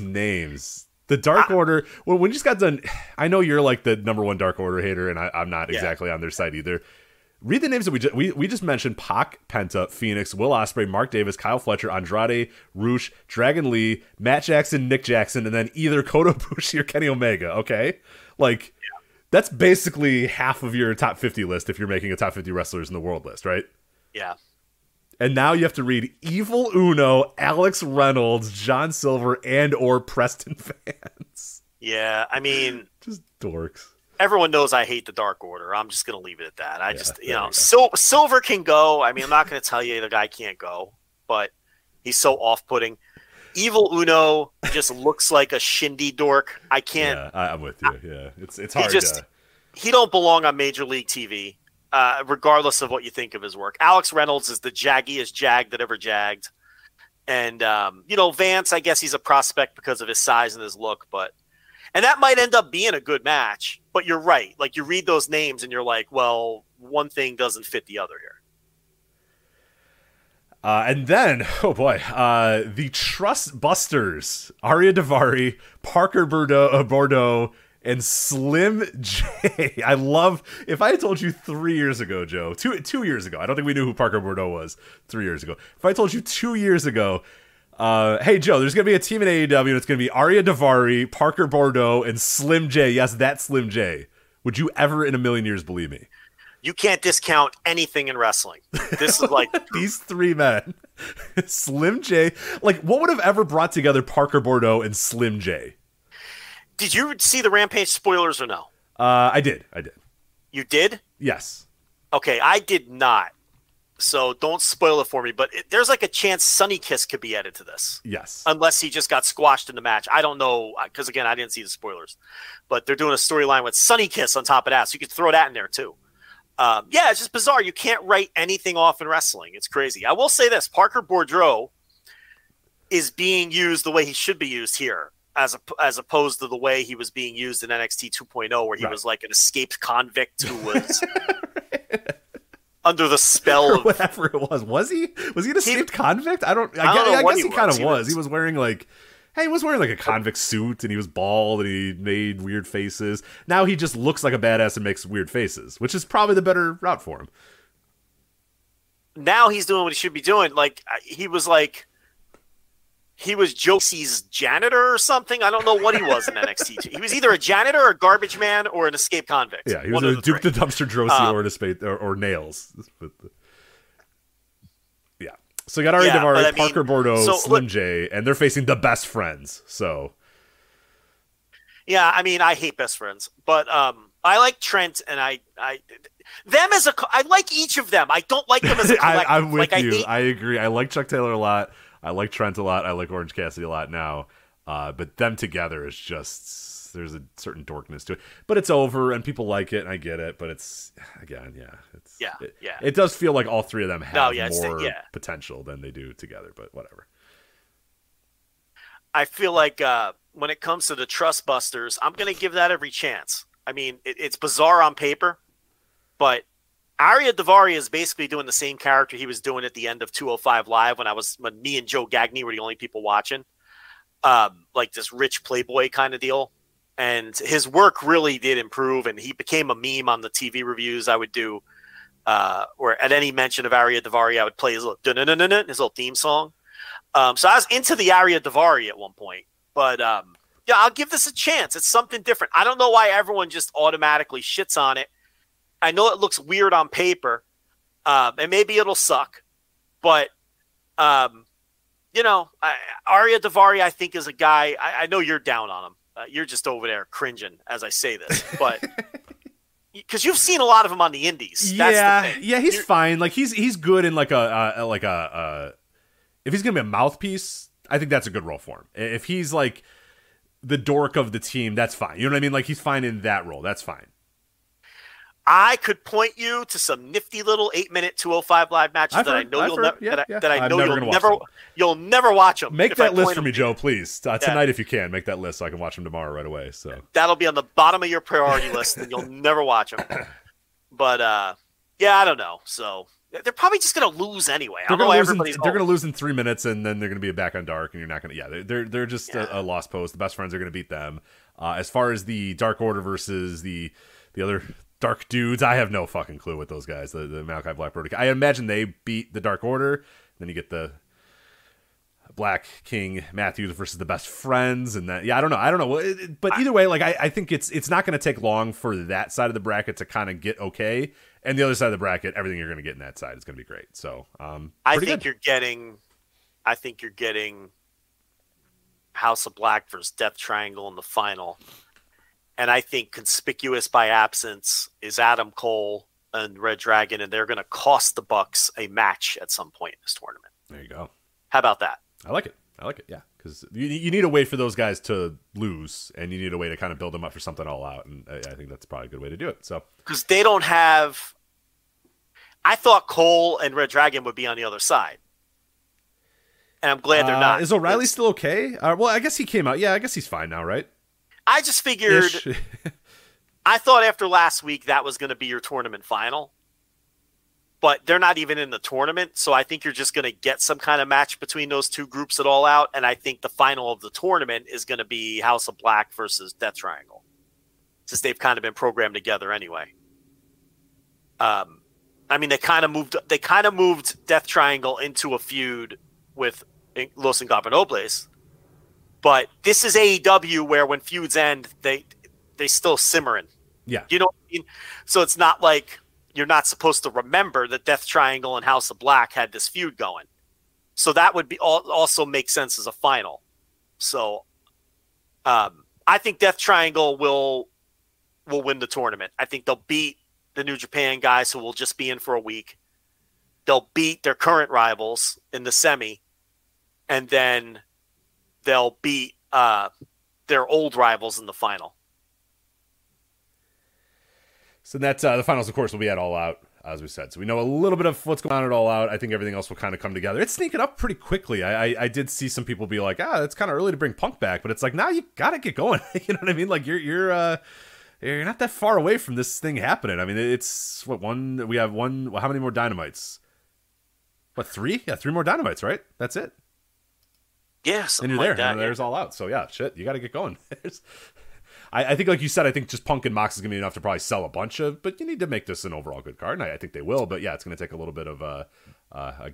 names. The Dark Order. Well, when you just got done, I know you're like the number one Dark Order hater, and I'm not exactly on their side either. Read the names that we just mentioned: Pac, Penta, Phoenix, Will Ospreay, Mark Davis, Kyle Fletcher, Andrade, Rush, Dragon Lee, Matt Jackson, Nick Jackson, and then either Kota Ibushi or Kenny Omega. Okay, like that's basically half of your top 50 list if you're making a top 50 wrestlers in the world list, right? Yeah. And now you have to read Evil Uno, Alex Reynolds, John Silver, and or Preston Vance. Yeah, I mean, just dorks. Everyone knows I hate the Dark Order. I'm just going to leave it at that. Silver can go. I mean, I'm not going to tell you the guy can't go, but he's so off-putting. Evil Uno just looks like a shindy dork. I can't. Yeah, I'm with you. Yeah, it's hard. He don't belong on Major League TV, regardless of what you think of his work. Alex Reynolds is the jaggiest jag that ever jagged. And, you know, Vance, I guess he's a prospect because of his size and his look, but and that might end up being a good match, but you're right. Like, you read those names and you're like, well, one thing doesn't fit the other here. And then, oh boy, the Trust Busters, Aria Daivari, Parker Bordeaux, and Slim J. I love, if I had told you 3 years ago, Joe, two years ago, I don't think we knew who Parker Bordeaux was 3 years ago. If I told you 2 years ago, hey, Joe, there's going to be a team in AEW, and it's going to be Aria Daivari, Parker Bordeaux, and Slim J. Yes, that's Slim J. Would you ever in a million years believe me? You can't discount anything in wrestling. This is like these three men. Slim J. Like, what would have ever brought together Parker Bordeaux and Slim J? Did you see the Rampage spoilers or no? I did. You did? Yes. Okay, I did not. So don't spoil it for me, but there's like a chance Sunny Kiss could be added to this. Yes. Unless he just got squashed in the match. I don't know, because again, I didn't see the spoilers. But they're doing a storyline with Sunny Kiss on top of that, so you could throw that in there too. Yeah, it's just bizarre. You can't write anything off in wrestling. It's crazy. I will say this. Parker Bordeaux is being used the way he should be used here, as opposed to the way he was being used in NXT 2.0, where he was like an escaped convict who was under the spell of whatever it was. Was he an escaped convict? I guess he kind of was. He was wearing like a convict suit, and he was bald, and he made weird faces. Now he just looks like a badass and makes weird faces, which is probably the better route for him. Now he's doing what he should be doing. He was Josie's janitor or something. I don't know what he was in NXT. He was either a janitor, or a garbage man, or an escaped convict. Yeah, he was a Duke the Dumpster Josie or Nails. Yeah. So we got Ari Davari, Parker Bordeaux, Slim J, and they're facing the Best Friends. So. Yeah, I mean, I hate Best Friends, but I like Trent, and I like each of them. I don't like them as a collective. I'm with you. I agree. I like Chuck Taylor a lot. I like Trent a lot. I like Orange Cassidy a lot now. But them together is just, there's a certain dorkiness to it. But it's over, and people like it, and I get it. But it's, again, yeah. It does feel like all three of them have more potential than they do together, but whatever. I feel like when it comes to the Trust Busters, I'm going to give that every chance. I mean, it's bizarre on paper, but Ari Davari is basically doing the same character he was doing at the end of 205 Live when me and Joe Gagne were the only people watching, like this rich playboy kind of deal. And his work really did improve, and he became a meme on the TV reviews I would do, or at any mention of Ari Davari, I would play his little theme song. So I was into the Ari Davari at one point, but I'll give this a chance. It's something different. I don't know why everyone just automatically shits on it. I know it looks weird on paper, and maybe it'll suck, but, Ari Davari, I think, is a guy. I know you're down on him. You're just over there cringing as I say this, but because you've seen a lot of him on the indies. That's the thing. Yeah, he's fine. Like he's good in if he's gonna be a mouthpiece, I think that's a good role for him. If he's like the dork of the team, that's fine. You know what I mean? Like he's fine in that role. That's fine. I could point you to some nifty little 8-minute 205 Live matches you'll never watch them. Make that list for me, Joe, please. Tonight, if you can, make that list so I can watch them tomorrow right away. So that'll be on the bottom of your priority list, and you'll never watch them. But I don't know. So they're probably just going to lose anyway. They're going to lose in 3 minutes, and then they're going to be back on Dark, and you're not going to. Yeah, they're just a lost post. The Best Friends are going to beat them. As far as the Dark Order versus the other Dark dudes, I have no fucking clue what those guys, the Malachi Black Brody. I imagine they beat the Dark Order. Then you get the Black King Matthews versus the Best Friends, and that. Yeah, I don't know. But either way, like I think it's not going to take long for that side of the bracket to kind of get okay, and the other side of the bracket, everything you're going to get in that side is going to be great. So I think you're getting House of Black versus Death Triangle in the final. And I think conspicuous by absence is Adam Cole and Red Dragon, and they're going to cost the Bucks a match at some point in this tournament. There you go. How about that? I like it, yeah. Because you need a way for those guys to lose, and you need a way to kind of build them up for something all out, and I think that's probably a good way to do it. So because they don't have – I thought Cole and Red Dragon would be on the other side. And I'm glad they're not. Is O'Reilly still okay? Well, I guess he came out. Yeah, I guess he's fine now, right? I just figured I thought after last week that was going to be your tournament final, but they're not even in the tournament. So I think you're just going to get some kind of match between those two groups at All Out. And I think the final of the tournament is going to be House of Black versus Death Triangle, since they've kind of been programmed together anyway. I mean, they kind of moved Death Triangle into a feud with Los Ingobernables. But this is AEW, where when feuds end, they still simmering. Yeah, you know what I mean? So it's not like you're not supposed to remember that Death Triangle and House of Black had this feud going. So that would be also make sense as a final. So I think Death Triangle will win the tournament. I think they'll beat the New Japan guys, who will just be in for a week. They'll beat their current rivals in the semi, and then they'll beat their old rivals in the final. So that's the finals, of course, will be at All Out, as we said. So we know a little bit of what's going on at All Out. I think everything else will kind of come together. It's sneaking up pretty quickly. I did see some people be like, that's kind of early to bring Punk back. But it's like, nah, you got to get going. You know what I mean? Like, you're you're not that far away from this thing happening. I mean, it's what, one, we have one, well, how many more Dynamites? What, three? Yeah, three more Dynamites, right? That's it. Yes, yeah, and you're like there. That, and there's All Out. So yeah, shit, you got to get going. I think, like you said, I think just Punk and Mox is going to be enough to probably sell a bunch of, but you need to make this an overall good card, and I think they will. But yeah, it's going to take a little bit of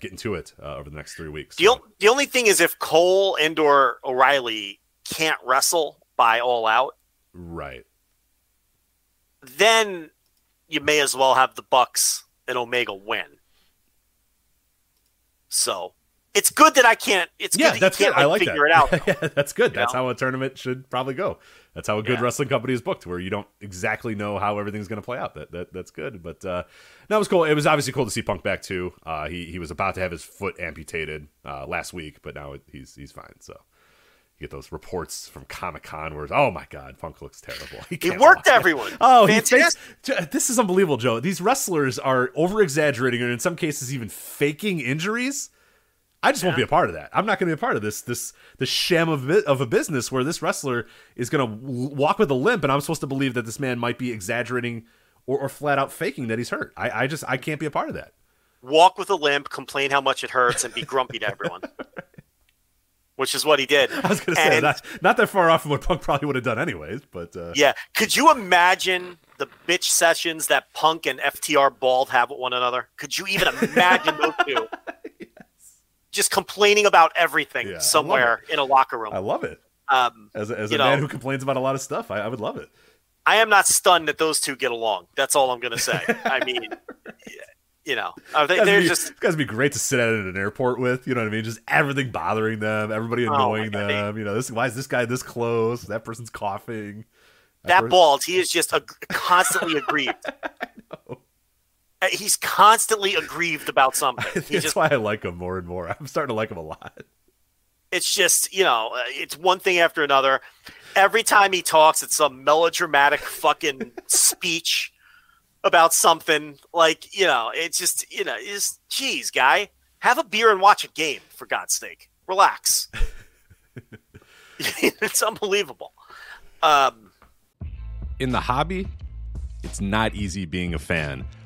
getting to it over the next 3 weeks. So. The only thing is if Cole and or O'Reilly can't wrestle by All Out, right? Then you may as well have the Bucks and Omega win. So it's good that I can't. It's yeah, good that that's you can't, good. Like, I like figure that. It out. Yeah, that's good. You that's know? How a tournament should probably go. That's how a good wrestling company is booked, where you don't exactly know how everything's going to play out. That's good. But no, it was cool. It was obviously cool to see Punk back too. He was about to have his foot amputated last week, but now he's fine. So you get those reports from Comic-Con where, oh my God, Punk looks terrible. He worked everyone. Oh, fantastic. This is unbelievable, Joe. These wrestlers are over-exaggerating and in some cases even faking injuries. I just won't be a part of that. I'm not going to be a part of this sham of a business where this wrestler is going to walk with a limp, and I'm supposed to believe that this man might be exaggerating or flat out faking that he's hurt. I can't be a part of that. Walk with a limp, complain how much it hurts, and be grumpy to everyone, which is what he did. I was going to say, not that far off from what Punk probably would have done anyways. But yeah, could you imagine the bitch sessions that Punk and FTR Bald have with one another? Could you even imagine those two? Just complaining about everything somewhere in a locker room. I love it. As a man who complains about a lot of stuff, I would love it. I am not stunned that those two get along. That's all I'm going to say. I mean, they're guys would be great to sit at in an airport with. You know what I mean? Just everything bothering them, everybody annoying them. You know, why is this guy this close? That person's coughing. That Bald, he is just constantly aggrieved. I know. He's constantly aggrieved about something. That's why I like him more and more. I'm starting to like him a lot. It's just, it's one thing after another. Every time he talks, it's some melodramatic fucking speech about something. Like, it's just, geez, guy, have a beer and watch a game, for God's sake. Relax. It's unbelievable. In the hobby, it's not easy being a fan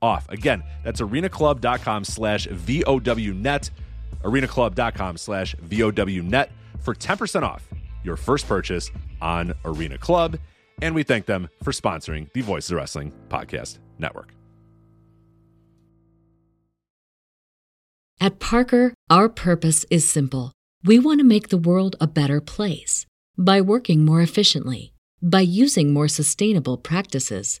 off. Again, that's arenaclub.com/VOWnet. arenaclub.com/VOWnet for 10% off your first purchase on Arena Club. And we thank them for sponsoring the Voices of Wrestling Podcast Network. At Parker, our purpose is simple. We want to make the world a better place by working more efficiently, by using more sustainable practices,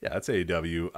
Yeah, that's AEW.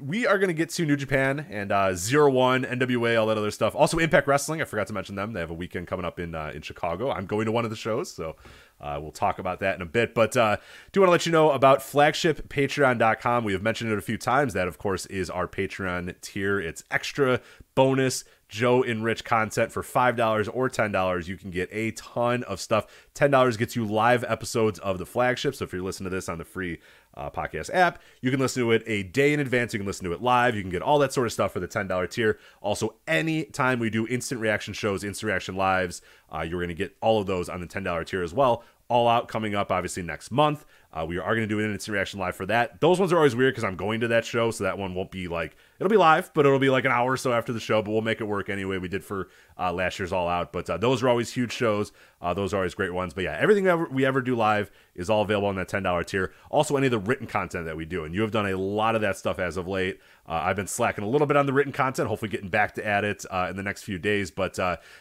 We are going to get to New Japan and 0-1, NWA, all that other stuff. Also, Impact Wrestling. I forgot to mention them. They have a weekend coming up in Chicago. I'm going to one of the shows, so we'll talk about that in a bit. But do want to let you know about flagshippatreon.com. We have mentioned it a few times. That, of course, is our Patreon tier. It's extra bonus Joe and Rich content for $5 or $10. You can get a ton of stuff. $10 gets you live episodes of the Flagship. So if you're listening to this on the free podcast app, you can listen to it a day in advance. You can listen to it live. You can get all that sort of stuff for the $10 tier. Also, any time we do instant reaction shows, instant reaction lives, you're going to get all of those on the $10 tier as well. All Out coming up, obviously, next month. We are going to do an instant reaction live for that. Those ones are always weird because I'm going to that show, so that one won't be like, it'll be live, but it'll be like an hour or so after the show, but we'll make it work anyway. We did for last year's All Out, but those are always huge shows. Those are always great ones. But yeah, everything we ever do live is all available on that $10 tier. Also, any of the written content that we do, and you have done a lot of that stuff as of late. I've been slacking a little bit on the written content, hopefully getting back to at it in the next few days, but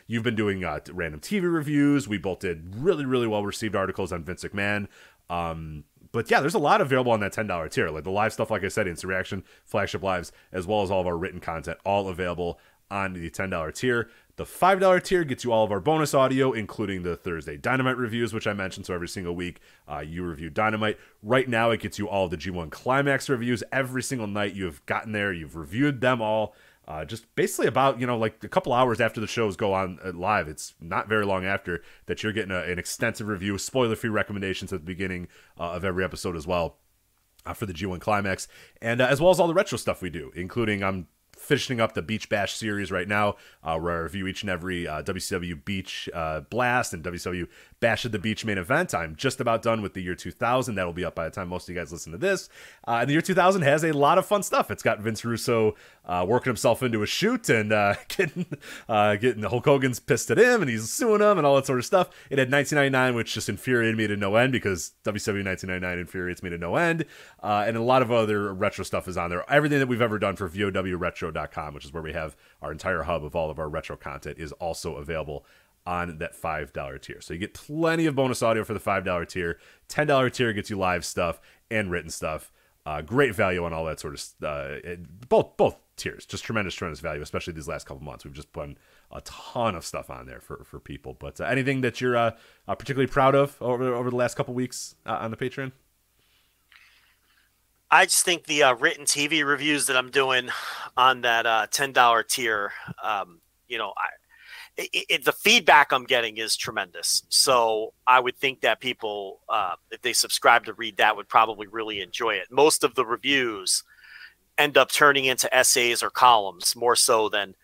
you've been doing random TV reviews. We both did really, really well-received articles on Vince McMahon. But yeah, there's a lot available on that $10 tier, like the live stuff, like I said, Instant Reaction, Flagship Lives, as well as all of our written content, all available on the $10 tier. The $5 tier gets you all of our bonus audio, including the Thursday Dynamite reviews, which I mentioned. So every single week, you review Dynamite. Right now, it gets you all of the G1 Climax reviews. Every single night you've gotten there, you've reviewed them all. Just basically about, like a couple hours after the shows go on live. It's not very long after that you're getting an extensive review, spoiler-free recommendations at the beginning of every episode as well for the G1 Climax. And as well as all the retro stuff we do, including I'm finishing up the Beach Bash series right now, where I review each and every WCW Beach Blast and WCW Bash at the Beach main event. I'm just about done with the year 2000. That'll be up by the time most of you guys listen to this. And the year 2000 has a lot of fun stuff. It's got Vince Russo working himself into a shoot and getting Hulk Hogan's pissed at him and he's suing him and all that sort of stuff. It had 1999, which just infuriated me to no end because WCW 1999 infuriates me to no end. And a lot of other retro stuff is on there. Everything that we've ever done for VOWretro.com, which is where we have our entire hub of all of our retro content, is also available on that $5 tier. So you get plenty of bonus audio for the $5 tier. $10 tier gets you live stuff and written stuff. Great value on all that sort of both tiers. Just tremendous value, especially these last couple months. We've just put a ton of stuff on there for people. But anything that you're particularly proud of over the last couple weeks on the Patreon? I just think the written TV reviews that I'm doing on that $10 tier, the feedback I'm getting is tremendous. So I would think that people, if they subscribe to read that, would probably really enjoy it. Most of the reviews end up turning into essays or columns more so than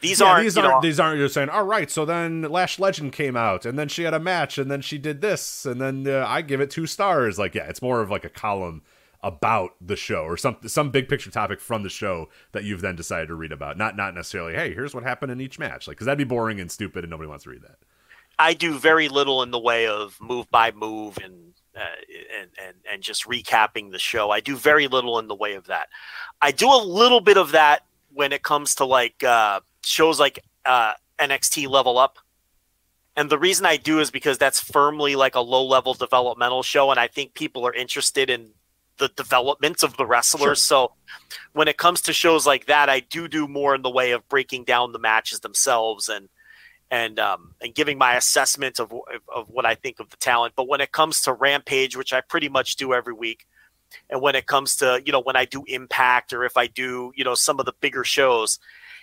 these aren't you're saying, all right, so then Lash Legend came out and then she had a match and then she did this and then I give it 2 stars. Like, yeah, it's more of like a column about the show or some big picture topic from the show that you've then decided to read about, not necessarily, hey, here's what happened in each match, like, because that'd be boring and stupid and nobody wants to read that. I do very little in the way of move by move and just recapping the show. I do very little in the way of that. I do a little bit of that when it comes to like shows like NXT Level Up. And the reason I do is because that's firmly like a low level developmental show, and I think people are interested in the developments of the wrestlers. Sure. So when it comes to shows like that, I do more in the way of breaking down the matches themselves and giving my assessment of what I think of the talent. But when it comes to Rampage, which I pretty much do every week, and when it comes to, when I do Impact or if I do, some of the bigger shows,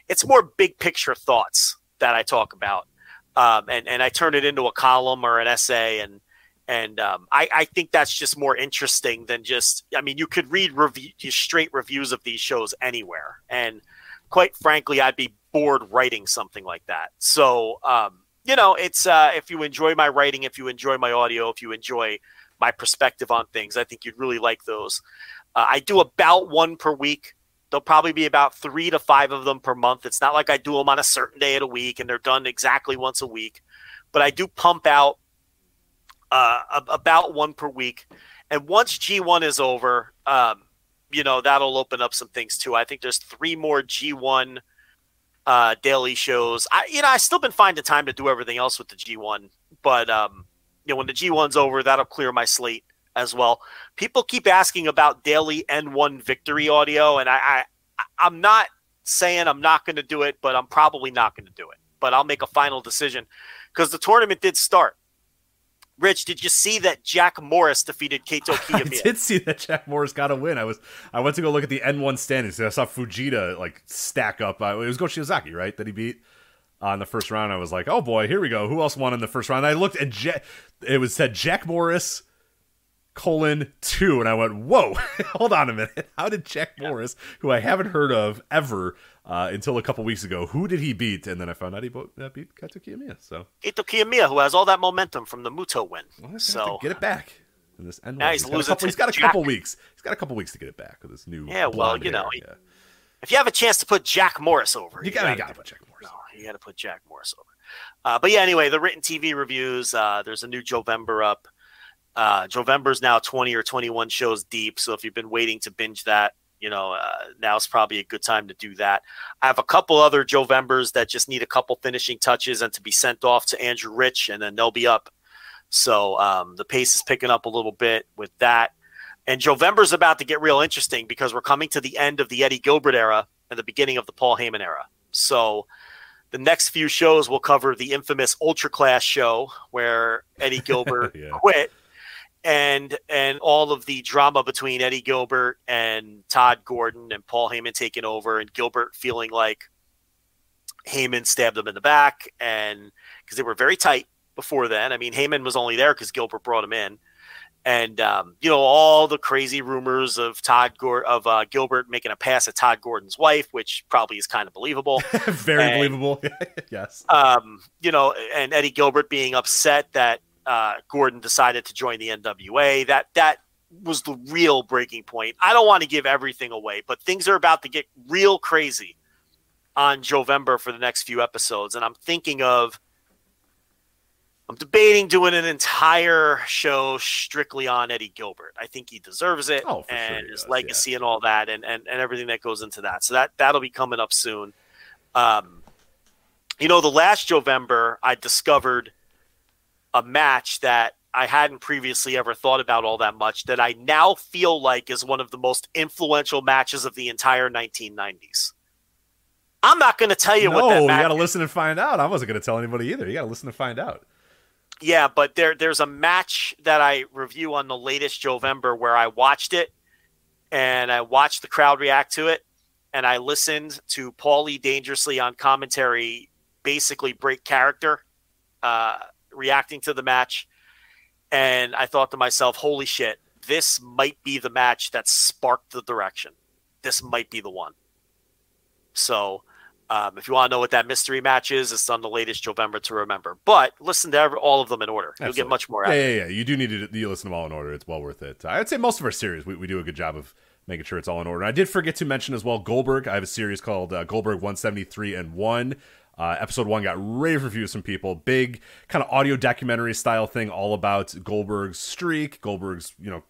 it's more big picture thoughts that I talk about. And I turn it into a column or an essay, and And I think that's just more interesting than just, I mean, you could read straight reviews of these shows anywhere. And quite frankly, I'd be bored writing something like that. So, you know, it's if you enjoy my writing, if you enjoy my audio, if you enjoy my perspective on things, I think you'd really like those. I do about one per week. There'll probably be about 3 to 5 of them per month. It's not like I do them on a certain day of the week and they're done exactly once a week. But I do pump out about one per week. And once G1 is over, you know, that'll open up some things too. I think there's 3 more G1 daily shows. I've still been finding time to do everything else with the G1. But, you know, when the G1's over, that'll clear my slate as well. People keep asking about daily N1 victory audio, and I'm not saying I'm not going to do it, but I'm probably not going to do it. But I'll make a final decision because the tournament did start. Rich, did you see that Jack Morris defeated Kaito Kiyomiya? I did see that Jack Morris got a win. I went to go look at the N1 standings. And I saw Fujita like stack up. It was Go Shiozaki, right, that he beat on the first round. I was like, oh boy, here we go. Who else won in the first round? And I looked at it said Jack Morris :2, and I went, whoa, hold on a minute. How did Jack Morris, who I haven't heard of ever until a couple weeks ago, who did he beat? And then I found out he beat Kaito Kiyomiya. So Kaito Kiyomiya, who has all that momentum from the Muto win, so get it back. In this end now he's got a couple weeks. He's got a couple weeks to get it back with this new. Yeah, well, you know, if you have a chance to put Jack Morris over, you gotta put Jack Morris. No, you gotta put Jack Morris over. But yeah, anyway, the written TV reviews. There's a new Jovember up. Jovember's now 20 or 21 shows deep, so if you've been waiting to binge that, you know, now's probably a good time to do that. I have a couple other Jovembers that just need a couple finishing touches and to be sent off to Andrew Rich, and then they'll be up. So the pace is picking up a little bit with that. And Jovember's about to get real interesting because we're coming to the end of the Eddie Gilbert era and the beginning of the Paul Heyman era. So the next few shows will cover the infamous Ultra Class show where Eddie Gilbert quit. And all of the drama between Eddie Gilbert and Todd Gordon and Paul Heyman taking over and Gilbert feeling like Heyman stabbed him in the back, and because they were very tight before then. I mean, Heyman was only there because Gilbert brought him in, and you know, all the crazy rumors of Gilbert making a pass at Todd Gordon's wife, which probably is kind of believable, believable, yes. You know, and Eddie Gilbert being upset that Gordon decided to join the NWA. That was the real breaking point. I don't want to give everything away, but things are about to get real crazy on Jovember for the next few episodes. And I'm debating doing an entire show strictly on Eddie Gilbert. I think he deserves it, his legacy and all that, and everything that goes into that. So that'll be coming up soon. You know, the last Jovember I discovered a match that I hadn't previously ever thought about all that much that I now feel like is one of the most influential matches of the entire 1990s. I'm not going to tell you what that match is. You got to listen and find out. I wasn't going to tell anybody either. You got to listen and find out. Yeah, but there's a match that I review on the latest Jovember where I watched it and I watched the crowd react to it. And I listened to Paulie Dangerously on commentary, basically break character, reacting to the match, and I thought to myself, holy shit, this might be the match that sparked the direction. This might be the one. So if you want to know what that mystery match is, it's on the latest Jovember to remember. But listen to all of them in order. Absolutely. You'll get much more out of it. You do need to listen to them all in order. It's well worth it. I'd say most of our series, we do a good job of making sure it's all in order. I did forget to mention as well Goldberg. I have a series called Goldberg 173 and 1. Episode 1 got rave reviews from people. Big kind of audio documentary style thing all about Goldberg's streak, Goldberg's, you know,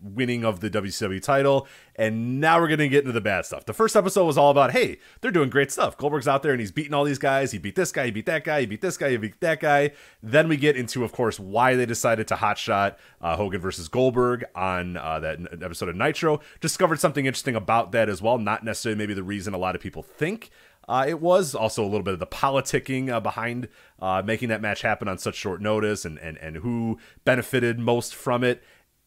winning of the WCW title. And now we're going to get into the bad stuff. The first episode was all about, hey, they're doing great stuff. Goldberg's out there and he's beating all these guys. He beat this guy, he beat that guy, he beat this guy, he beat that guy. Then we get into, of course, why they decided to hotshot Hogan versus Goldberg on that episode of Nitro. Discovered something interesting about that as well. Not necessarily maybe the reason a lot of people think. It was also a little bit of the politicking behind making that match happen on such short notice and who benefited most from it.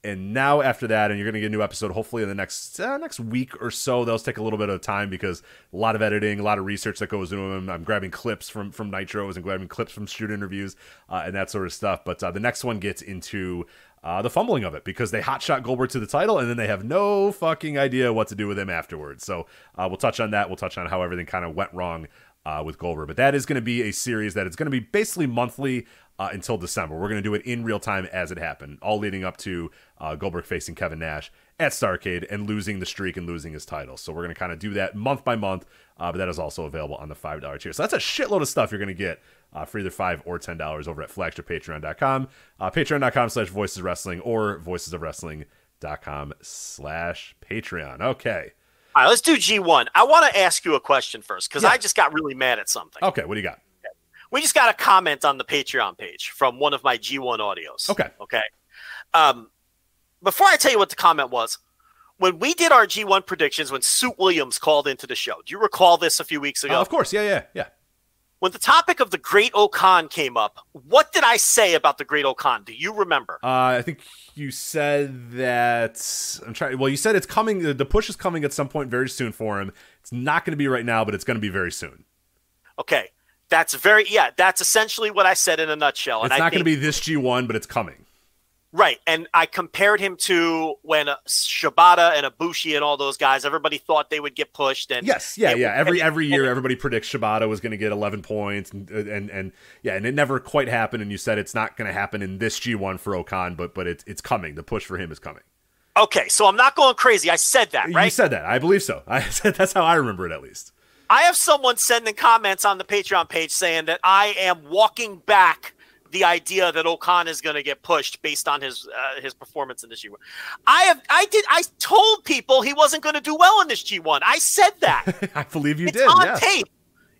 And now after that, and you're going to get a new episode hopefully in the next week or so. Those take a little bit of time because a lot of editing, a lot of research that goes into them. I'm grabbing clips from Nitros and grabbing clips from shoot interviews and that sort of stuff. But the next one gets into the fumbling of it because they hotshot Goldberg to the title and then they have no fucking idea what to do with him afterwards. So we'll touch on that. We'll touch on how everything kind of went wrong with Goldberg. But that is going to be a series that it's going to be basically monthly until December. We're going to do it in real time as it happened, all leading up to Goldberg facing Kevin Nash at Starrcade and losing the streak and losing his title. So we're going to kind of do that month by month, but that is also available on the $5 tier. So that's a shitload of stuff you're going to get for either $5 or $10 over at flagshippatreon.com, patreon.com/voiceswrestling or voicesofwrestling.com/Patreon. Okay. All right, let's do G1. I want to ask you a question first because I just got really mad at something. Okay, what do you got? Okay. We just got a comment on the Patreon page from one of my G1 audios. Okay. Before I tell you what the comment was, when we did our G1 predictions, when Suit Williams called into the show, do you recall this a few weeks ago? Of course, yeah. When the topic of the Great O'Khan came up, what did I say about the Great O'Khan? Do you remember? I think you said that you said it's coming. The push is coming at some point very soon for him. It's not going to be right now, but it's going to be very soon. Okay, that's essentially what I said in a nutshell. It's not going to be this G1, but it's coming. Right, and I compared him to when Shibata and Ibushi and all those guys, everybody thought they would get pushed. And every year, everybody predicts Shibata was going to get 11 points, and it never quite happened, and you said it's not going to happen in this G1 for O'Khan, but it's coming. The push for him is coming. Okay, so I'm not going crazy. I said that, right? You said that. I believe so. I said that's how I remember it, at least. I have someone sending comments on the Patreon page saying that I am walking back the idea that O'Khan is going to get pushed based on his performance in this G1. I told people he wasn't going to do well in this G1. I said that. I believe you did. It's on tape.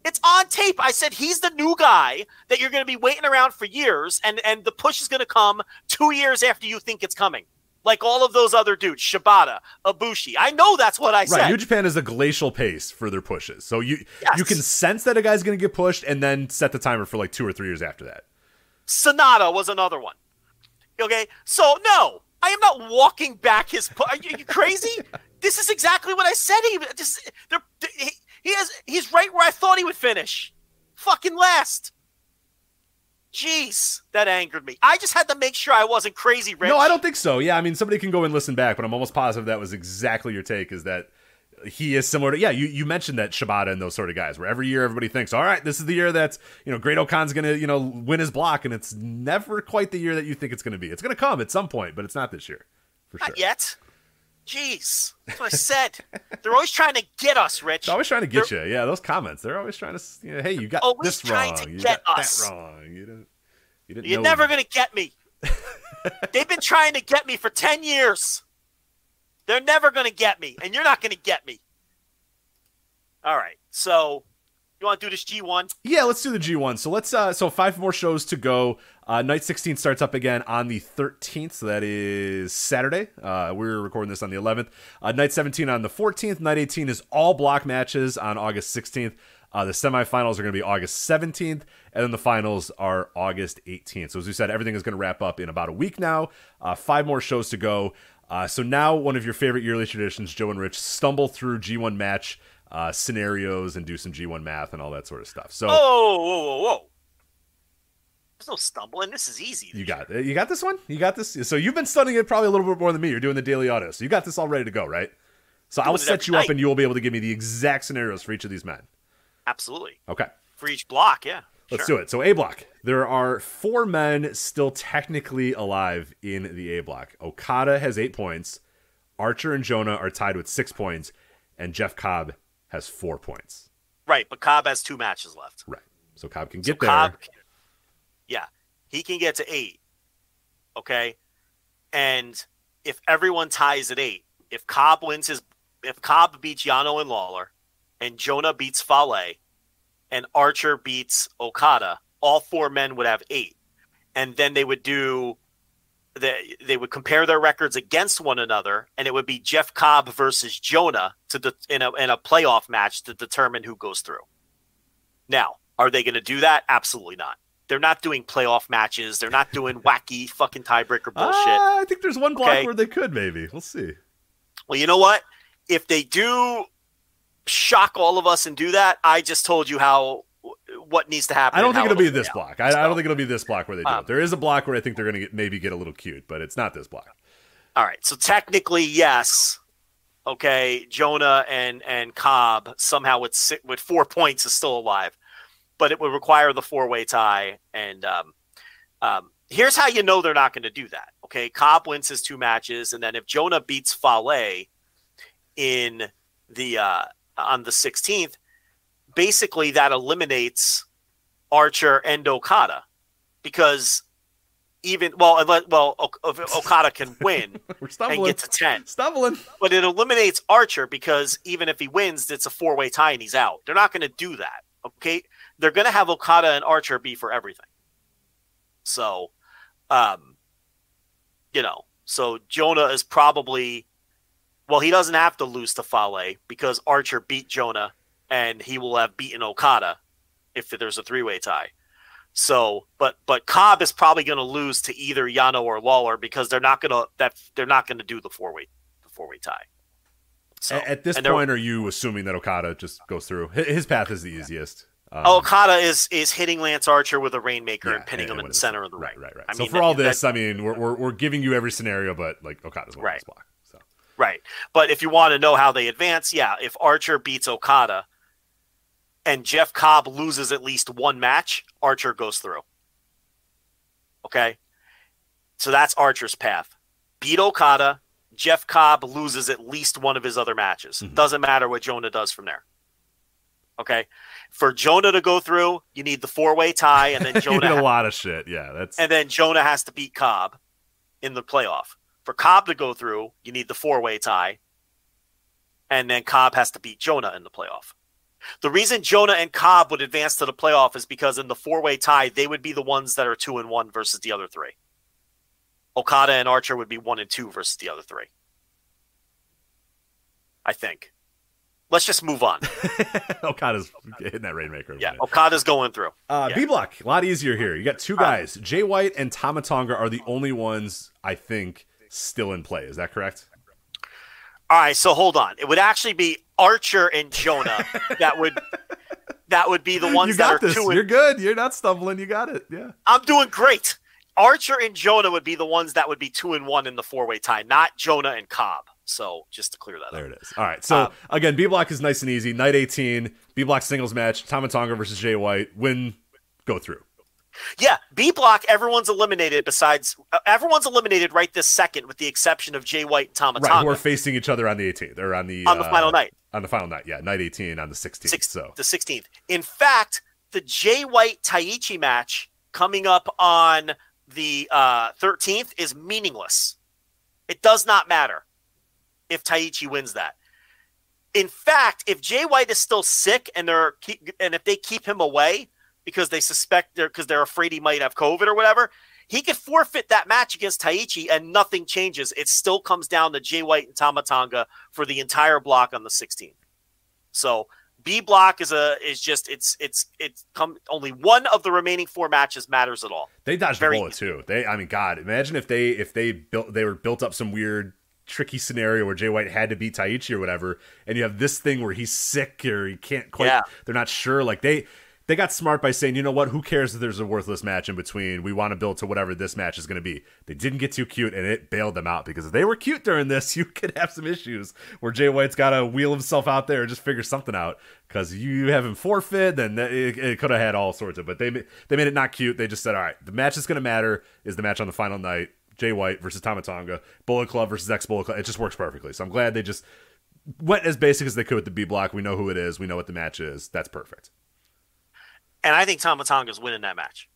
It's on tape. I said he's the new guy that you're going to be waiting around for years, and the push is going to come 2 years after you think it's coming. Like all of those other dudes, Shibata, Ibushi. I know that's what I said. Right, New Japan is a glacial pace for their pushes. So you can sense that a guy's going to get pushed and then set the timer for like 2 or 3 years after that. Sonata was another one. Okay, so no, I am not walking back his. Are you crazy? This is exactly what I said. He's right where I thought he would finish, fucking last. Jeez, that angered me. I just had to make sure I wasn't crazy, Rich. No, I don't think so. Yeah, I mean, somebody can go and listen back, but I'm almost positive that was exactly your take. Is that he is similar to, you mentioned that Shibata and those sort of guys where every year everybody thinks, all right, this is the year that's, Great O'Khan's going to, win his block. And it's never quite the year that you think it's going to be. It's going to come at some point, but it's not this year. For sure. Not yet. Jeez. That's what I said. They're always trying to get us, Rich. They're always trying to get you. Yeah. Those comments, they're always trying to, hey, you got this wrong. Always trying to get us. That wrong. You're never going to get me. They've been trying to get me for 10 years. They're never going to get me, and you're not going to get me. All right, so you want to do this G1? Yeah, let's do the G1. So let's five more shows to go. Night 16 starts up again on the 13th, so that is Saturday. We're recording this on the 11th. Night 17 on the 14th. Night 18 is all block matches on August 16th. The semifinals are going to be August 17th, and then the finals are August 18th. So as we said, everything is going to wrap up in about a week now. Five more shows to go. So now one of your favorite yearly traditions, Joe and Rich, stumble through G1 match scenarios and do some G1 math and all that sort of stuff. So, whoa. There's no stumbling. This is easy. You got this one? You got this? So you've been studying it probably a little bit more than me. You're doing the daily auto. So you got this all ready to go, right? So I will set you up and you will be able to give me the exact scenarios for each of these men. Absolutely. Okay. For each block, yeah. Let's do it. So A block. There are 4 men still technically alive in the A block. Okada has 8 points. Archer and Jonah are tied with 6 points. And Jeff Cobb has 4 points. Right, but Cobb has 2 matches left. Right. So Cobb can get there. He can get to 8. Okay? And if everyone ties at 8, if Cobb beats Yano and Lawler, and Jonah beats Fale, and Archer beats Okada, all 4 men would have 8. And then they would compare their records against one another, and it would be Jeff Cobb versus Jonah in a playoff match to determine who goes through. Now, are they going to do that? Absolutely not. They're not doing playoff matches. They're not doing wacky fucking tiebreaker bullshit. I think there's one block where they could, maybe. We'll see. Well, you know what? If they do shock all of us and do that, I just told you what needs to happen. I don't think it'll be this block. I don't think it'll be this block where they do it. There is a block where I think they're going to maybe get a little cute, but it's not this block. All right. So technically, yes. Okay, Jonah and Cobb somehow with 4 points is still alive. But it would require the four-way tie. And here's how you know they're not going to do that. Okay, Cobb wins his two matches, and then if Jonah beats Fale on the 16th, basically that eliminates Archer and Okada, because Okada can win and get to 10. Stumbling. But it eliminates Archer, because even if he wins, it's a four-way tie and he's out. They're not going to do that. Okay, they're going to have Okada and Archer be for everything. So, so Jonah is probably, well, he doesn't have to lose to Fale because Archer beat Jonah and he will have beaten Okada if there's a three-way tie. So, but Cobb is probably going to lose to either Yano or Lawler because they're not going to do the four-way tie. So, at this point, are you assuming that Okada just goes through? His path is the easiest. Okada is hitting Lance Archer with a Rainmaker and pinning him in the center of the ring. Right. So for all this, we're giving you every scenario, but Okada's winning this block. So. Right. But if you want to know how they advance, if Archer beats Okada and Jeff Cobb loses at least one match, Archer goes through. Okay? So that's Archer's path. Beat Okada, Jeff Cobb loses at least one of his other matches. Mm-hmm. Doesn't matter what Jonah does from there. Okay, for Jonah to go through, you need the four-way tie, and then Jonah a lot of shit. Yeah, and then Jonah has to beat Cobb in the playoff. For Cobb to go through, you need the four-way tie, and then Cobb has to beat Jonah in the playoff. The reason Jonah and Cobb would advance to the playoff is because in the four-way tie, they would be the ones that are 2-1 versus the other three. Okada and Archer would be 1-2 versus the other three. I think. Let's just move on. Okada's hitting that Rainmaker. Yeah, Okada's going through. B block, a lot easier here. You got two guys. Jay White and Tama Tonga are the only ones, I think, still in play. Is that correct? All right, so hold on. It would actually be Archer and Jonah that would be the ones that are this. You're good. You're not stumbling. You got it. Yeah. I'm doing great. Archer and Jonah would be the ones that would be 2-1 in the four-way tie, not Jonah and Cobb. So just to clear that there up. There it is. All right. So again, B block is nice and easy. Night 18, B block singles match, Tama Tonga versus Jay White. Win, go through. Yeah. B block, everyone's eliminated right this second, with the exception of Jay White and Tama Tonga. Right, who are facing each other on the 18th. They're on the final night. On the final night. Yeah. Night 18 on the 16th. The 16th. In fact, the Jay White Taichi match coming up on the 13th is meaningless. It does not matter if Taichi wins that. In fact, if Jay White is still sick and if they keep him away because they suspect they're afraid he might have COVID or whatever, he could forfeit that match against Taichi and nothing changes. It still comes down to Jay White and Tama Tonga for the entire block on the 16th. So B block is only one of the remaining four matches matters at all. They dodged a bullet too. God, imagine if they built up some weird tricky scenario where Jay White had to beat Taichi or whatever, and you have this thing where he's sick or he can't quite. Yeah. They're not sure. They got smart by saying, you know what? Who cares if there's a worthless match in between? We want to build to whatever this match is going to be. They didn't get too cute, and it bailed them out, because if they were cute during this, you could have some issues where Jay White's got to wheel himself out there and just figure something out, because you have him forfeit, and it could have had all sorts of. But they made it not cute. They just said, all right, the match that's going to matter is the match on the final night. Jay White versus Tama Tonga, Bullet Club versus ex-Bullet Club. It just works perfectly. So I'm glad they just went as basic as they could with the B block. We know who it is. We know what the match is. That's perfect. And I think Tama Tonga's winning that match.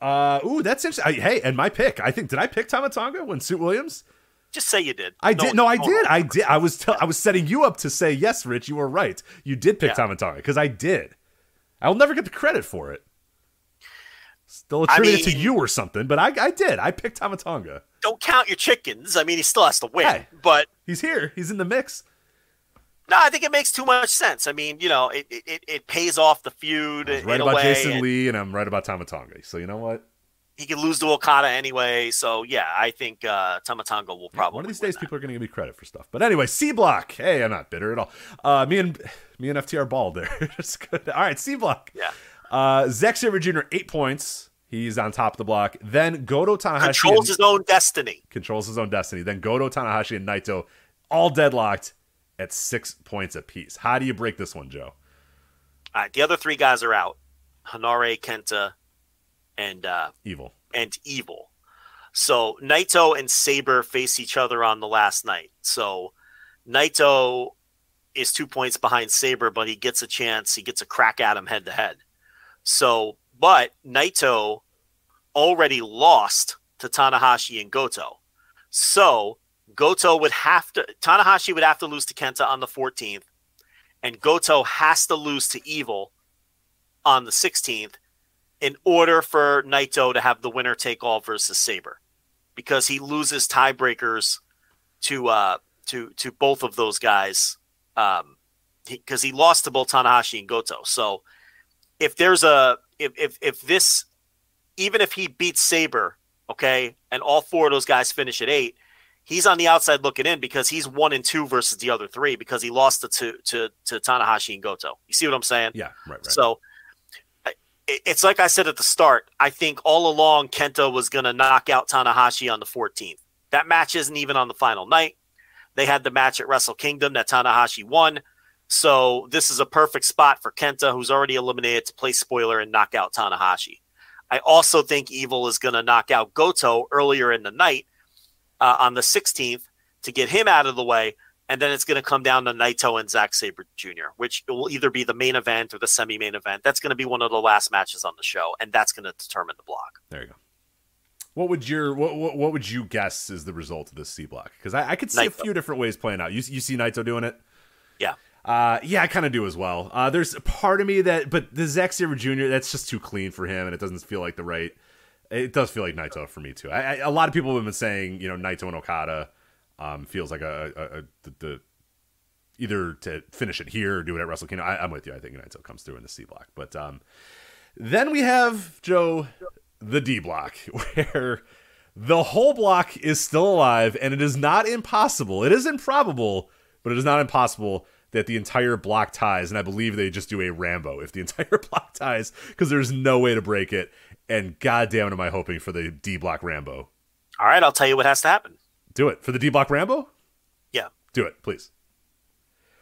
That's interesting. Hey, and my pick. Did I pick Tama Tonga when Suit Williams? Just say you did. I did. I was setting you up to say, yes, Rich, you were right. You did pick Tama Tonga, because I did. I'll never get the credit for it. They'll attribute it to you or something, but I did. I picked Tama Tonga. Don't count your chickens. He still has to win, but he's here. He's in the mix. No, I think it makes too much sense. I mean, you know, it pays off the feud. I was right about Jason Lee, and I'm right about Tama Tonga. So you know what? He could lose to Okada anyway. So yeah, I think Tama Tonga will probably. One of these days, people are going to give me credit for stuff. But anyway, C Block. Hey, I'm not bitter at all. Me and FTR balled there. Just good. All right, C Block. Yeah. Zack Sabre Jr. 8 points. He's on top of the block. Then Goto Tanahashi controls his own destiny. Then Goto Tanahashi and Naito all deadlocked at 6 points apiece. How do you break this one, Joe? All right, the other three guys are out: Hanare, Kenta, and Evil. So Naito and Sabre face each other on the last night. So Naito is 2 points behind Sabre, but he gets a chance. He gets a crack at him head to head. So, but Naito already lost to Tanahashi and Goto. So Goto would have to, Tanahashi would have to lose to Kenta on the 14th, and Goto has to lose to Evil on the 16th in order for Naito to have the winner take all versus Sabre, because he loses tiebreakers to both of those guys, because he lost to both Tanahashi and Goto. So if there's a, if this, even if he beats Sabre, okay, and all four of those guys finish at 8, he's on the outside looking in, because he's 1 and 2 versus the other three, because he lost to Tanahashi and Goto. You see what I'm saying? Yeah, right. So it's like I said at the start, I think all along Kenta was going to knock out Tanahashi on the 14th. That match isn't even on the final night. They had the match at Wrestle Kingdom that Tanahashi won. So this is a perfect spot for Kenta, who's already eliminated, to play spoiler and knock out Tanahashi. I also think Evil is going to knock out Goto earlier in the night on the 16th to get him out of the way, and then it's going to come down to Naito and Zack Sabre Jr., which will either be the main event or the semi-main event. That's going to be one of the last matches on the show, and that's going to determine the block. There you go. What would your what would you guess is the result of this C block? Because I could see Naito. A few different ways playing out. You see Naito doing it? Yeah. Yeah, I kind of do as well. There's a part of me that, but the Zack Sabre Jr., that's just too clean for him, and it doesn't feel like the right. It does feel like Naito for me too. A lot of people have been saying, you know, Naito and Okada feels like the either to finish it here or do it at Wrestle Kingdom. I'm with you. I think Naito comes through in the C block, but then we have, Joe, the D block, where the whole block is still alive, and it is not impossible. It is improbable, but it is not impossible that the entire block ties, and I believe they just do a Rambo if the entire block ties, because there's no way to break it, and goddamn am I hoping for the D-Block Rambo. All right, I'll tell you what has to happen. Do it. For the D-Block Rambo? Yeah. Do it, please.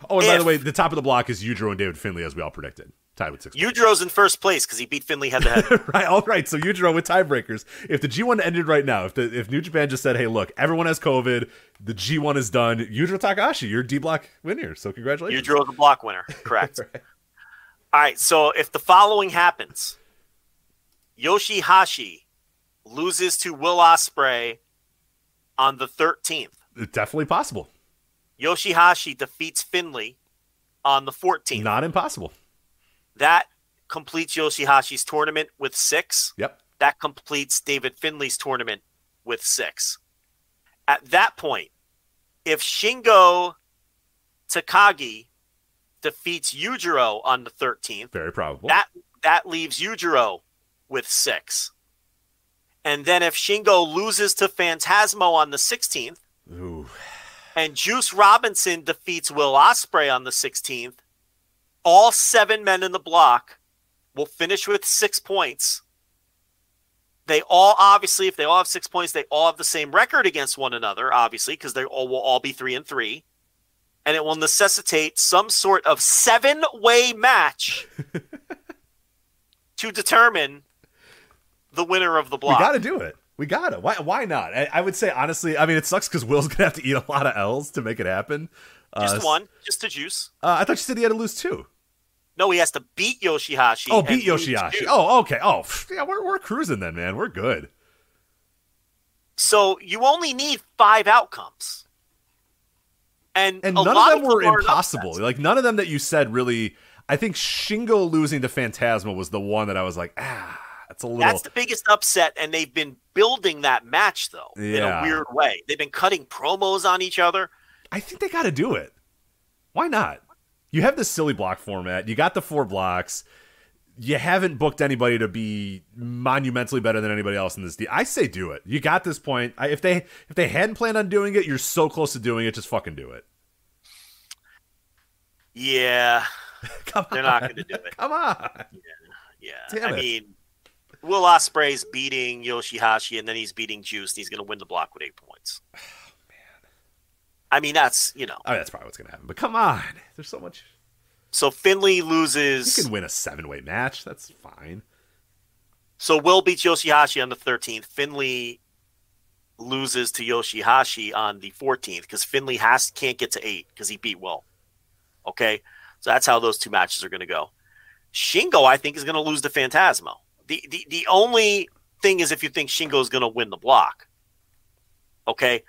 Oh, and by the way, the top of the block is Yujiro and David Finlay, as we all predicted. Tied with 6 points. Yujiro's in first place because he beat Finlay head-to-head. Right, all right, so Yujiro with tiebreakers. If the G1 ended right now, if New Japan just said, hey, look, everyone has COVID, the G1 is done, Yujiro Takahashi, you're D-Block winner, so congratulations. Yujiro's the block winner, correct. Right. All right, so if the following happens, Yoshihashi loses to Will Ospreay on the 13th. It's definitely possible. Yoshihashi defeats Finlay on the 14th. Not impossible. That completes Yoshihashi's tournament with 6. Yep. That completes David Finlay's tournament with 6. At that point, if Shingo Takagi defeats Yujiro on the 13th, very probable. That leaves Yujiro with 6. And then if Shingo loses to Phantasmo on the 16th, ooh, and Juice Robinson defeats Will Ospreay on the 16th, all 7 men in the block will finish with 6 points. They all, obviously, if they all have 6 points, they all have the same record against one another, obviously, because they all will all be 3 and 3. And it will necessitate some sort of 7-way match to determine the winner of the block. We got to do it. We got to. Why not? I would say, honestly, I mean, it sucks because Will's going to have to eat a lot of L's to make it happen. Just one, just to Juice. I thought you said he had to lose 2. No, he has to beat Yoshihashi. Oh, beat Yoshihashi. Oh, okay. Oh, yeah, we're cruising then, man. We're good. So you only need 5 outcomes, and none of them were impossible. Like none of them that you said really. I think Shingo losing to Phantasma was the one that I was like, that's a little. That's the biggest upset, and they've been building that match though in a weird way. They've been cutting promos on each other. I think they got to do it. Why not? You have this silly block format. You got the 4 blocks. You haven't booked anybody to be monumentally better than anybody else in this deal. I say do it. You got this point. If they hadn't planned on doing it, you're so close to doing it. Just fucking do it. Yeah. Come on. They're not going to do it. Come on. Yeah. Damn it. I mean, Will Ospreay's beating Yoshihashi, and then he's beating Juice, and he's going to win the block with 8 points. Oh, man. I mean, that's, you know. I mean, that's probably what's going to happen. But come on. There's so much. So Finley loses. You can win a 7-way match. That's fine. So Will beats Yoshihashi on the 13th. Finley loses to Yoshihashi on the 14th because Finley can't get to 8 because he beat Will. Okay? So that's how those 2 matches are going to go. Shingo, I think, is going to lose to Phantasmo. The only thing is if you think Shingo is going to win the block. Okay?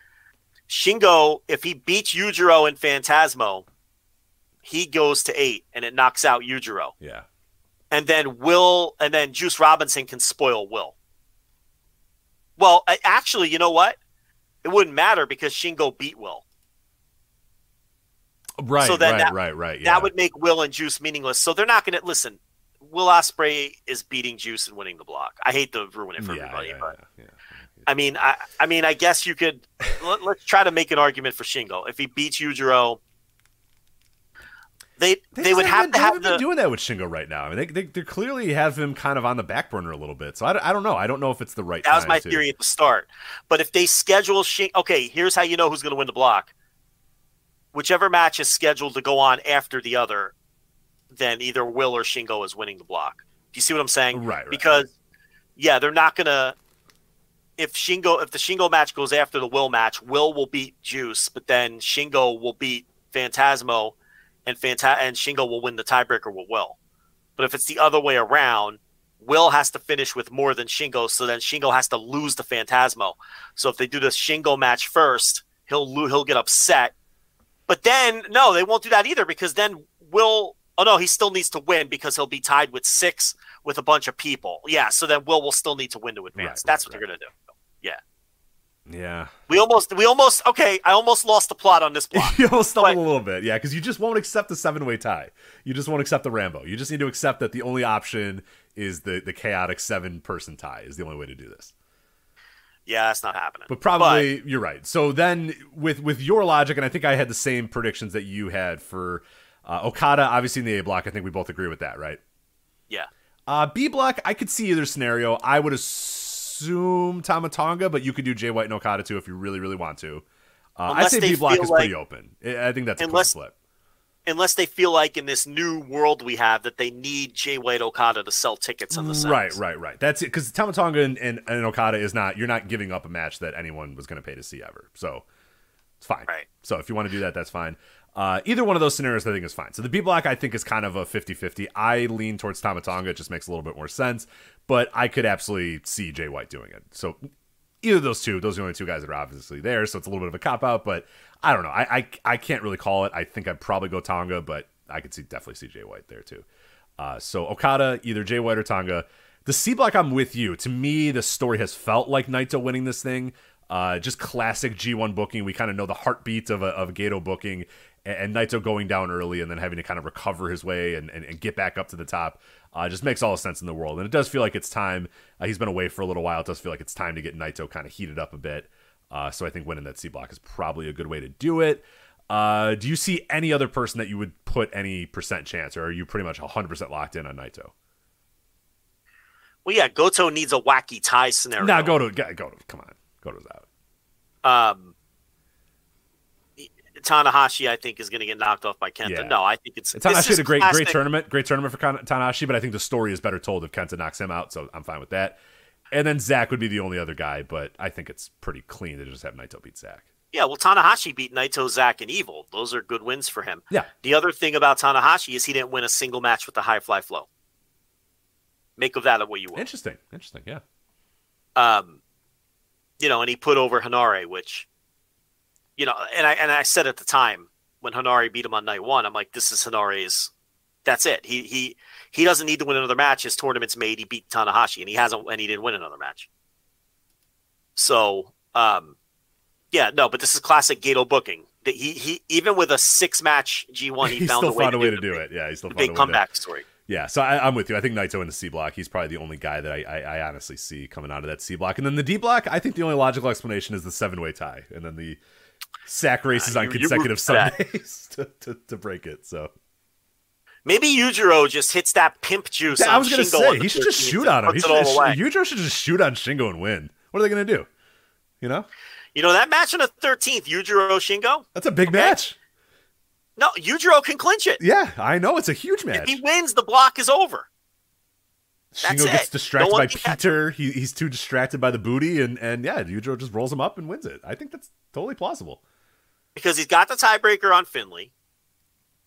Shingo, if he beats Yujiro and Phantasmo, he goes to 8, and it knocks out Yujiro. Yeah. And then Juice Robinson can spoil Will. Well, actually, you know what? It wouldn't matter because Shingo beat Will. Right, so then yeah. That would make Will and Juice meaningless. So they're not going to – listen, Will Ospreay is beating Juice and winning the block. I hate to ruin it for everybody. Yeah. I mean, I guess you could – let's try to make an argument for Shingo. If he beats Yujiro – They would have to have been doing that with Shingo right now. I mean, they clearly have him kind of on the back burner a little bit. So I don't know. I don't know if it's the right. That was my theory at the start. But if they schedule Shingo, okay, here's how you know who's going to win the block. Whichever match is scheduled to go on after the other, then either Will or Shingo is winning the block. Do you see what I'm saying? Right. Because they're not going to. If the Shingo match goes after the Will match, Will beat Juice, but then Shingo will beat Phantasmo. And Shingo will win the tiebreaker with Will. But if it's the other way around, Will has to finish with more than Shingo, so then Shingo has to lose to Phantasmo. So if they do the Shingo match first, he'll get upset. But then, no, they won't do that either because then Will – oh, no, he still needs to win because he'll be tied with 6 with a bunch of people. Yeah, so then Will will still need to win to advance. That's what they're going to do. Yeah. Yeah, we almost. Okay, I almost lost the plot on this block. You almost stumbled a little bit, yeah, because you just won't accept the 7-way tie. You just won't accept the Rambo. You just need to accept that the only option is the chaotic 7-person tie is the only way to do this. Yeah, that's not happening. But probably you're right. So then, with your logic, and I think I had the same predictions that you had for Okada, obviously in the A block. I think we both agree with that, right? Yeah. B block, I could see either scenario. I would assume Tama Tonga, but you could do Jay White and Okada too if you really, really want to. I say B block is pretty open. I think that's a close flip. Unless they feel like in this new world we have that they need Jay White Okada to sell tickets on the side. Right. That's it. Because Tama Tonga and Okada you're not giving up a match that anyone was going to pay to see ever. So it's fine. Right. So if you want to do that, that's fine. Either one of those scenarios I think is fine. So the B block I think is kind of a 50-50. I lean towards Tama Tonga. It just makes a little bit more sense. But I could absolutely see Jay White doing it. So either of those two, those are the only two guys that are obviously there. So it's a little bit of a cop-out. But I don't know. I can't really call it. I think I'd probably go Tonga, but I could definitely see Jay White there too. So Okada, either Jay White or Tonga. The C block, I'm with you. To me, the story has felt like Naito winning this thing. Just classic G1 booking. We kind of know the heartbeat of a Gato booking. And Naito going down early and then having to kind of recover his way and get back up to the top just makes all the sense in the world. And it does feel like it's time. He's been away for a little while. It does feel like it's time to get Naito kind of heated up a bit. So I think winning that C block is probably a good way to do it. Do you see any other person that you would put any % chance, or are you pretty much 100% locked in on Naito? Well, yeah, Goto needs a wacky tie scenario. No, Goto, come on. Goto's out. Tanahashi, I think, is going to get knocked off by Kenta. Yeah. No, I think Tanahashi had a great tournament. Great tournament for Tanahashi, but I think the story is better told if Kenta knocks him out, so I'm fine with that. And then Zack would be the only other guy, but I think it's pretty clean to just have Naito beat Zack. Yeah, well, Tanahashi beat Naito, Zack, and Evil. Those are good wins for him. Yeah. The other thing about Tanahashi is he didn't win a single match with the high fly flow. Make of that what you will. Interesting, yeah. And he put over Hanare, which... And I said at the time when Hanare beat him on night one, I'm like, this is Hanare's. That's it. He doesn't need to win another match. His tournament's made. He beat Tanahashi, and he didn't win another match. So, but this is classic Gato booking. he even with a 6-match G1, he found a way to do it. Yeah, he's still found a way to do it. Big comeback story. Yeah, so I'm with you. I think Naito in the C block, he's probably the only guy that I honestly see coming out of that C block. And then the D block, I think the only logical explanation is the 7-way tie, and then the sack races on consecutive Sundays to break it. So maybe Yujiro just hits that pimp juice. Yeah, on I was going to say he should just shoot on him. Yujiro should just shoot on Shingo and win. What are they going to do? You know that match on the 13th, Yujiro Shingo. That's a big match. No, Yujiro can clinch it. Yeah, I know. It's a huge match. If he wins, the block is over. Shingo gets distracted by Peter. He's too distracted by the booty. And yeah, Yujiro just rolls him up and wins it. I think that's totally plausible. Because he's got the tiebreaker on Finley.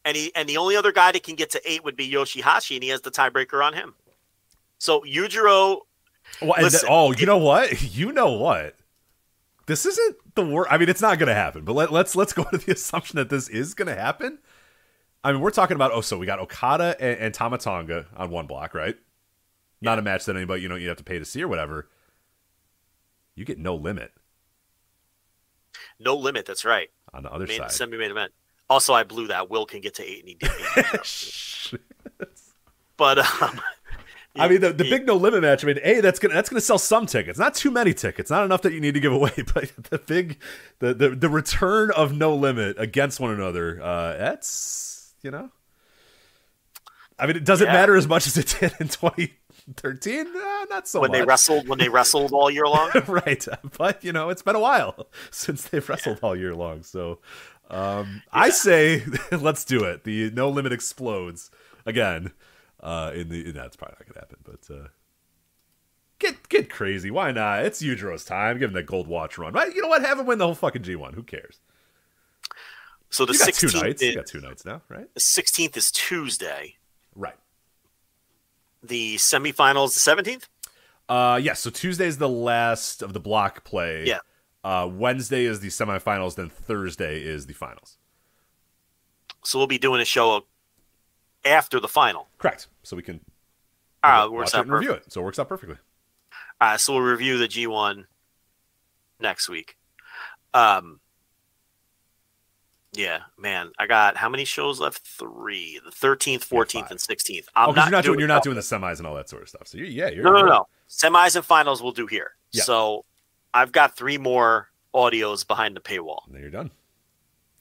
And the only other guy that can get to 8 would be Yoshihashi. And he has the tiebreaker on him. So Yujiro... You know what? This isn't the worst. I mean, it's not going to happen, but let's go to the assumption that this is going to happen. I mean, we're talking about, so we got Okada and Tama Tonga on one block, right? Yeah. Not a match that anybody, you have to pay to see or whatever. You get no limit. No limit, that's right. On the other side. Semi-main event. Also, I blew that. Will can get to 8 and he didn't. But, I mean, the big no limit match. I mean, that's gonna sell some tickets, not too many tickets, not enough that you need to give away. But the return of no limit against one another. That's. I mean, does it matter as much as it did in 2013? Not so much. When they wrestled all year long, right? But it's been a while since they've wrestled all year long. So, I say let's do it. The no limit explodes again. That's probably not gonna happen, but get crazy. Why not? It's Yujiro's time. Give him that gold watch run. Right? You know what? Have him win the whole fucking G1. Who cares? So the 16th, you got 2 nights now, right? The 16th is Tuesday, right? The semifinals, the 17th. So Tuesday is the last of the block play. Yeah. Wednesday is the semifinals. Then Thursday is the finals. So we'll be doing a show after the final. Correct. So we can watch it and review it. So it works out perfectly. All right, so we'll review the G1 next week. Yeah, man. I got how many shows left? 3. The 13th, 14th, and 5th. 16th. You're not doing the semis and all that sort of stuff. So No. Semis and finals we'll do here. Yeah. So I've got 3 more audios behind the paywall. And then you're done.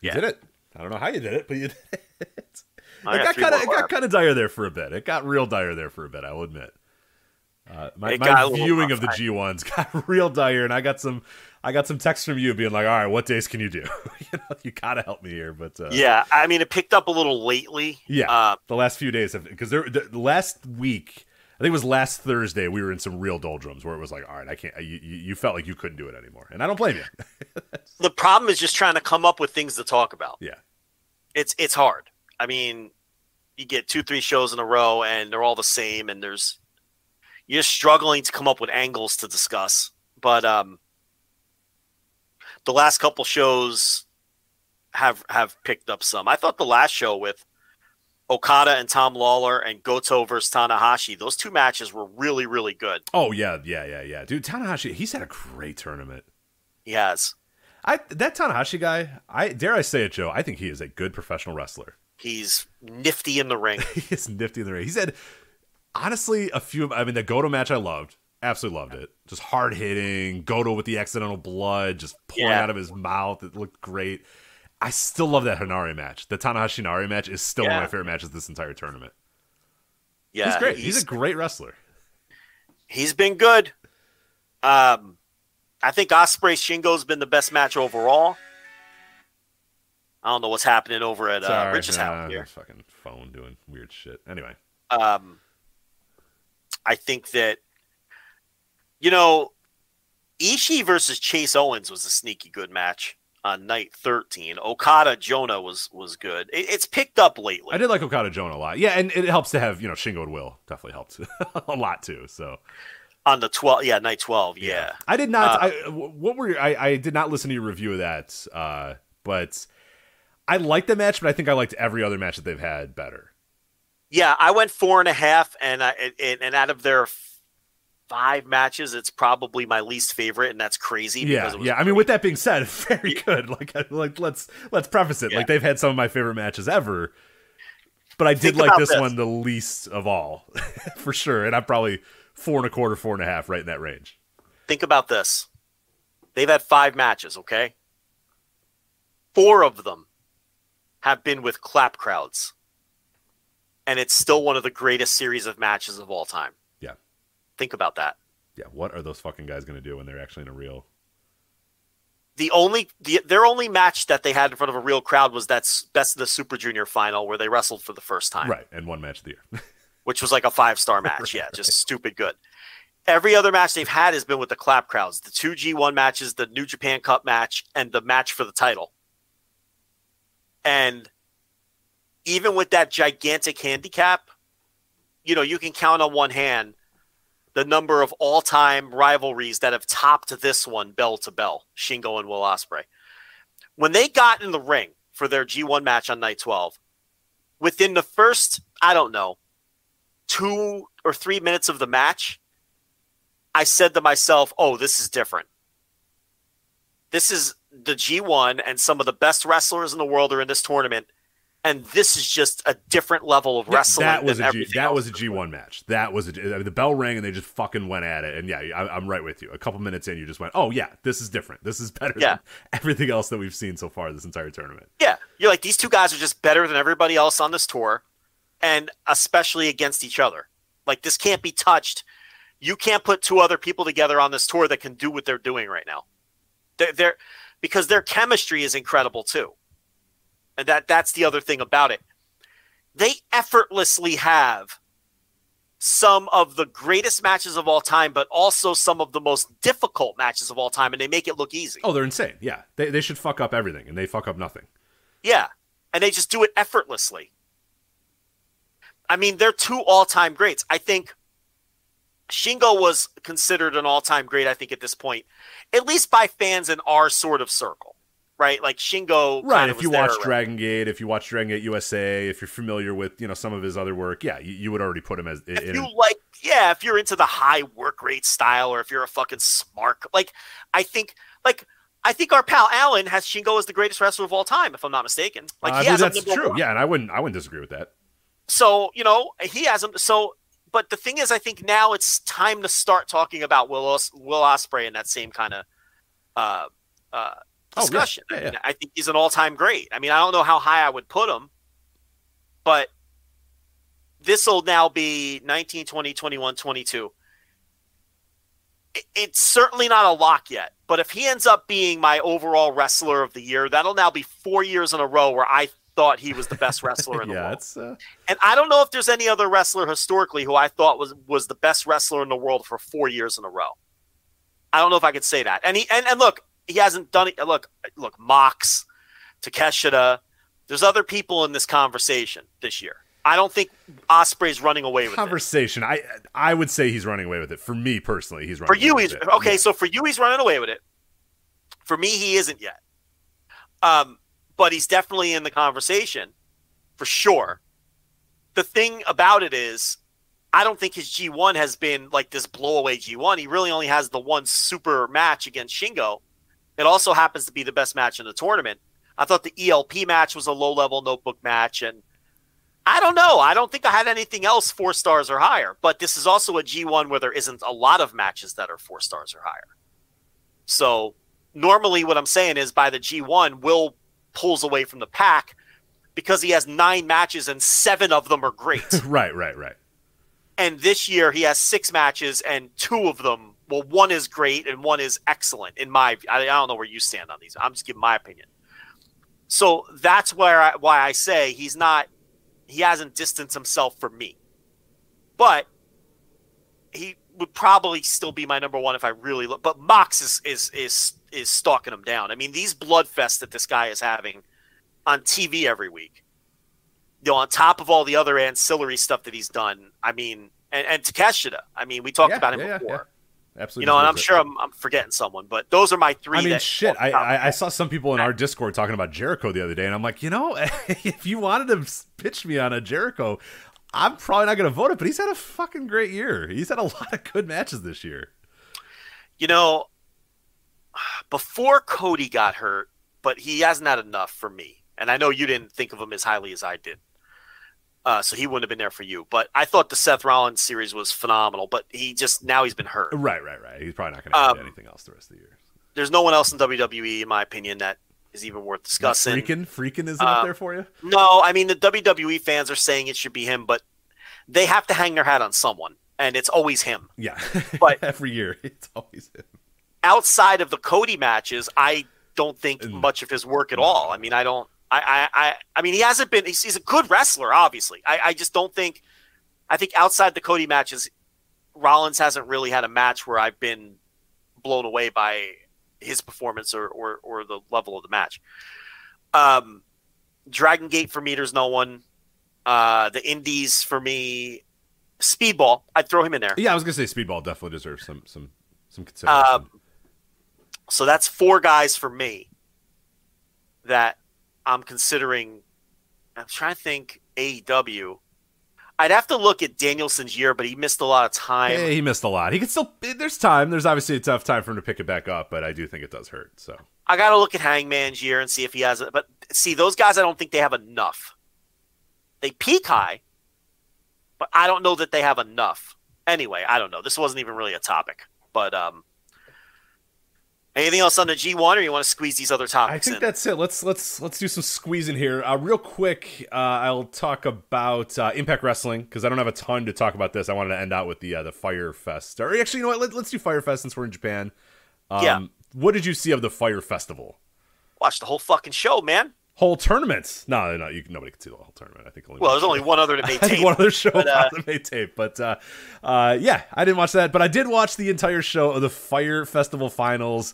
You did it. I don't know how you did it, but you did it. It got kind of dire there for a bit. It got real dire there for a bit, I will admit. My viewing of the G1s got real dire, and I got some texts from you being like, all right, what days can you do? You got to help me here. But I mean, it picked up a little lately. Yeah, the last few days. Because the last week, I think it was last Thursday, we were in some real doldrums where it was like, all right, I can't. You felt like you couldn't do it anymore, and I don't blame you. The problem is just trying to come up with things to talk about. Yeah, it's hard. I mean, you get 2-3 shows in a row and they're all the same and you're struggling to come up with angles to discuss. But the last couple shows have picked up some. I thought the last show with Okada and Tom Lawler and Goto versus Tanahashi, those 2 matches were really, really good. Oh, yeah. Dude, Tanahashi, he's had a great tournament. He has. That Tanahashi guy, dare I say it, Joe, I think he is a good professional wrestler. He's nifty in the ring. He said, honestly, the Goto match I loved. Absolutely loved it. Just hard hitting. Goto with the accidental blood just pouring out of his mouth. It looked great. I still love that Hinari match. The Tanahashi Hinari match is still one of my favorite matches this entire tournament. Yeah. He's great. He's a great wrestler. He's been good. I think Osprey Shingo's been the best match overall. I don't know what's happening over at Rich's house here. Fucking phone doing weird shit. Anyway, I think that Ishii versus Chase Owens was a sneaky good match on night 13. Okada Jonah was good. It's picked up lately. I did like Okada Jonah a lot. Yeah, and it helps to have Shingo and Will definitely helped a lot too. So. On the 12th, night 12, yeah. I did not. I did not listen to your review of that, but. I liked the match, but I think I liked every other match that they've had better. Yeah, I went 4.5, and out of their five matches, it's probably my least favorite, and that's crazy. Because it was I mean, with that being said, very good. Like let's preface it. Yeah. Like, they've had some of my favorite matches ever, but I did like this one the least of all, for sure. And I'm probably 4.25, 4.5, right in that range. Think about this. They've had five matches, okay? Four of them have been with clap crowds. And it's still one of the greatest series of matches of all time. Yeah. Think about that. Yeah, what are those fucking guys going to do when they're actually in a real... Their only match that they had in front of a real crowd was that Best of the Super Junior final where they wrestled for the first time. Right, and one match of the year. Which was like a 5-star match. Right, yeah, just stupid good. Every other match they've had has been with the clap crowds. The two G1 matches, the New Japan Cup match, and the match for the title. And even with that gigantic handicap, you know, you can count on one hand the number of all-time rivalries that have topped this one bell to bell, Shingo and Will Ospreay. When they got in the ring for their G1 match on night 12, within the first, 2 or 3 minutes of the match, I said to myself, oh, this is different. This is the G1, and some of the best wrestlers in the world are in this tournament. And this is just a different level of wrestling. That was a G1 match. The bell rang and they just fucking went at it. And yeah, I'm right with you. A couple minutes in, you just went, oh yeah, this is different. This is better than everything else that we've seen so far this entire tournament. Yeah. You're like, these two guys are just better than everybody else on this tour, and especially against each other. Like, this can't be touched. You can't put two other people together on this tour that can do what they're doing right now. They're because their chemistry is incredible too. And that's the other thing about it. They effortlessly have some of the greatest matches of all time, but also some of the most difficult matches of all time, and they make it look easy. Oh, they're insane. Yeah. They should fuck up everything, and they fuck up nothing. Yeah. And they just do it effortlessly. I mean, they're two all-time greats. I think Shingo was considered an all-time great, I think, at this point, at least by fans in our sort of circle. Right, like Shingo. Right, if you watch Dragon Gate, if you watch Dragon Gate USA, if you're familiar with, you know, some of his other work, yeah, you would already put him as. If you like, yeah, if you're into the high work rate style, or if you're a fucking smart, I think our pal Alan has Shingo as the greatest wrestler of all time, if I'm not mistaken. Like, he has him, that's true. Yeah, and I wouldn't disagree with that. So, you know, he has him. So, but the thing is, I think now it's time to start talking about Will Ospreay in that same kind of. Discussion. Oh, yeah. Yeah, yeah. I think he's an all-time great. I mean, I don't know how high I would put him, but this will now be 19, 20, 21, 22. It's certainly not a lock yet, but if he ends up being my overall wrestler of the year, that'll now be 4 years in a row where I thought he was the best wrestler in the world. And I don't know if there's any other wrestler historically who I thought was the best wrestler in the world for 4 years in a row. I don't know if I could say that. And look, he hasn't done it. Look, Mox, Takeshita. There's other people in this conversation this year. I don't think Ospreay's running away with it. I would say he's running away with it. For me personally, he's running away with it. Okay, yeah. So for you, he's running away with it. For me, he isn't yet. But he's definitely in the conversation, for sure. The thing about it is, I don't think his G1 has been like this blowaway G1. He really only has the one super match against Shingo. It also happens to be the best match in the tournament. I thought the ELP match was a low-level notebook match, and I don't know. I don't think I had anything else 4 stars or higher, but this is also a G1 where there isn't a lot of matches that are 4 stars or higher. So normally what I'm saying is by the G1, Will pulls away from the pack because he has 9 matches and 7 of them are great. Right. And this year he has 6 matches and 2 of them. Well, one is great and one is excellent in my view. I don't know where you stand on these. I'm just giving my opinion. So that's why I say he hasn't distanced himself from me. But he would probably still be my number one if I really look. But Mox is stalking him down. I mean, these bloodfests that this guy is having on TV every week, you know, on top of all the other ancillary stuff that he's done. I mean, and Takeshita. I mean, we talked about him before. Yeah. Absolutely, you know, and I'm sure I'm forgetting someone, but those are my 3. I mean, I saw some people in our Discord talking about Jericho the other day, and I'm like, you know, if you wanted to pitch me on a Jericho, I'm probably not going to vote it, but he's had a fucking great year. He's had a lot of good matches this year. You know, before Cody got hurt, but he hasn't had enough for me. And I know you didn't think of him as highly as I did. So he wouldn't have been there for you. But I thought the Seth Rollins series was phenomenal, but he just, now he's been hurt. Right. He's probably not going to have anything else the rest of the year. There's no one else in WWE, in my opinion, that is even worth discussing. Freakin' isn't up there for you? No, I mean, the WWE fans are saying it should be him, but they have to hang their hat on someone, and it's always him. Yeah, but every year it's always him. Outside of the Cody matches, I don't think much of his work at all. I mean, I don't. I mean, he hasn't been. He's a good wrestler, obviously. I just don't think. I think outside the Cody matches, Rollins hasn't really had a match where I've been blown away by his performance or the level of the match. Dragon Gate for me, there's no one. The Indies for me, Speedball. I'd throw him in there. Yeah, I was gonna say Speedball definitely deserves some consideration. So that's four guys for me that I'm considering. I'm trying to think AEW. I'd have to look at Danielson's year, but he missed a lot of time. Yeah, he missed a lot. He could still – there's time. There's obviously a tough time for him to pick it back up, but I do think it does hurt. So I got to look at Hangman's year and see if he has – but see, those guys, I don't think they have enough. They peak high, but I don't know that they have enough. Anyway, I don't know. This wasn't even really a topic, but anything else on the G1, or you want to squeeze these other topics in? I think that's it. Let's do some squeezing here. Real quick, I'll talk about Impact Wrestling, because I don't have a ton to talk about this. I wanted to end out with the Fyre Fest. Or actually, you know what? Let's do Fyre Fest since we're in Japan. Yeah. What did you see of the Fyre Festival? Watch the whole fucking show, man. Whole tournament. No, nobody could see the whole tournament. I think. Well, there's only one other that made tape. One other show that made tape. But yeah, I didn't watch that. But I did watch the entire show of the Fyre Festival Finals.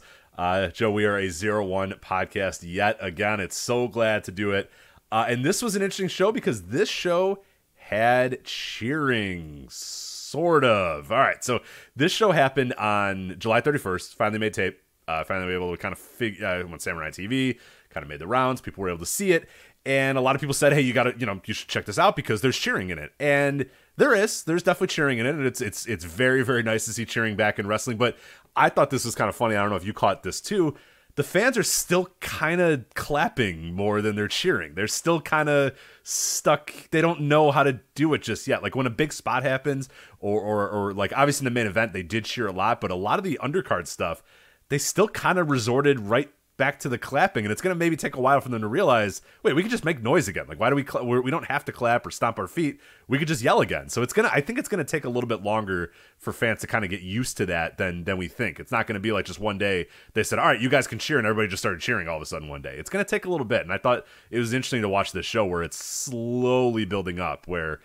Joe, we are a 0-1 podcast yet again. It's so glad to do it. And this was an interesting show because this show had cheering, sort of. All right, so this show happened on July 31st. Finally made tape. Finally were able to kind of figure out when Samurai TV kind of made the rounds. People were able to see it. And a lot of people said, hey, you should check this out because there's cheering in it. And there's definitely cheering in it. And it's very, very nice to see cheering back in wrestling. But I thought this was kind of funny. I don't know if you caught this too. The fans are still kind of clapping more than they're cheering. They're still kind of stuck. They don't know how to do it just yet. Like when a big spot happens or like obviously in the main event, they did cheer a lot, but a lot of the undercard stuff, they still kind of resorted right back to the clapping, and it's going to maybe take a while for them to realize, wait, we could just make noise again. Like, why do we we don't have to clap or stomp our feet. We could just yell again. So I think it's going to take a little bit longer for fans to kind of get used to that than we think. It's not going to be like just one day they said, all right, you guys can cheer, and everybody just started cheering all of a sudden one day. It's going to take a little bit, and I thought it was interesting to watch this show where it's slowly building up, where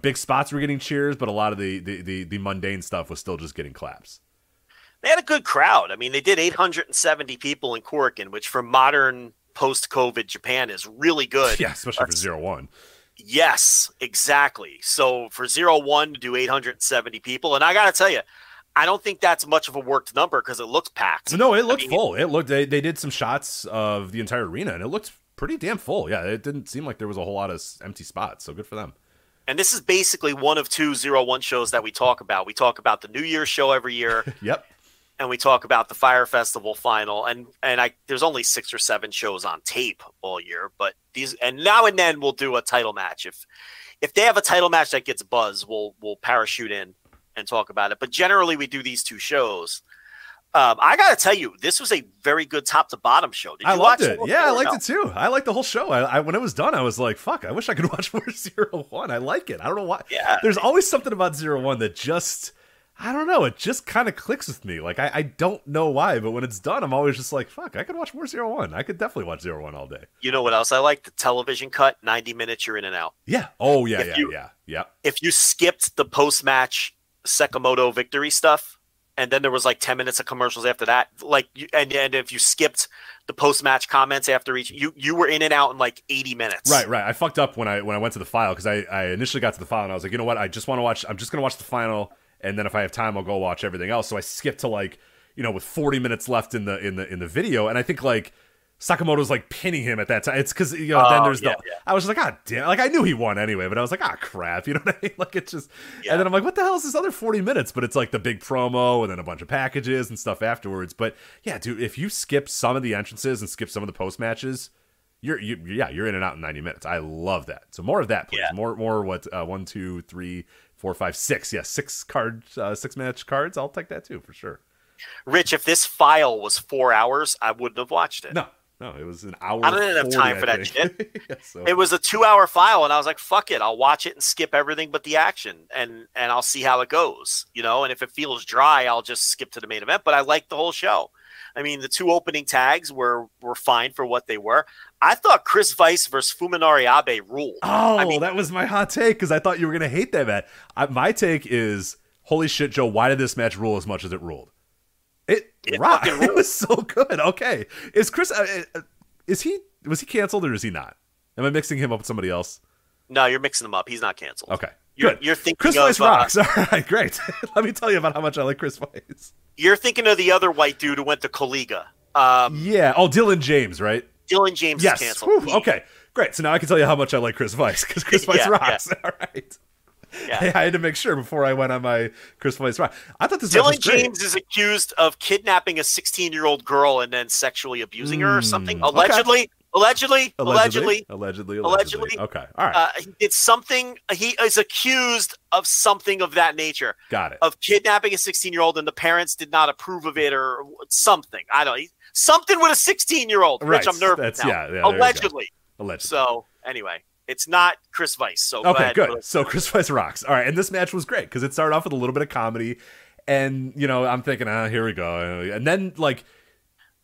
big spots were getting cheers, but a lot of the mundane stuff was still just getting claps. They had a good crowd. I mean, they did 870 people in Korakuen, which for modern post-COVID Japan is really good. Yeah, especially for 0-1. Yes, exactly. So for 0-1 to do 870 people, and I got to tell you, I don't think that's much of a worked number because it looked packed. No, it looked full. They did some shots of the entire arena, and it looked pretty damn full. Yeah, it didn't seem like there was a whole lot of empty spots, so good for them. And this is basically one of two 0-1 shows that we talk about. We talk about the New Year's show every year. Yep. And we talk about the Fyre Festival final, and there's only 6 or 7 shows on tape all year, but these, and now and then we'll do a title match. If they have a title match that gets buzz, we'll parachute in and talk about it. But generally, we do these two shows. I gotta tell you, this was a very good top to bottom show. Did you watch it? Yeah, I liked it too. I liked the whole show. I when it was done, I was like, "Fuck! I wish I could watch more 0-1." I like it. I don't know why. Yeah. There's always something about 0-1 that just, I don't know. It just kind of clicks with me. Like, I don't know why, but when it's done, I'm always just like, fuck, I could watch more 0-1. I could definitely watch 0-1 all day. You know what else I like? The television cut, 90 minutes, you're in and out. Yeah. Oh, yeah, yeah. If you skipped the post-match Sekimoto victory stuff, and then there was like 10 minutes of commercials after that, like, and if you skipped the post-match comments after each, you were in and out in like 80 minutes. Right. I fucked up when I went to the file, because I initially got to the file, and I was like, you know what? I'm just going to watch the final. And then if I have time, I'll go watch everything else. So I skipped to with 40 minutes left in the video. And I think like Sakamoto's like pinning him at that time. It's because, you know, then there's I was just like, ah, damn. Like, I knew he won anyway, but I was like, ah, crap. You know what I mean? Like, it's just, and then I'm like, what the hell is this other 40 minutes? But it's like the big promo and then a bunch of packages and stuff afterwards. But yeah, dude, if you skip some of the entrances and skip some of the post matches, you're in and out in 90 minutes. I love that. So more of that, please. Yeah. More what, 1, 2, 3, 4, 5, 6. Yeah, six match cards. I'll take that too, for sure. Rich, if this file was 4 hours, I wouldn't have watched it. No, it was an hour. I didn't have time for that shit. Yeah, so. It was a 2-hour file, and I was like, fuck it. I'll watch it and skip everything but the action, and I'll see how it goes. You know, and if it feels dry, I'll just skip to the main event. But I liked the whole show. I mean, the two opening tags were fine for what they were. I thought Chris Vice versus Fuminari Abe ruled. Oh, I mean, that was my hot take, because I thought you were going to hate that match. My take is, holy shit, Joe, why did this match rule as much as it ruled? It rocked. It was so good. Okay, is Chris? Was he canceled or is he not? Am I mixing him up with somebody else? No, you're mixing him up. He's not canceled. Okay, good. You're thinking Chris Weiss rocks. All right, great. Let me tell you about how much I like Chris Weiss. You're thinking of the other white dude who went to Coliga. Yeah. Oh, Dylan James, right? Dylan James is canceled. Whew. Okay, great. So now I can tell you how much I like Chris Weiss because Chris Weiss rocks. Yeah. All right. Yeah. Hey, I had to make sure before I went on my Chris Weiss ride. I thought this Dylan James is accused of kidnapping a 16-year-old girl and then sexually abusing her or something. Allegedly. Okay, all right. He is accused of something of that nature. Got it. Of kidnapping a 16-year-old and the parents did not approve of it or something. I don't know. Something with a 16-year-old, right. Which I'm nervous now. Yeah, Allegedly. So anyway. It's not Chris Weiss. So okay, good. So Chris Weiss rocks. All right, and this match was great because it started off with a little bit of comedy, and you know I'm thinking, here we go. And then like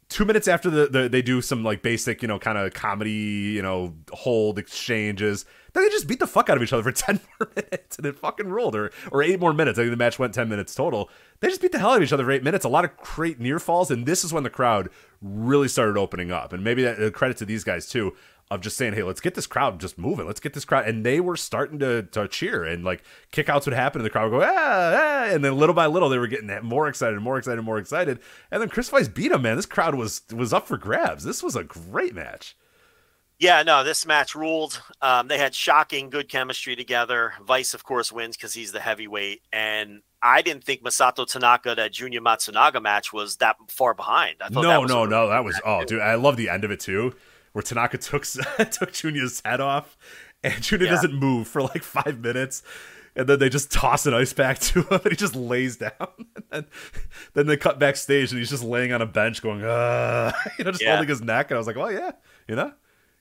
2 minutes after they do some like basic, you know, kind of comedy, you know, hold exchanges. Then they just beat the fuck out of each other for 10 more minutes, and it fucking ruled. Or 8 more minutes. I think the match went 10 minutes total. They just beat the hell out of each other for 8 minutes. A lot of great near falls, and this is when the crowd really started opening up. And maybe that credit to these guys too. Of just saying, hey, let's get this crowd just moving. Let's get this crowd. And they were starting to cheer. And, like, kickouts would happen. And the crowd would go, ah. And then little by little, they were getting more excited. And then Chris Weiss beat him, man. This crowd was up for grabs. This was a great match. Yeah, no, this match ruled. They had shocking good chemistry together. Weiss, of course, wins because he's the heavyweight. And I didn't think Masato Tanaka, that Junya Matsunaga match, was that far behind. I thought that was – oh, dude, I love the end of it, too. Where Tanaka took Junia's head off, and Junya doesn't move for like 5 minutes, and then they just toss an ice pack to him, and he just lays down. And then they cut backstage, and he's just laying on a bench, going, you know, just holding his neck. And I was like, well, yeah, you know,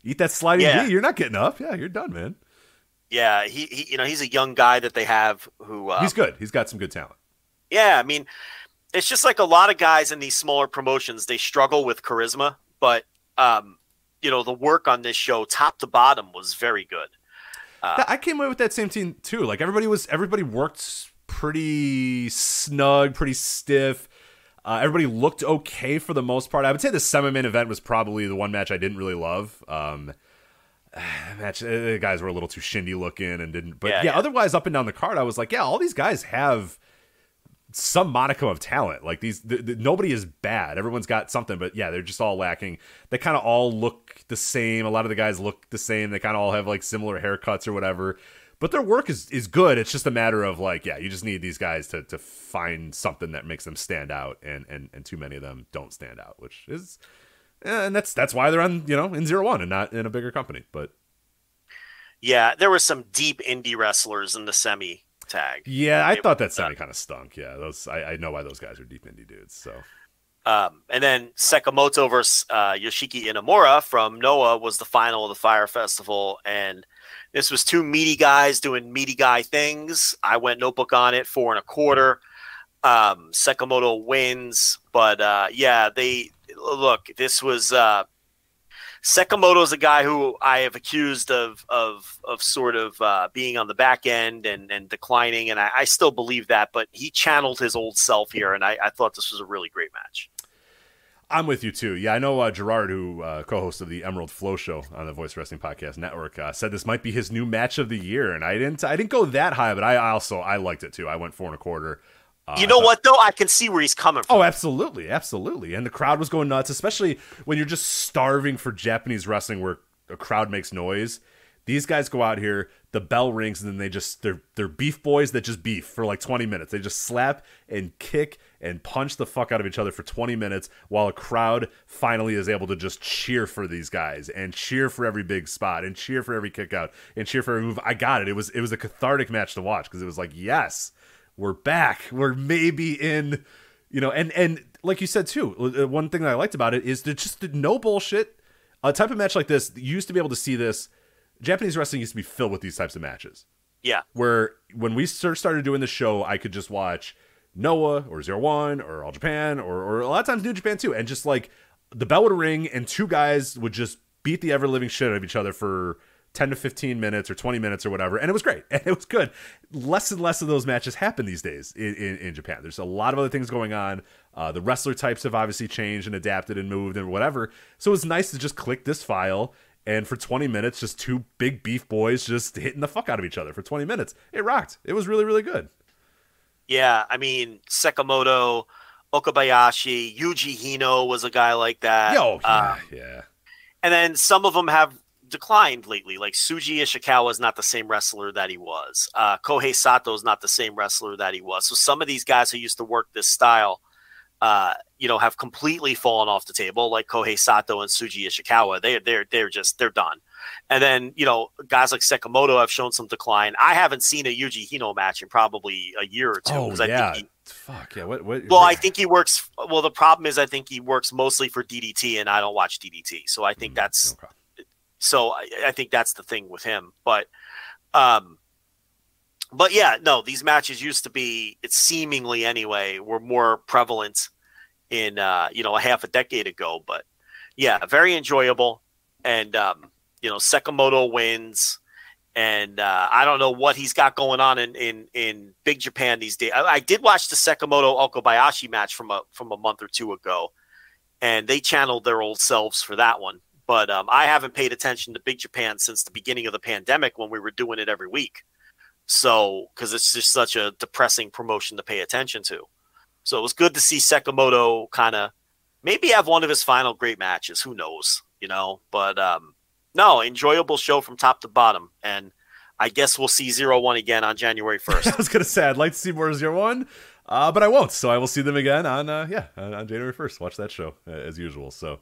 eat that sliding knee. You're not getting up. Yeah, you're done, man. Yeah, he you know, he's a young guy that they have who he's good. He's got some good talent. Yeah, I mean, it's just like a lot of guys in these smaller promotions, they struggle with charisma, but you know, the work on this show, top to bottom, was very good. I came away with that same team too. Like everybody worked pretty snug, pretty stiff. Everybody looked okay for the most part. I would say the semi-main event was probably the one match I didn't really love. The guys were a little too shindy looking and didn't. But yeah, otherwise, up and down the card, I was like, yeah, all these guys have some modicum of talent. Like nobody is bad. Everyone's got something, but yeah, they're just all lacking. They kind of all look the same. A lot of the guys look the same. They kind of all have like similar haircuts or whatever, but their work is good. It's just a matter of like, yeah, you just need these guys to find something that makes them stand out. And too many of them don't stand out, which is, and that's why they're on, you know, in 0-1 and not in a bigger company. But yeah, there were some deep indie wrestlers in the semi tag. Yeah, I thought that sounded kind of stunk. Yeah, those I know why those guys are deep indie dudes. So, and then Sakamoto versus Yoshiki Inamura from Noah was the final of the Fire Festival, and this was two meaty guys doing meaty guy things. I went notebook on it, 4 1/4. Sakamoto wins, but this was Sakamoto is a guy who I have accused of sort of being on the back end and declining, and I still believe that, but he channeled his old self here, and I thought this was a really great match. I'm with you, too. Yeah, I know Gerard, who co-host of the Emerald Flow Show on the Voice Wrestling Podcast Network, said this might be his new match of the year, and I didn't go that high, but I liked it, too. I went 4 1/4. You know what, though? I can see where he's coming from. Oh, absolutely. Absolutely. And the crowd was going nuts, especially when you're just starving for Japanese wrestling where a crowd makes noise. These guys go out here, the bell rings, and then they just, they're beef boys that just beef for like 20 minutes. They just slap and kick and punch the fuck out of each other for 20 minutes while a crowd finally is able to just cheer for these guys and cheer for every big spot and cheer for every kick out and cheer for every move. I got it. It was a cathartic match to watch because it was like, yes, we're back. We're maybe in, you know, and like you said, too, one thing that I liked about it is just the no bullshit. A type of match like this, you used to be able to see this. Japanese wrestling used to be filled with these types of matches. Yeah. Where when we started doing the show, I could just watch Noah or 01 or All Japan or a lot of times New Japan too. And just like the bell would ring and two guys would just beat the ever-living shit out of each other for 10 to 15 minutes or 20 minutes or whatever. And it was great. And it was good. Less and less of those matches happen these days in Japan. There's a lot of other things going on. The wrestler types have obviously changed and adapted and moved and whatever. So it was nice to just click this file. And for 20 minutes, just two big beef boys just hitting the fuck out of each other for 20 minutes. It rocked. It was really, really good. Yeah, I mean, Sekimoto, Okabayashi, Yuji Hino was a guy like that. Oh, yeah. And then some of them have declined lately. Like Tsuji Ishikawa is not the same wrestler that he was. Kohei Sato is not the same wrestler that he was. So some of these guys who used to work this style, you know, have completely fallen off the table, like Kohei Sato and Tsuji Ishikawa. They're done. And then, you know, guys like Sekimoto have shown some decline. I haven't seen a Yuji Hino match in probably a year or two. Oh, yeah. I think yeah. Well, I think he works. Well, the problem is I think he works mostly for DDT, and I don't watch DDT. So I think that's so I think that's the thing with him. But yeah, no, these matches used to be, it's seemingly anyway, were more prevalent in, you know, a half a decade ago. But yeah, very enjoyable. And, you know, Sekimoto wins. And I don't know what he's got going on in Big Japan these days. I did watch the Sekimoto Okabayashi match from a month or two ago. And they channeled their old selves for that one. But I haven't paid attention to Big Japan since the beginning of the pandemic when we were doing it every week. So, because it's just such a depressing promotion to pay attention to. So it was good to see Sekimoto kind of maybe have one of his final great matches. Who knows, you know? But no, enjoyable show from top to bottom. And I guess we'll see 01 again on January 1st. I was going to say, I'd like to see more 01, but I won't. So I will see them again on January 1st. Watch that show as usual. So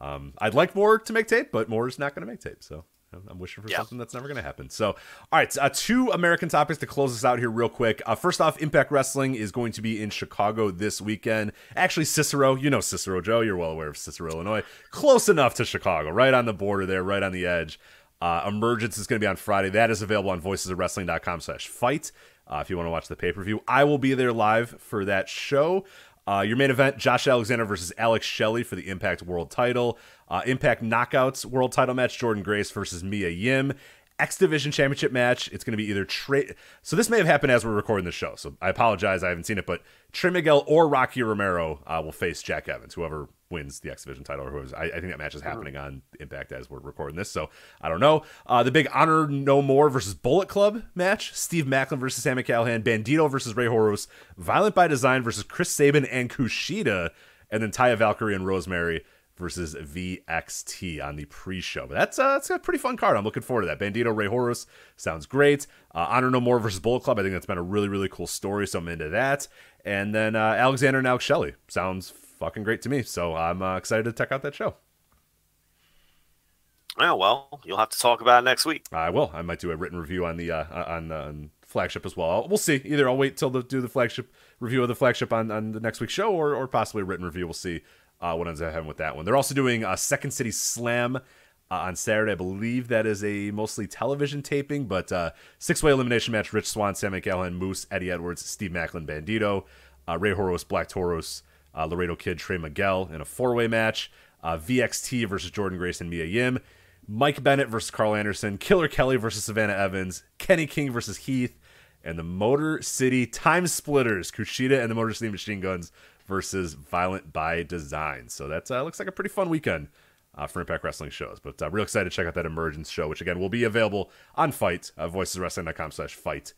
I'd like more to make tape, but more is not going to make tape. So. I'm wishing for something that's never going to happen. So, all right, two American topics to close us out here real quick. First off, Impact Wrestling is going to be in Chicago this weekend. Actually, Cicero, you know Cicero, Joe. You're well aware of Cicero, Illinois. Close enough to Chicago, right on the border there, right on the edge. Emergence is going to be on Friday. That is available on voicesofwrestling.com/fight if you want to watch the pay-per-view. I will be there live for that show. Your main event, Josh Alexander versus Alex Shelley for the Impact World title. Impact Knockouts World title match, Jordan Grace versus Mia Yim. X Division Championship match, it's going to be either Trey... So this may have happened as we're recording the show, so I apologize, I haven't seen it, but Trey Miguel or Rocky Romero will face Jack Evans, whoever wins the X Division title. Or whoever's, I think that match is happening on Impact as we're recording this, so I don't know. The big Honor No More versus Bullet Club match, Steve Macklin versus Sami Callihan, Bandito versus Rey Horus, Violent by Design versus Chris Sabin and Kushida, and then Taya Valkyrie and Rosemary versus VXT on the pre-show. But that's a pretty fun card. I'm looking forward to that. Bandito, Rey Horus sounds great. Honor No More versus Bullet Club. I think that's been a really, really cool story, so I'm into that. And then Alexander and Alex Shelley sounds fucking great to me. So I'm excited to check out that show. Oh, well, you'll have to talk about it next week. I will. I might do a written review on the on Flagship as well. We'll see. Either I'll wait till do the Flagship review of the Flagship on the next week's show, or possibly a written review. We'll see. What ends up happening with that one. They're also doing a Second City Slam on Saturday. I believe that is a mostly television taping, but six-way elimination match, Rich Swann, Sami Callihan, Moose, Eddie Edwards, Steve Macklin, Bandito, Rey Horus, Black Taurus, Laredo Kid, Trey Miguel in a four-way match, VXT versus Jordan Grace and Mia Yim, Mike Bennett versus Carl Anderson, Killer Kelly versus Savannah Evans, Kenny King versus Heath, and the Motor City Time Splitters, Kushida and the Motor City Machine Guns versus Violent by Design. So that looks like a pretty fun weekend for Impact Wrestling shows. But real excited to check out that Emergence show, which, again, will be available on Fight, voiceswrestling.com/fight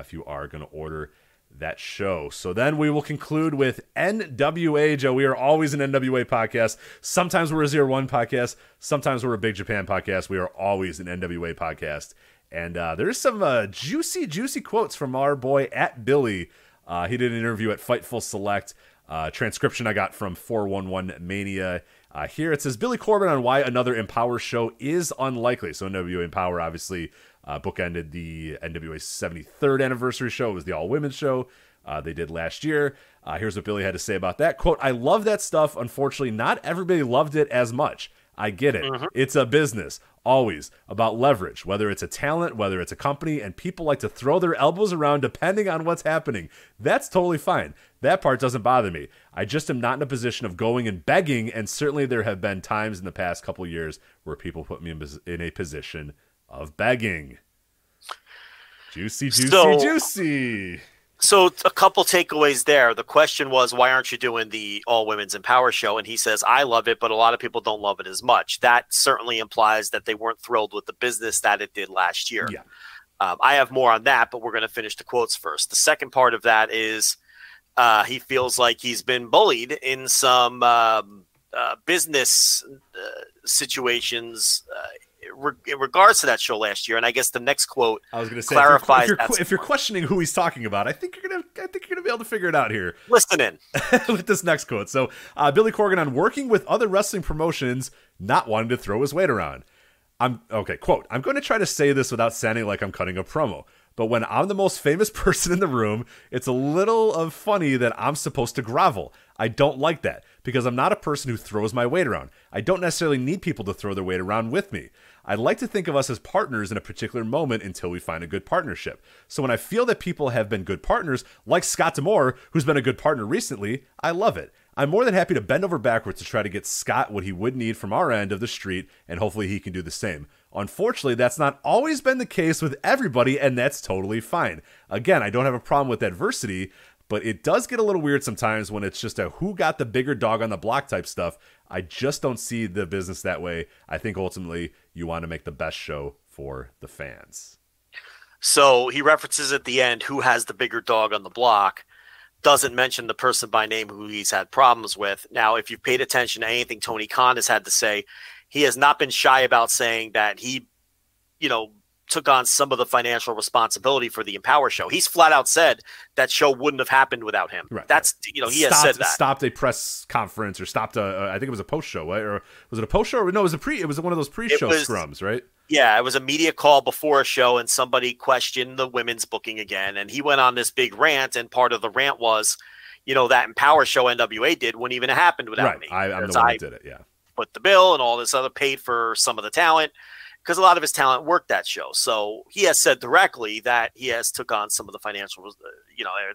if you are going to order that show. So then we will conclude with NWA, Joe. We are always an NWA podcast. Sometimes we're a 0-1 podcast. Sometimes we're a Big Japan podcast. We are always an NWA podcast. And there's some juicy quotes from our boy at Billy. He did an interview at Fightful Select. Transcription I got from 411 Mania. Here it says, Billy Corbin on why another Empower show is unlikely. So NWA Empower obviously bookended the NWA 73rd anniversary show. It was the all-women show they did last year. Here's what Billy had to say about that. Quote, I love that stuff. Unfortunately, not everybody loved it as much. I get it. Mm-hmm. It's a business, always, about leverage, whether it's a talent, whether it's a company, and people like to throw their elbows around depending on what's happening. That's totally fine. That part doesn't bother me. I just am not in a position of going and begging, and certainly there have been times in the past couple of years where people put me in a position of begging. Juicy. So a couple takeaways there. The question was, why aren't you doing the all-women's Empower show? And he says, I love it, but a lot of people don't love it as much. That certainly implies that they weren't thrilled with the business that it did last year. Yeah. I have more on that, but we're going to finish the quotes first. The second part of that is he feels like he's been bullied in some business situations in regards to that show last year. And I guess the next quote clarifies if you're questioning who he's talking about, I think you're gonna be able to figure it out here. Listen in with this next quote. So Billy Corgan on working with other wrestling promotions, not wanting to throw his weight around. Quote, I'm going to try to say this without sounding like I'm cutting a promo, but when I'm the most famous person in the room, it's a little of funny that I'm supposed to grovel. I don't like that because I'm not a person who throws my weight around. I don't necessarily need people to throw their weight around with me. I like to think of us as partners in a particular moment until we find a good partnership. So when I feel that people have been good partners, like Scott D'Amore, who's been a good partner recently, I love it. I'm more than happy to bend over backwards to try to get Scott what he would need from our end of the street, and hopefully he can do the same. Unfortunately, that's not always been the case with everybody, and that's totally fine. Again, I don't have a problem with adversity, but it does get a little weird sometimes when it's just a who got the bigger dog on the block type stuff. I just don't see the business that way. I think ultimately you want to make the best show for the fans. So he references at the end who has the bigger dog on the block. Doesn't mention the person by name who he's had problems with. Now, if you've paid attention to anything Tony Khan has had to say, he has not been shy about saying that he, took on some of the financial responsibility for the Empower show. He's flat out said that show wouldn't have happened without him. Right. That's, he has said that. Stopped a press conference or stopped a, I think it was a post show, right? Or was it a post show? Or, no, it was one of those pre-show scrums, right? Yeah, it was a media call before a show and somebody questioned the women's booking again. And he went on this big rant. And part of the rant was, that Empower show NWA did wouldn't even have happened without me. I'm the one who did it. Yeah. Put the bill and all this other paid for some of the talent. Because a lot of his talent worked that show. So he has said directly that he has took on some of the financial,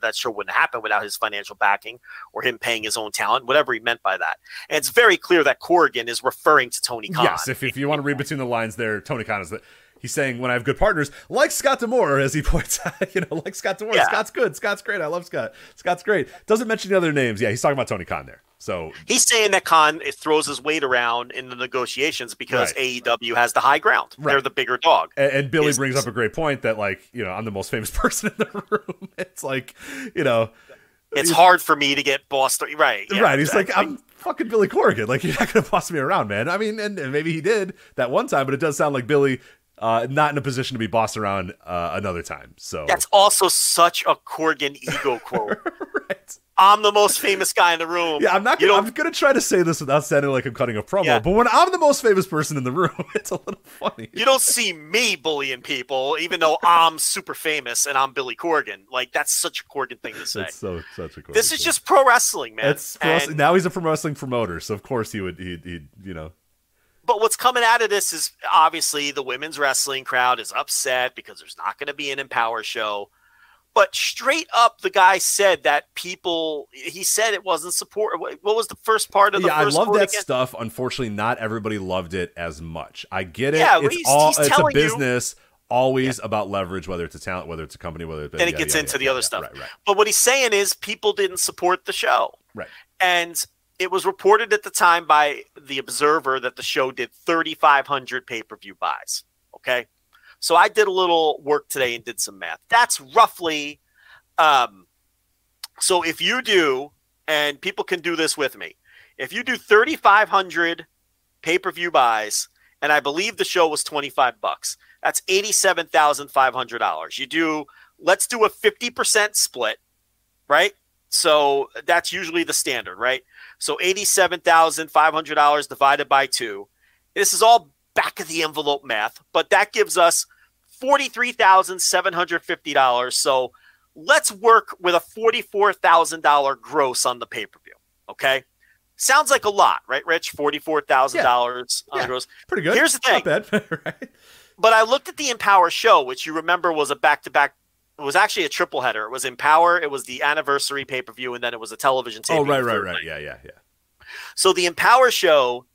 that show wouldn't happen without his financial backing or him paying his own talent, whatever he meant by that. And it's very clear that Corrigan is referring to Tony Khan. Yes, if you want to read between the lines there, Tony Khan is that. He's saying, when I have good partners, like Scott D'Amore, as he points out, like Scott D'Amore. Yeah. Scott's good. Scott's great. I love Scott. Scott's great. Doesn't mention the other names. Yeah, he's talking about Tony Khan there. So he's saying that Khan throws his weight around in the negotiations because AEW has the high ground. Right. They're the bigger dog. And Billy brings up a great point that, I'm the most famous person in the room. It's it's hard for me to get bossed. Right. Yeah, right. He's exactly. I'm fucking Billy Corrigan. You're not going to boss me around, man. I mean, and maybe he did that one time, but it does sound like Billy – not in a position to be bossed around another time. So that's also such a Corgan ego quote. Right. I'm the most famous guy in the room. Yeah, I'm going to try to say this without sounding like I'm cutting a promo, but when I'm the most famous person in the room, it's a little funny. You don't see me bullying people, even though I'm super famous and I'm Billy Corgan. That's such a Corgan thing to say. It's such a Corgan This is thing. Just pro wrestling, man. Now he's a pro wrestling promoter, so of course he would. But what's coming out of this is obviously the women's wrestling crowd is upset because there's not going to be an Empower show. But straight up, the guy said that he said it wasn't support. What was the first part of the first I love that again? Stuff. Unfortunately, not everybody loved it as much. I get it. Yeah, it's a business always about leverage, whether it's a talent, whether it's a company, whether it's... Then it gets into the other stuff. Right. But what he's saying is people didn't support the show. Right. And... it was reported at the time by The Observer that the show did 3,500 pay-per-view buys, okay? So I did a little work today and did some math. That's roughly So if you do, and people can do this with me, if you do 3,500 pay-per-view buys, and I believe the show was $25, that's $87,500. You do, let's do a 50% split, right? So that's usually the standard, right? So $87,500 divided by 2. This is all back of the envelope math, but that gives us $43,750. So let's work with a $44,000 gross on the pay-per-view. Okay. Sounds like a lot, right, Rich? $44,000 on gross. Pretty good. Here's the thing. Not bad, right? But I looked at the Empower show, which you remember was a back-to-back. It was actually a triple header. It was Empower, it was the anniversary pay-per-view, and then it was a television tape. Oh, right. Yeah. So the Empower show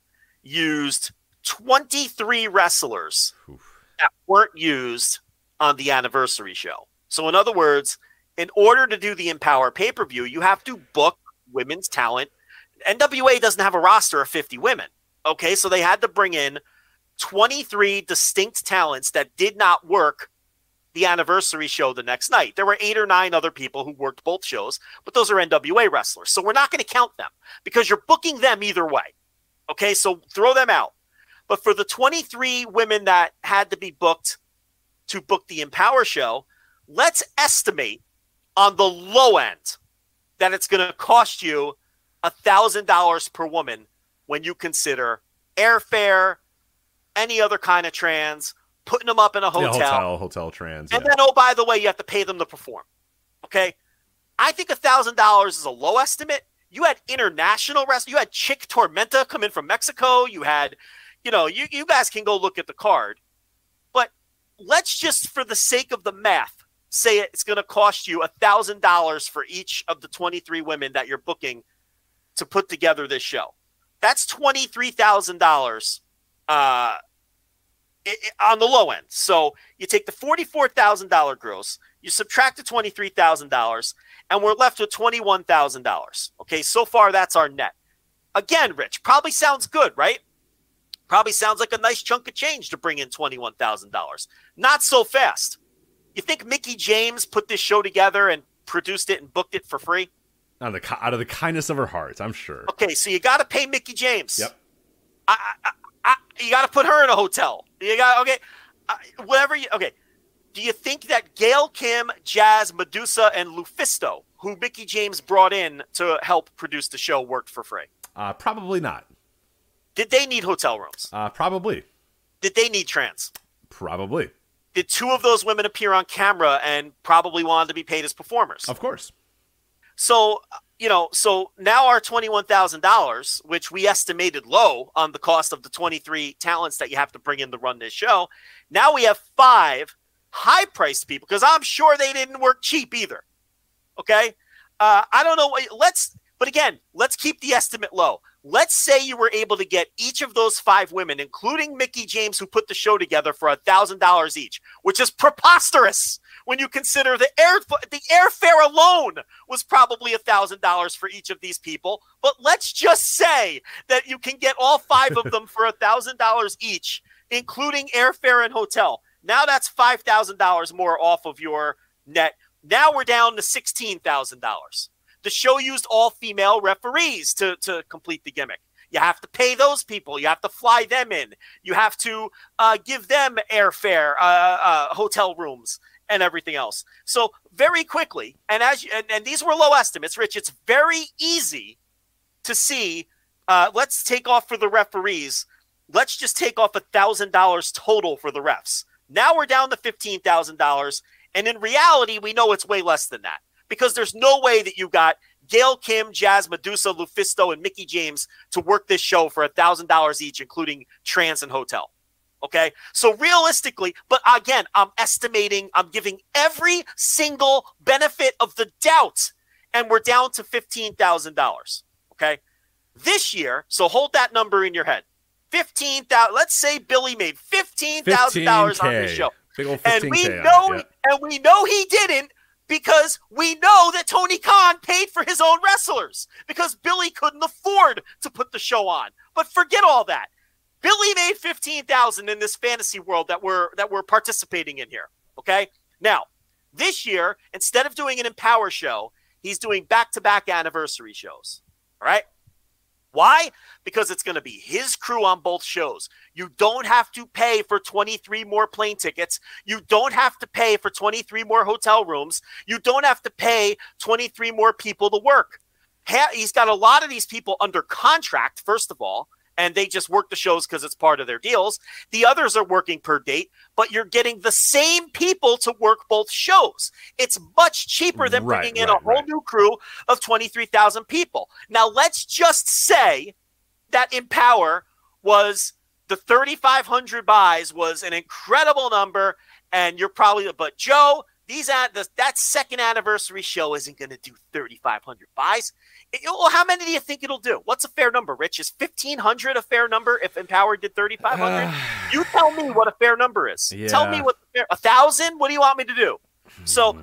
used 23 wrestlers that weren't used on the anniversary show. So in other words, in order to do the Empower pay-per-view, you have to book women's talent. NWA doesn't have a roster of 50 women. Okay, so they had to bring in 23 distinct talents that did not work the anniversary show the next night. There were 8 or 9 other people who worked both shows, but those are NWA wrestlers. So we're not going to count them because you're booking them either way. Okay, so throw them out. But for the 23 women that had to be booked to book the Empower show, let's estimate on the low end that it's going to cost you $1,000 per woman when you consider airfare, any other kind of trans, putting them up in a hotel. Yeah, hotel trans. And then, oh, by the way, you have to pay them to perform. Okay? I think $1,000 is a low estimate. You had international wrestling. You had Chick Tormenta come in from Mexico. You had, you guys can go look at the card. But let's just, for the sake of the math, say it's going to cost you $1,000 for each of the 23 women that you're booking to put together this show. That's $23,000 on the low end. So you take the $44,000 gross, you subtract the $23,000, and we're left with $21,000. Okay, so far that's our net. Again, Rich, probably sounds good, right? Probably sounds like a nice chunk of change to bring in $21,000. Not so fast. You think Mickey James put this show together and produced it and booked it for free? Out of the kindness of her heart, I'm sure. Okay, so you got to pay Mickey James. Yep. You got to put her in a hotel. Okay. Do you think that Gail Kim, Jazz, Medusa, and Lufisto, who Mickey James brought in to help produce the show, worked for free? Probably not. Did they need hotel rooms? Probably. Did they need trans? Probably. Did 2 of those women appear on camera and probably wanted to be paid as performers? Of course. So, so now our $21,000, which we estimated low on the cost of the 23 talents that you have to bring in to run this show. Now we have 5 high-priced people, because I'm sure they didn't work cheap either. Okay? I don't know. But again, let's keep the estimate low. Let's say you were able to get each of those 5 women, including Mickey James, who put the show together, for $1,000 each, which is preposterous when you consider the airfare alone was probably $1,000 for each of these people. But let's just say that you can get all 5 of them for $1,000 each, including airfare and hotel. Now that's $5,000 more off of your net. Now we're down to $16,000. The show used all-female referees to complete the gimmick. You have to pay those people. You have to fly them in. You have to give them airfare, hotel rooms, and everything else. So very quickly, and these were low estimates, Rich, it's very easy to see, let's take off for the referees. Let's just take off $1,000 total for the refs. Now we're down to $15,000, and in reality, we know it's way less than that. Because there's no way that you got Gail Kim, Jazz, Medusa, Lufisto, and Mickey James to work this show for $1,000 each, including trans and hotel. Okay? So realistically, but again, I'm estimating, I'm giving every single benefit of the doubt, and we're down to $15,000. Okay? This year, so hold that number in your head. $15,000. Let's say Billy made $15,000 on this show. And we know he didn't, because we know that Tony Khan paid for his own wrestlers because Billy couldn't afford to put the show on. But forget all that. Billy made $15,000 in this fantasy world that we're participating in here. Okay? Now, this year, instead of doing an Empower show, He's doing back-to-back anniversary shows. All right? Why? Because it's going to be his crew on both shows. You don't have to pay for 23 more plane tickets. You don't have to pay for 23 more hotel rooms. You don't have to pay 23 more people to work. He's got a lot of these people under contract, first of all, and they just work the shows because it's part of their deals. The others are working per date, but you're getting the same people to work both shows. It's much cheaper than bringing in a whole new crew of 23,000 people. Now, let's just say that Empower was the 3,500 buys was an incredible number, and you're probably, but Joe, that second anniversary show isn't going to do 3,500 buys. Well, how many do you think it'll do? What's a fair number, Rich? Is 1,500 a fair number if Empower did 3,500? You tell me what a fair number is. Yeah. Tell me what a fair, 1,000? What do you want me to do? So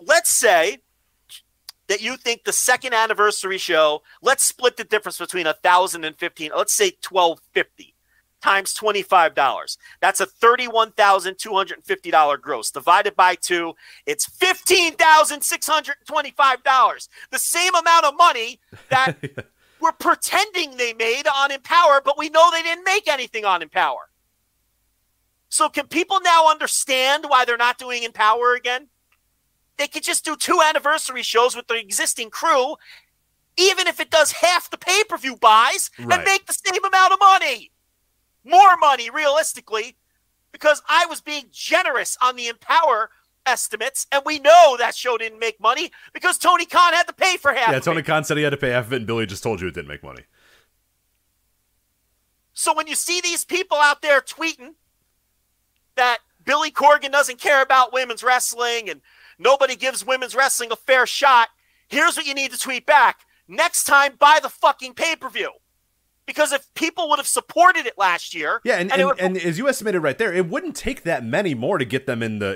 let's say that you think the second anniversary show, let's split the difference between 1,000 and 1,500. Let's say 1,250. Times $25. That's a $31,250 gross. Divided by 2, it's $15,625. The same amount of money that we're pretending they made on Empower, but we know they didn't make anything on Empower. So can people now understand why they're not doing Empower again? They could just do 2 anniversary shows with their existing crew, even if it does half the pay-per-view buys, and make the same amount of money. More money, realistically, because I was being generous on the Empower estimates, and we know that show didn't make money because Tony Khan had to pay for half of it. Yeah, Tony Khan said he had to pay half of it, and Billy just told you it didn't make money. So when you see these people out there tweeting that Billy Corgan doesn't care about women's wrestling and nobody gives women's wrestling a fair shot, here's what you need to tweet back. Next time, buy the fucking pay-per-view. Because if people would have supported it last year, and as you estimated right there, it wouldn't take that many more to get them in the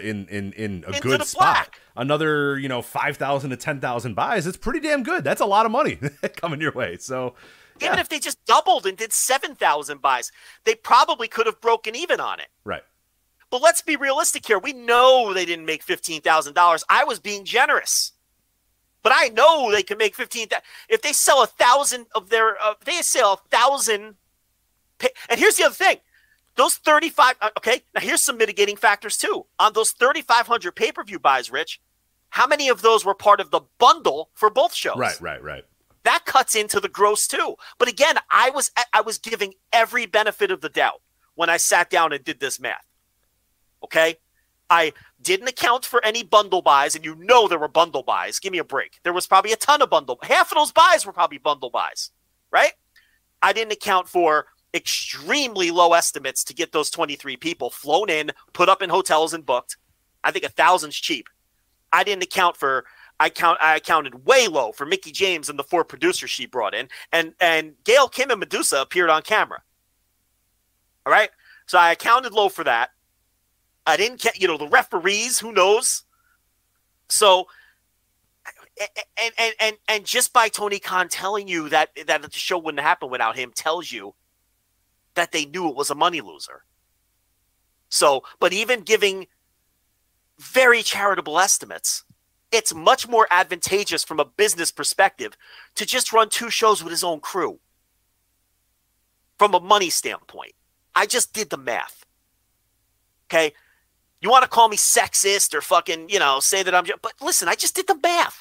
a good spot. Another 5,000 to 10,000 buys, it's pretty damn good. That's a lot of money coming your way. So yeah. Even if they just doubled and did 7,000 buys, they probably could have broken even on it. Right. But let's be realistic here. We know they didn't make $15,000. I was being generous. But I know they can make 15,000 if they sell 1,000 of their. They sell 1,000, and here's the other thing: those 35. Okay, now here's some mitigating factors too. On those 3,500 pay-per-view buys, Rich, how many of those were part of the bundle for both shows? Right. That cuts into the gross too. But again, I was giving every benefit of the doubt when I sat down and did this math. Okay. I didn't account for any bundle buys, and you know there were bundle buys. Give me a break. There was probably a ton of bundle. Half of those buys were probably bundle buys, right? I didn't account for extremely low estimates to get those 23 people flown in, put up in hotels, and booked. I think 1,000's cheap. I didn't account for. I accounted way low for Mickie James and the 4 producers she brought in, and Gail Kim and Medusa appeared on camera. All right, so I accounted low for that. I didn't get, the referees, who knows? So, and just by Tony Khan telling you that the show wouldn't happen without him tells you that they knew it was a money loser. So, but even giving very charitable estimates, it's much more advantageous from a business perspective to just run 2 shows with his own crew from a money standpoint. I just did the math. Okay. You want to call me sexist or fucking, say that but listen, I just did the math.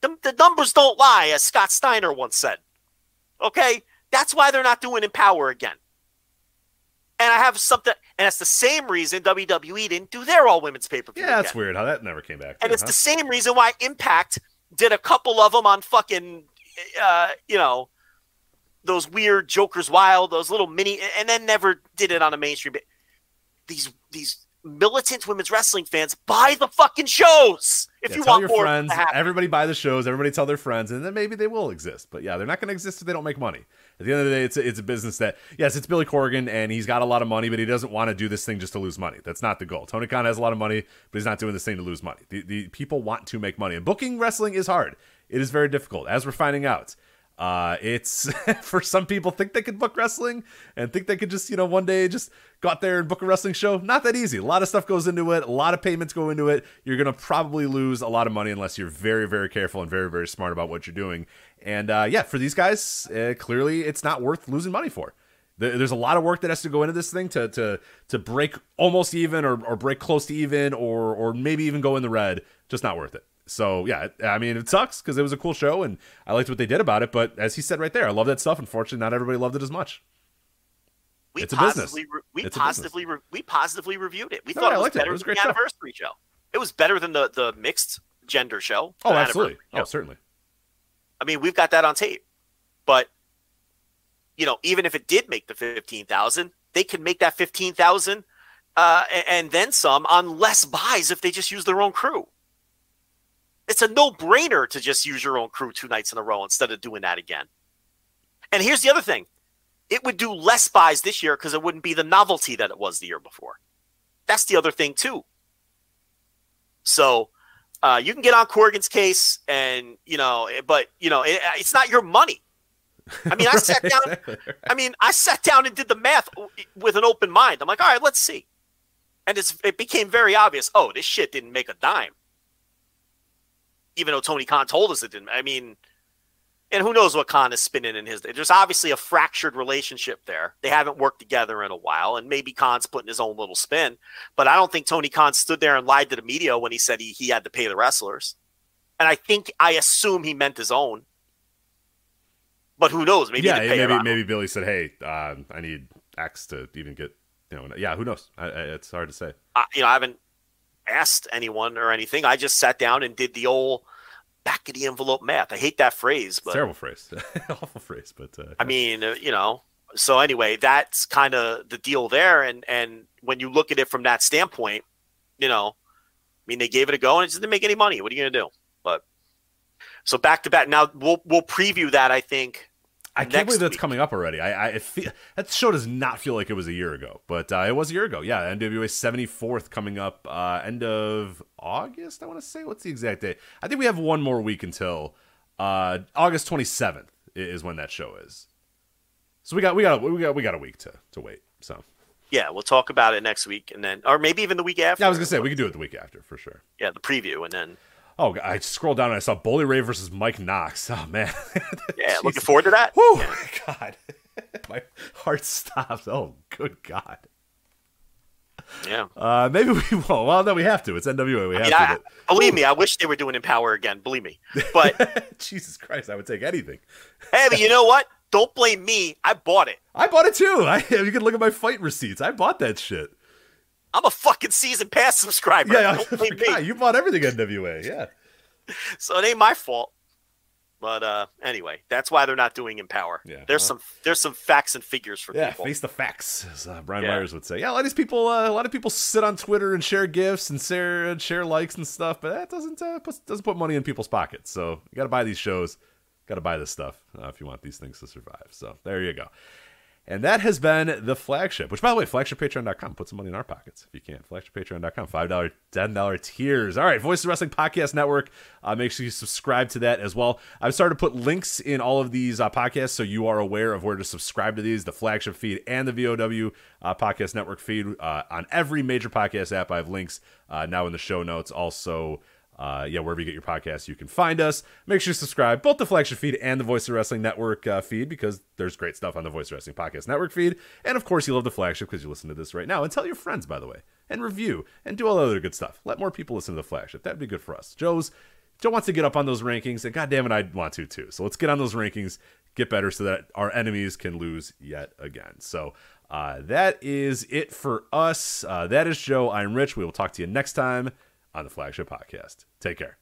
The numbers don't lie, as Scott Steiner once said. Okay? That's why they're not doing Empower again. And I have something, and that's the same reason WWE didn't do their all-women's pay-per-view. Yeah, that's weird how that never came back. And it's the same reason why Impact did a couple of them on fucking, those weird Joker's Wild, those little mini, and then never did it on a mainstream basis. These militant women's wrestling fans buy the fucking shows. If you want more friends, everybody buy the shows. Everybody tell their friends, and then maybe they will exist. But yeah, they're not going to exist if they don't make money. At the end of the day, it's a business that, yes, it's Billy Corgan, and he's got a lot of money, but he doesn't want to do this thing just to lose money. That's not the goal. Tony Khan has a lot of money, but he's not doing this thing to lose money. The people want to make money, and booking wrestling is hard. It is very difficult, as we're finding out. It's for some people think they could book wrestling and think they could just, you know, one day just go out there and book a wrestling show. Not that easy. A lot of stuff goes into it. A lot of payments go into it. You're going to probably lose a lot of money unless you're very, very careful and very, very smart about what you're doing. And yeah, for these guys, clearly it's not worth losing money for. There's a lot of work that has to go into this thing to break almost even or break close to even or maybe even go in the red. Just not worth it. So, yeah, I mean, it sucks because it was a cool show, and I liked what they did about it. But as he said right there, I love that stuff. Unfortunately, not everybody loved it as much. It's a business. We positively reviewed it. We thought it was better than the anniversary show. It was better than the mixed gender show. Oh, absolutely. Oh, certainly. I mean, we've got that on tape. But, you know, even if it did make the 15,000, they could make that 15,000 and then some on less buys if they just use their own crew. It's a no-brainer to just use your own crew 2 nights in a row instead of doing that again. And here's the other thing. It would do less buys this year because it wouldn't be the novelty that it was the year before. That's the other thing, too. So you can get on Corgan's case, and you know, but you know, it's not your money. I mean, I sat down. Exactly, right. I mean, I sat down and did the math with an open mind. I'm like, all right, let's see. And it became very obvious. Oh, this shit didn't make a dime. Even though Tony Khan told us it didn't. I mean, and who knows what Khan is spinning in his day. There's obviously a fractured relationship there. They haven't worked together in a while, and maybe Khan's putting his own little spin. But I don't think Tony Khan stood there and lied to the media when he said he had to pay the wrestlers. And I assume he meant his own. But who knows? Maybe yeah, maybe Billy said, hey, I need X to even get, you know, yeah, who knows? It's hard to say. You know, I haven't asked anyone or anything. I just sat down and did the old back of the envelope math. I hate that phrase, but terrible phrase, awful phrase. But I mean, you know. So anyway, that's kind of the deal there. And when you look at it from that standpoint, you know, I mean, they gave it a go and it didn't make any money. What are you gonna do? But so back to back. Now we'll preview that. I think. I can't believe that's coming up already. I feel, that show does not feel like it was a year ago, but it was a year ago. Yeah, NWA 74th coming up end of August, I want to say. What's the exact date? I think we have one more week until August 27th is when that show is. So we got a week to wait. So yeah, we'll talk about it next week, and then, or maybe even the week after. Yeah, I was gonna say we could do it the week after for sure. Yeah, the preview, and then. Oh, I scrolled down and I saw Bully Ray versus Mike Knox. Oh, man. Yeah, looking forward to that. Whew, yeah. God. My heart stops. Oh, good God. Yeah. Maybe we won't. Well, no, we have to. It's NWA. We have to. Believe me, I wish they were doing Empower again. Believe me. But Jesus Christ, I would take anything. Hey, but you know what? Don't blame me. I bought it. I bought it, too. You can look at my fight receipts. I bought that shit. I'm a fucking season pass subscriber. Yeah, don't blame me. You bought everything at NWA, yeah. So it ain't my fault. But anyway, that's why they're not doing Empower. Yeah, there's some facts and figures for people. Yeah, face the facts, as Brian Myers would say. Yeah, a lot of people sit on Twitter and share gifts and share likes and stuff, but that doesn't put money in people's pockets. So you got to buy these shows, got to buy this stuff if you want these things to survive. So there you go. And that has been the Flagship, which, by the way, flagshippatreon.com. Put some money in our pockets if you can. Flagshippatreon.com, $5, $10 tiers. All right, Voices of Wrestling Podcast Network. Make sure you subscribe to that as well. I've started to put links in all of these podcasts so you are aware of where to subscribe to these, the Flagship feed and the VOW Podcast Network feed. On every major podcast app, I have links now in the show notes. Also, wherever you get your podcasts, you can find us. Make sure you subscribe both the Flagship feed and the Voice of Wrestling Network feed, because there's great stuff on the Voice of Wrestling Podcast Network feed. And of course, you love the Flagship because you listen to this right now. And tell your friends, by the way, and review and do all the other good stuff. Let more people listen to the Flagship. That'd be good for us. Joe wants to get up on those rankings, and goddamn it, I want to too. So let's get on those rankings, get better, so that our enemies can lose yet again. So that is it for us. That is Joe. I'm Rich. We will talk to you next time on the Flagship Podcast. Take care.